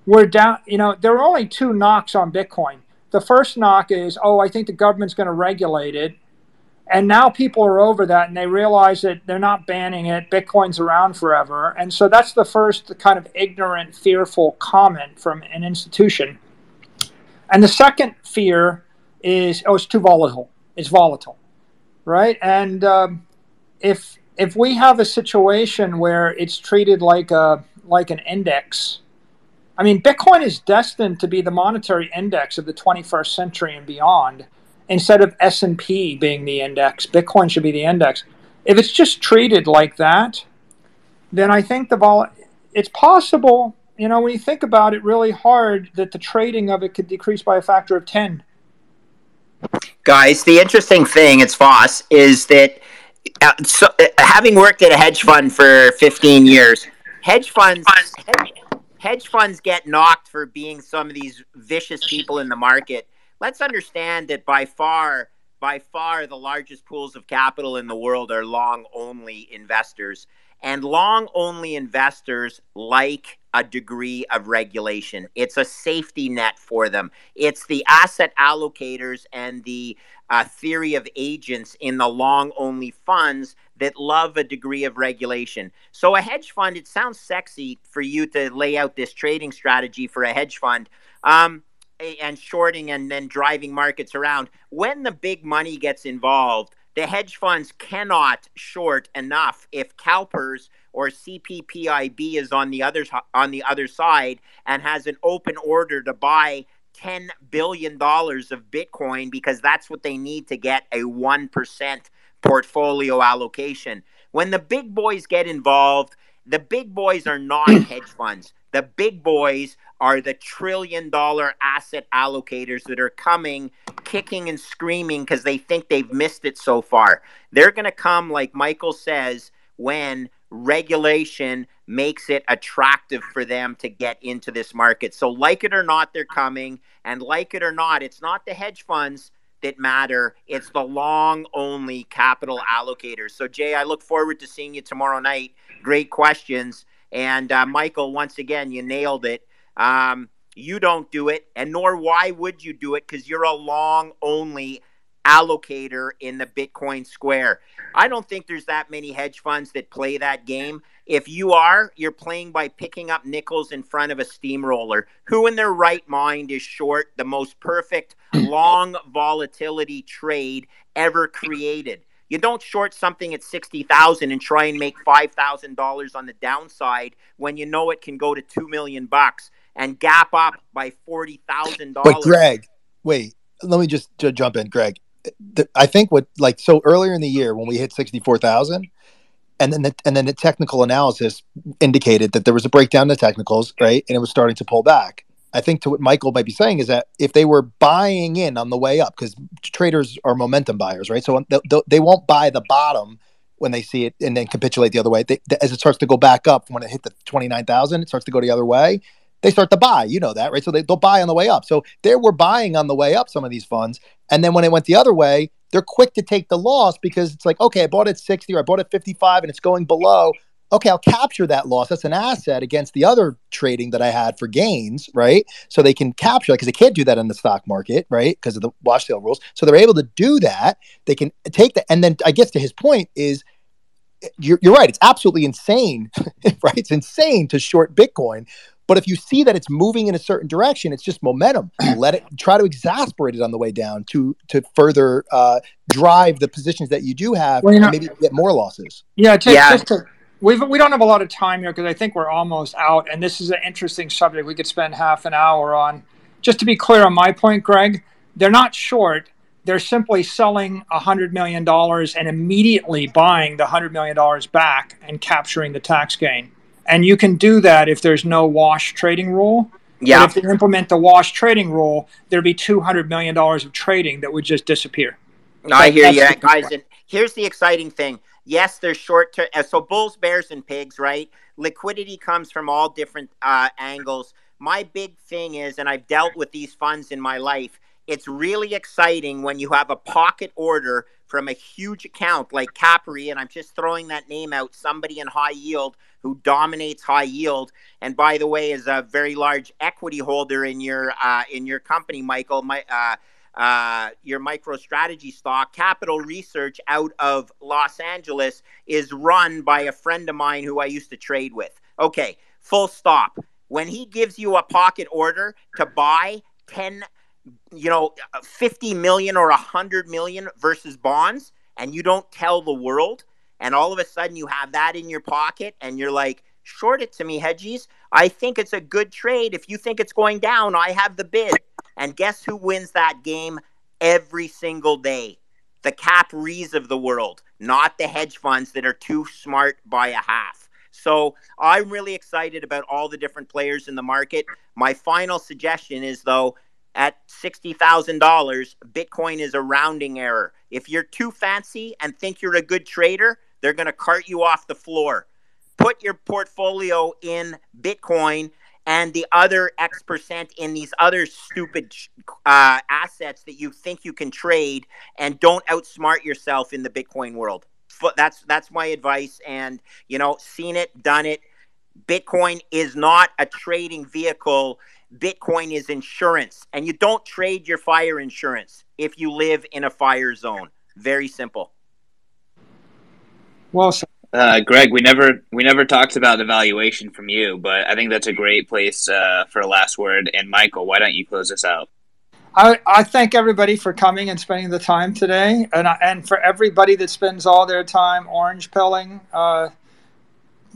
we're down, you know, there are only two knocks on Bitcoin. The first knock is, oh, I think the government's going to regulate it. And now people are over that, and they realize that they're not banning it. Bitcoin's around forever. And so that's the first kind of ignorant, fearful comment from an institution. And the second fear is, oh, it's too volatile. It's volatile, right? And um, if if we have a situation where it's treated like a like an index, I mean, Bitcoin is destined to be the monetary index of the twenty-first century and beyond. Instead of S and P being the index, Bitcoin should be the index. If it's just treated like that, then I think the vol- it's possible, you know, when you think about it really hard, that the trading of it could decrease by a factor of ten. Guys, the interesting thing, it's Foss, is that uh, so, uh, having worked at a hedge fund for fifteen years, hedge funds hedge, hedge funds get knocked for being some of these vicious people in the market. Let's understand that by far, by far, the largest pools of capital in the world are long-only investors. And long-only investors like a degree of regulation. It's a safety net for them. It's the asset allocators and the uh, theory of agents in the long-only funds that love a degree of regulation. So a hedge fund, it sounds sexy for you to lay out this trading strategy for a hedge fund. Um, and shorting and then driving markets around. When the big money gets involved, the hedge funds cannot short enough if CalPERS or C P P I B is on the other, on the other side and has an open order to buy ten billion dollars of Bitcoin because that's what they need to get a one percent portfolio allocation. When the big boys get involved, the big boys are not hedge funds. The big boys are the trillion-dollar asset allocators that are coming, kicking and screaming because they think they've missed it so far. They're going to come, like Michael says, when regulation makes it attractive for them to get into this market. So like it or not, they're coming. And like it or not, it's not the hedge funds that matter. It's the long-only capital allocators. So, Jay, I look forward to seeing you tomorrow night. Great questions. And uh, Michael, once again, you nailed it. Um, you don't do it, and nor why would you do it, because you're a long-only allocator in the Bitcoin square. I don't think there's that many hedge funds that play that game. If you are, you're playing by picking up nickels in front of a steamroller. Who in their right mind is short the most perfect long volatility trade ever created? You don't short something at sixty thousand and try and make five thousand dollars on the downside when you know it can go to two million bucks and gap up by forty thousand dollars. But Greg, wait, let me just j- jump in, Greg. The, I think what like so earlier in the year when we hit sixty-four thousand and then the, and then the technical analysis indicated that there was a breakdown in the technicals, right? And it was starting to pull back. I think to what Michael might be saying is that if they were buying in on the way up, because traders are momentum buyers, right? So they, they won't buy the bottom when they see it and then capitulate the other way. They, as it starts to go back up, when it hit the twenty-nine thousand, it starts to go the other way. They start to buy, you know that, right? So they, they'll buy on the way up. So they were buying on the way up, some of these funds. And then when it went the other way, they're quick to take the loss because it's like, okay, I bought at sixty or I bought at fifty-five and it's going below. okay, I'll capture that loss. That's an asset against the other trading that I had for gains, right? So they can capture that because they can't do that in the stock market, right? Because of the wash sale rules. So they're able to do that. They can take that. And then I guess to his point is, you're, you're right. It's absolutely insane, right? It's insane to short Bitcoin. But if you see that it's moving in a certain direction, it's just momentum. Let it, try to exasperate it on the way down to to further uh, drive the positions that you do have, well, you know, and maybe get more losses. Yeah, it takes, yeah. Just to, we've, we don't have a lot of time here because I think we're almost out. And this is an interesting subject we could spend half an hour on. Just to be clear on my point, Greg, they're not short. They're simply selling one hundred million dollars and immediately buying the one hundred million dollars back and capturing the tax gain. And you can do that if there's no wash trading rule. Yeah. But if they implement the wash trading rule, there'd be two hundred million dollars of trading that would just disappear. No, I hear you, guys. And here's the exciting thing. Yes, there's short term. So bulls, bears, and pigs, right? Liquidity comes from all different uh, angles. My big thing is, and I've dealt with these funds in my life, it's really exciting when you have a pocket order from a huge account like Capri, and I'm just throwing that name out, somebody in high yield who dominates high yield, and by the way, is a very large equity holder in your uh, in your company, Michael, my, uh, uh, your MicroStrategy stock. Capital Research out of Los Angeles is run by a friend of mine who I used to trade with. Okay, full stop. When he gives you a pocket order to buy ten you know, fifty million or one hundred million versus bonds, and you don't tell the world, and all of a sudden you have that in your pocket, and you're like, short it to me, hedgies. I think it's a good trade. If you think it's going down, I have the bid. And guess who wins that game every single day? The Capris of the world, not the hedge funds that are too smart by a half. So I'm really excited about all the different players in the market. My final suggestion is, though, at sixty thousand dollars, Bitcoin is a rounding error. If you're too fancy and think you're a good trader, they're going to cart you off the floor. Put your portfolio in Bitcoin and the other X percent in these other stupid uh, assets that you think you can trade, and don't outsmart yourself in the Bitcoin world. That's, that's my advice. And, you know, seen it, done it. Bitcoin is not a trading vehicle. Bitcoin is insurance, and you don't trade your fire insurance if you live in a fire zone. Very simple. Well, uh, Greg, we never we never talked about the valuation from you, but I think that's a great place uh, for a last word. And Michael, why don't you close us out? I, I thank everybody for coming and spending the time today, and I, and for everybody that spends all their time orange pilling Uh,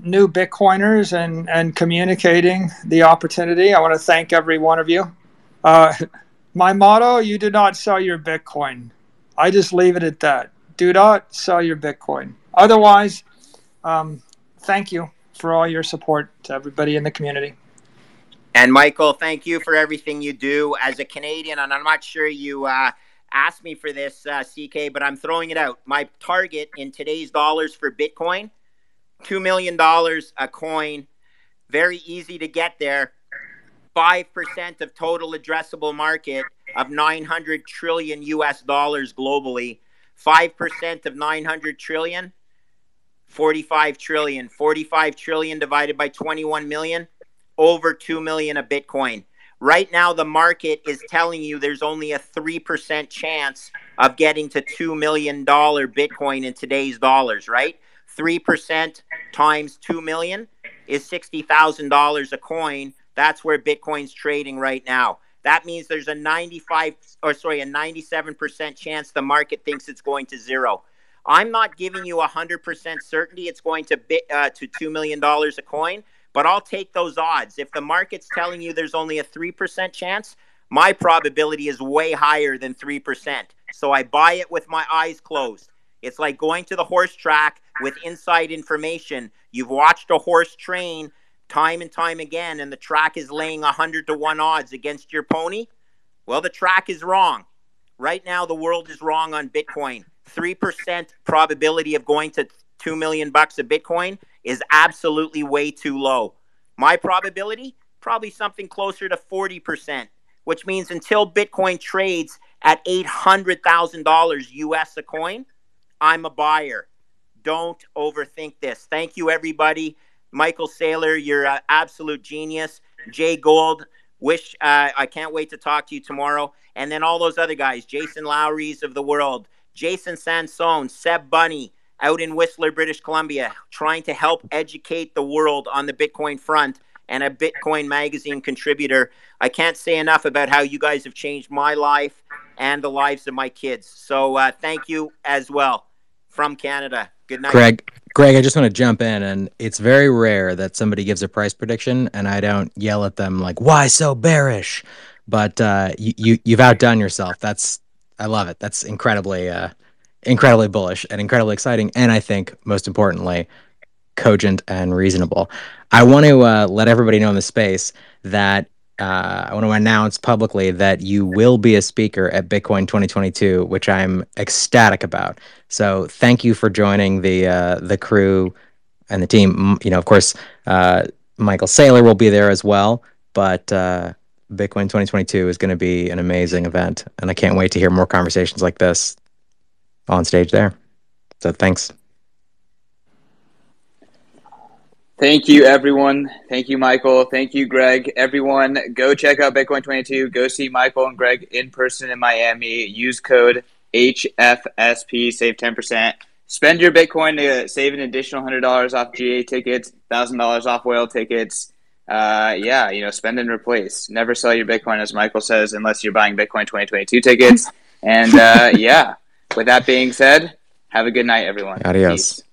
new Bitcoiners and, and communicating the opportunity. I want to thank every one of you. Uh, my motto, you do not sell your Bitcoin. I just leave it at that. Do not sell your Bitcoin. Otherwise, um, thank you for all your support to everybody in the community. And Michael, thank you for everything you do as a Canadian. And I'm not sure you uh, asked me for this, uh, C K, but I'm throwing it out. My target in today's dollars for Bitcoin, two million dollars a coin, very easy to get there, five percent of total addressable market of nine hundred trillion U S dollars globally, five percent of nine hundred trillion, forty-five trillion, forty-five trillion divided by twenty-one million, over two million a Bitcoin. Right now, the market is telling you there's only a three percent chance of getting to two million dollars Bitcoin in today's dollars, right? three percent times two million is sixty thousand dollars a coin. That's where Bitcoin's trading right now. That means there's a ninety-five or sorry, a ninety-seven percent chance the market thinks it's going to zero. I'm not giving you one hundred percent certainty it's going to bit, uh, to two million dollars a coin, but I'll take those odds. If the market's telling you there's only a three percent chance, my probability is way higher than three percent. So I buy it with my eyes closed. It's like going to the horse track with inside information. You've watched a horse train time and time again, and the track is laying one hundred to one odds against your pony. Well, the track is wrong. Right now, the world is wrong on Bitcoin. three percent probability of going to two million bucks a Bitcoin is absolutely way too low. My probability, probably something closer to forty percent, which means until Bitcoin trades at eight hundred thousand dollars U S a coin, I'm a buyer. Don't overthink this. Thank you, everybody. Michael Saylor, you're an absolute genius. Jay Gold, wish uh, I can't wait to talk to you tomorrow. And then all those other guys, Jason Lowry's of the world, Jason Sansone, Seb Bunny, out in Whistler, British Columbia, trying to help educate the world on the Bitcoin front, and a Bitcoin Magazine contributor. I can't say enough about how you guys have changed my life and the lives of my kids. So uh, thank you as well from Canada. Good night. Greg, Greg, I just want to jump in, and it's very rare that somebody gives a price prediction and I don't yell at them like, why so bearish? But uh, you, you, you've outdone yourself. That's, I love it. That's incredibly uh, incredibly bullish and incredibly exciting, and I think most importantly cogent and reasonable. I want to uh, let everybody know in the space that uh, I want to announce publicly that you will be a speaker at Bitcoin twenty twenty-two, which I'm ecstatic about. So thank you for joining the uh, the crew and the team. You know, of course, uh, Michael Saylor will be there as well, but uh, Bitcoin twenty twenty-two is going to be an amazing event, and I can't wait to hear more conversations like this on stage there. So thanks. Thank you, everyone. Thank you, Michael. Thank you, Greg. Everyone, go check out Bitcoin twenty-two. Go see Michael and Greg in person in Miami. Use code H F S P, save ten percent. Spend your Bitcoin to save an additional one hundred dollars off G A tickets, one thousand dollars off whale tickets. Uh, yeah, you know, spend and replace. Never sell your Bitcoin, as Michael says, unless you're buying Bitcoin twenty twenty-two tickets. And uh, yeah, with that being said, have a good night, everyone. Adios. Peace.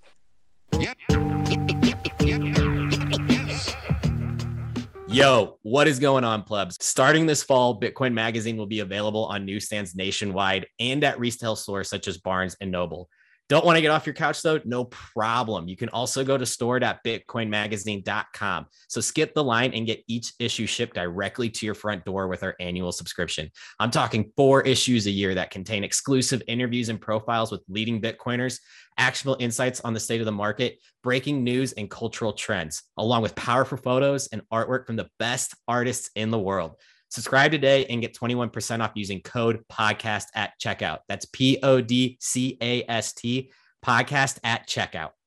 Yo, what is going on, plebs? Starting this fall, Bitcoin Magazine will be available on newsstands nationwide and at retail stores such as Barnes and Noble. Don't want to get off your couch, though? No problem. You can also go to store dot bitcoin magazine dot com. So skip the line and get each issue shipped directly to your front door with our annual subscription. I'm talking four issues a year that contain exclusive interviews and profiles with leading Bitcoiners, actionable insights on the state of the market, breaking news and cultural trends, along with powerful photos and artwork from the best artists in the world. Subscribe today and get twenty-one percent off using code podcast at checkout. That's P O D C A S T, podcast at checkout.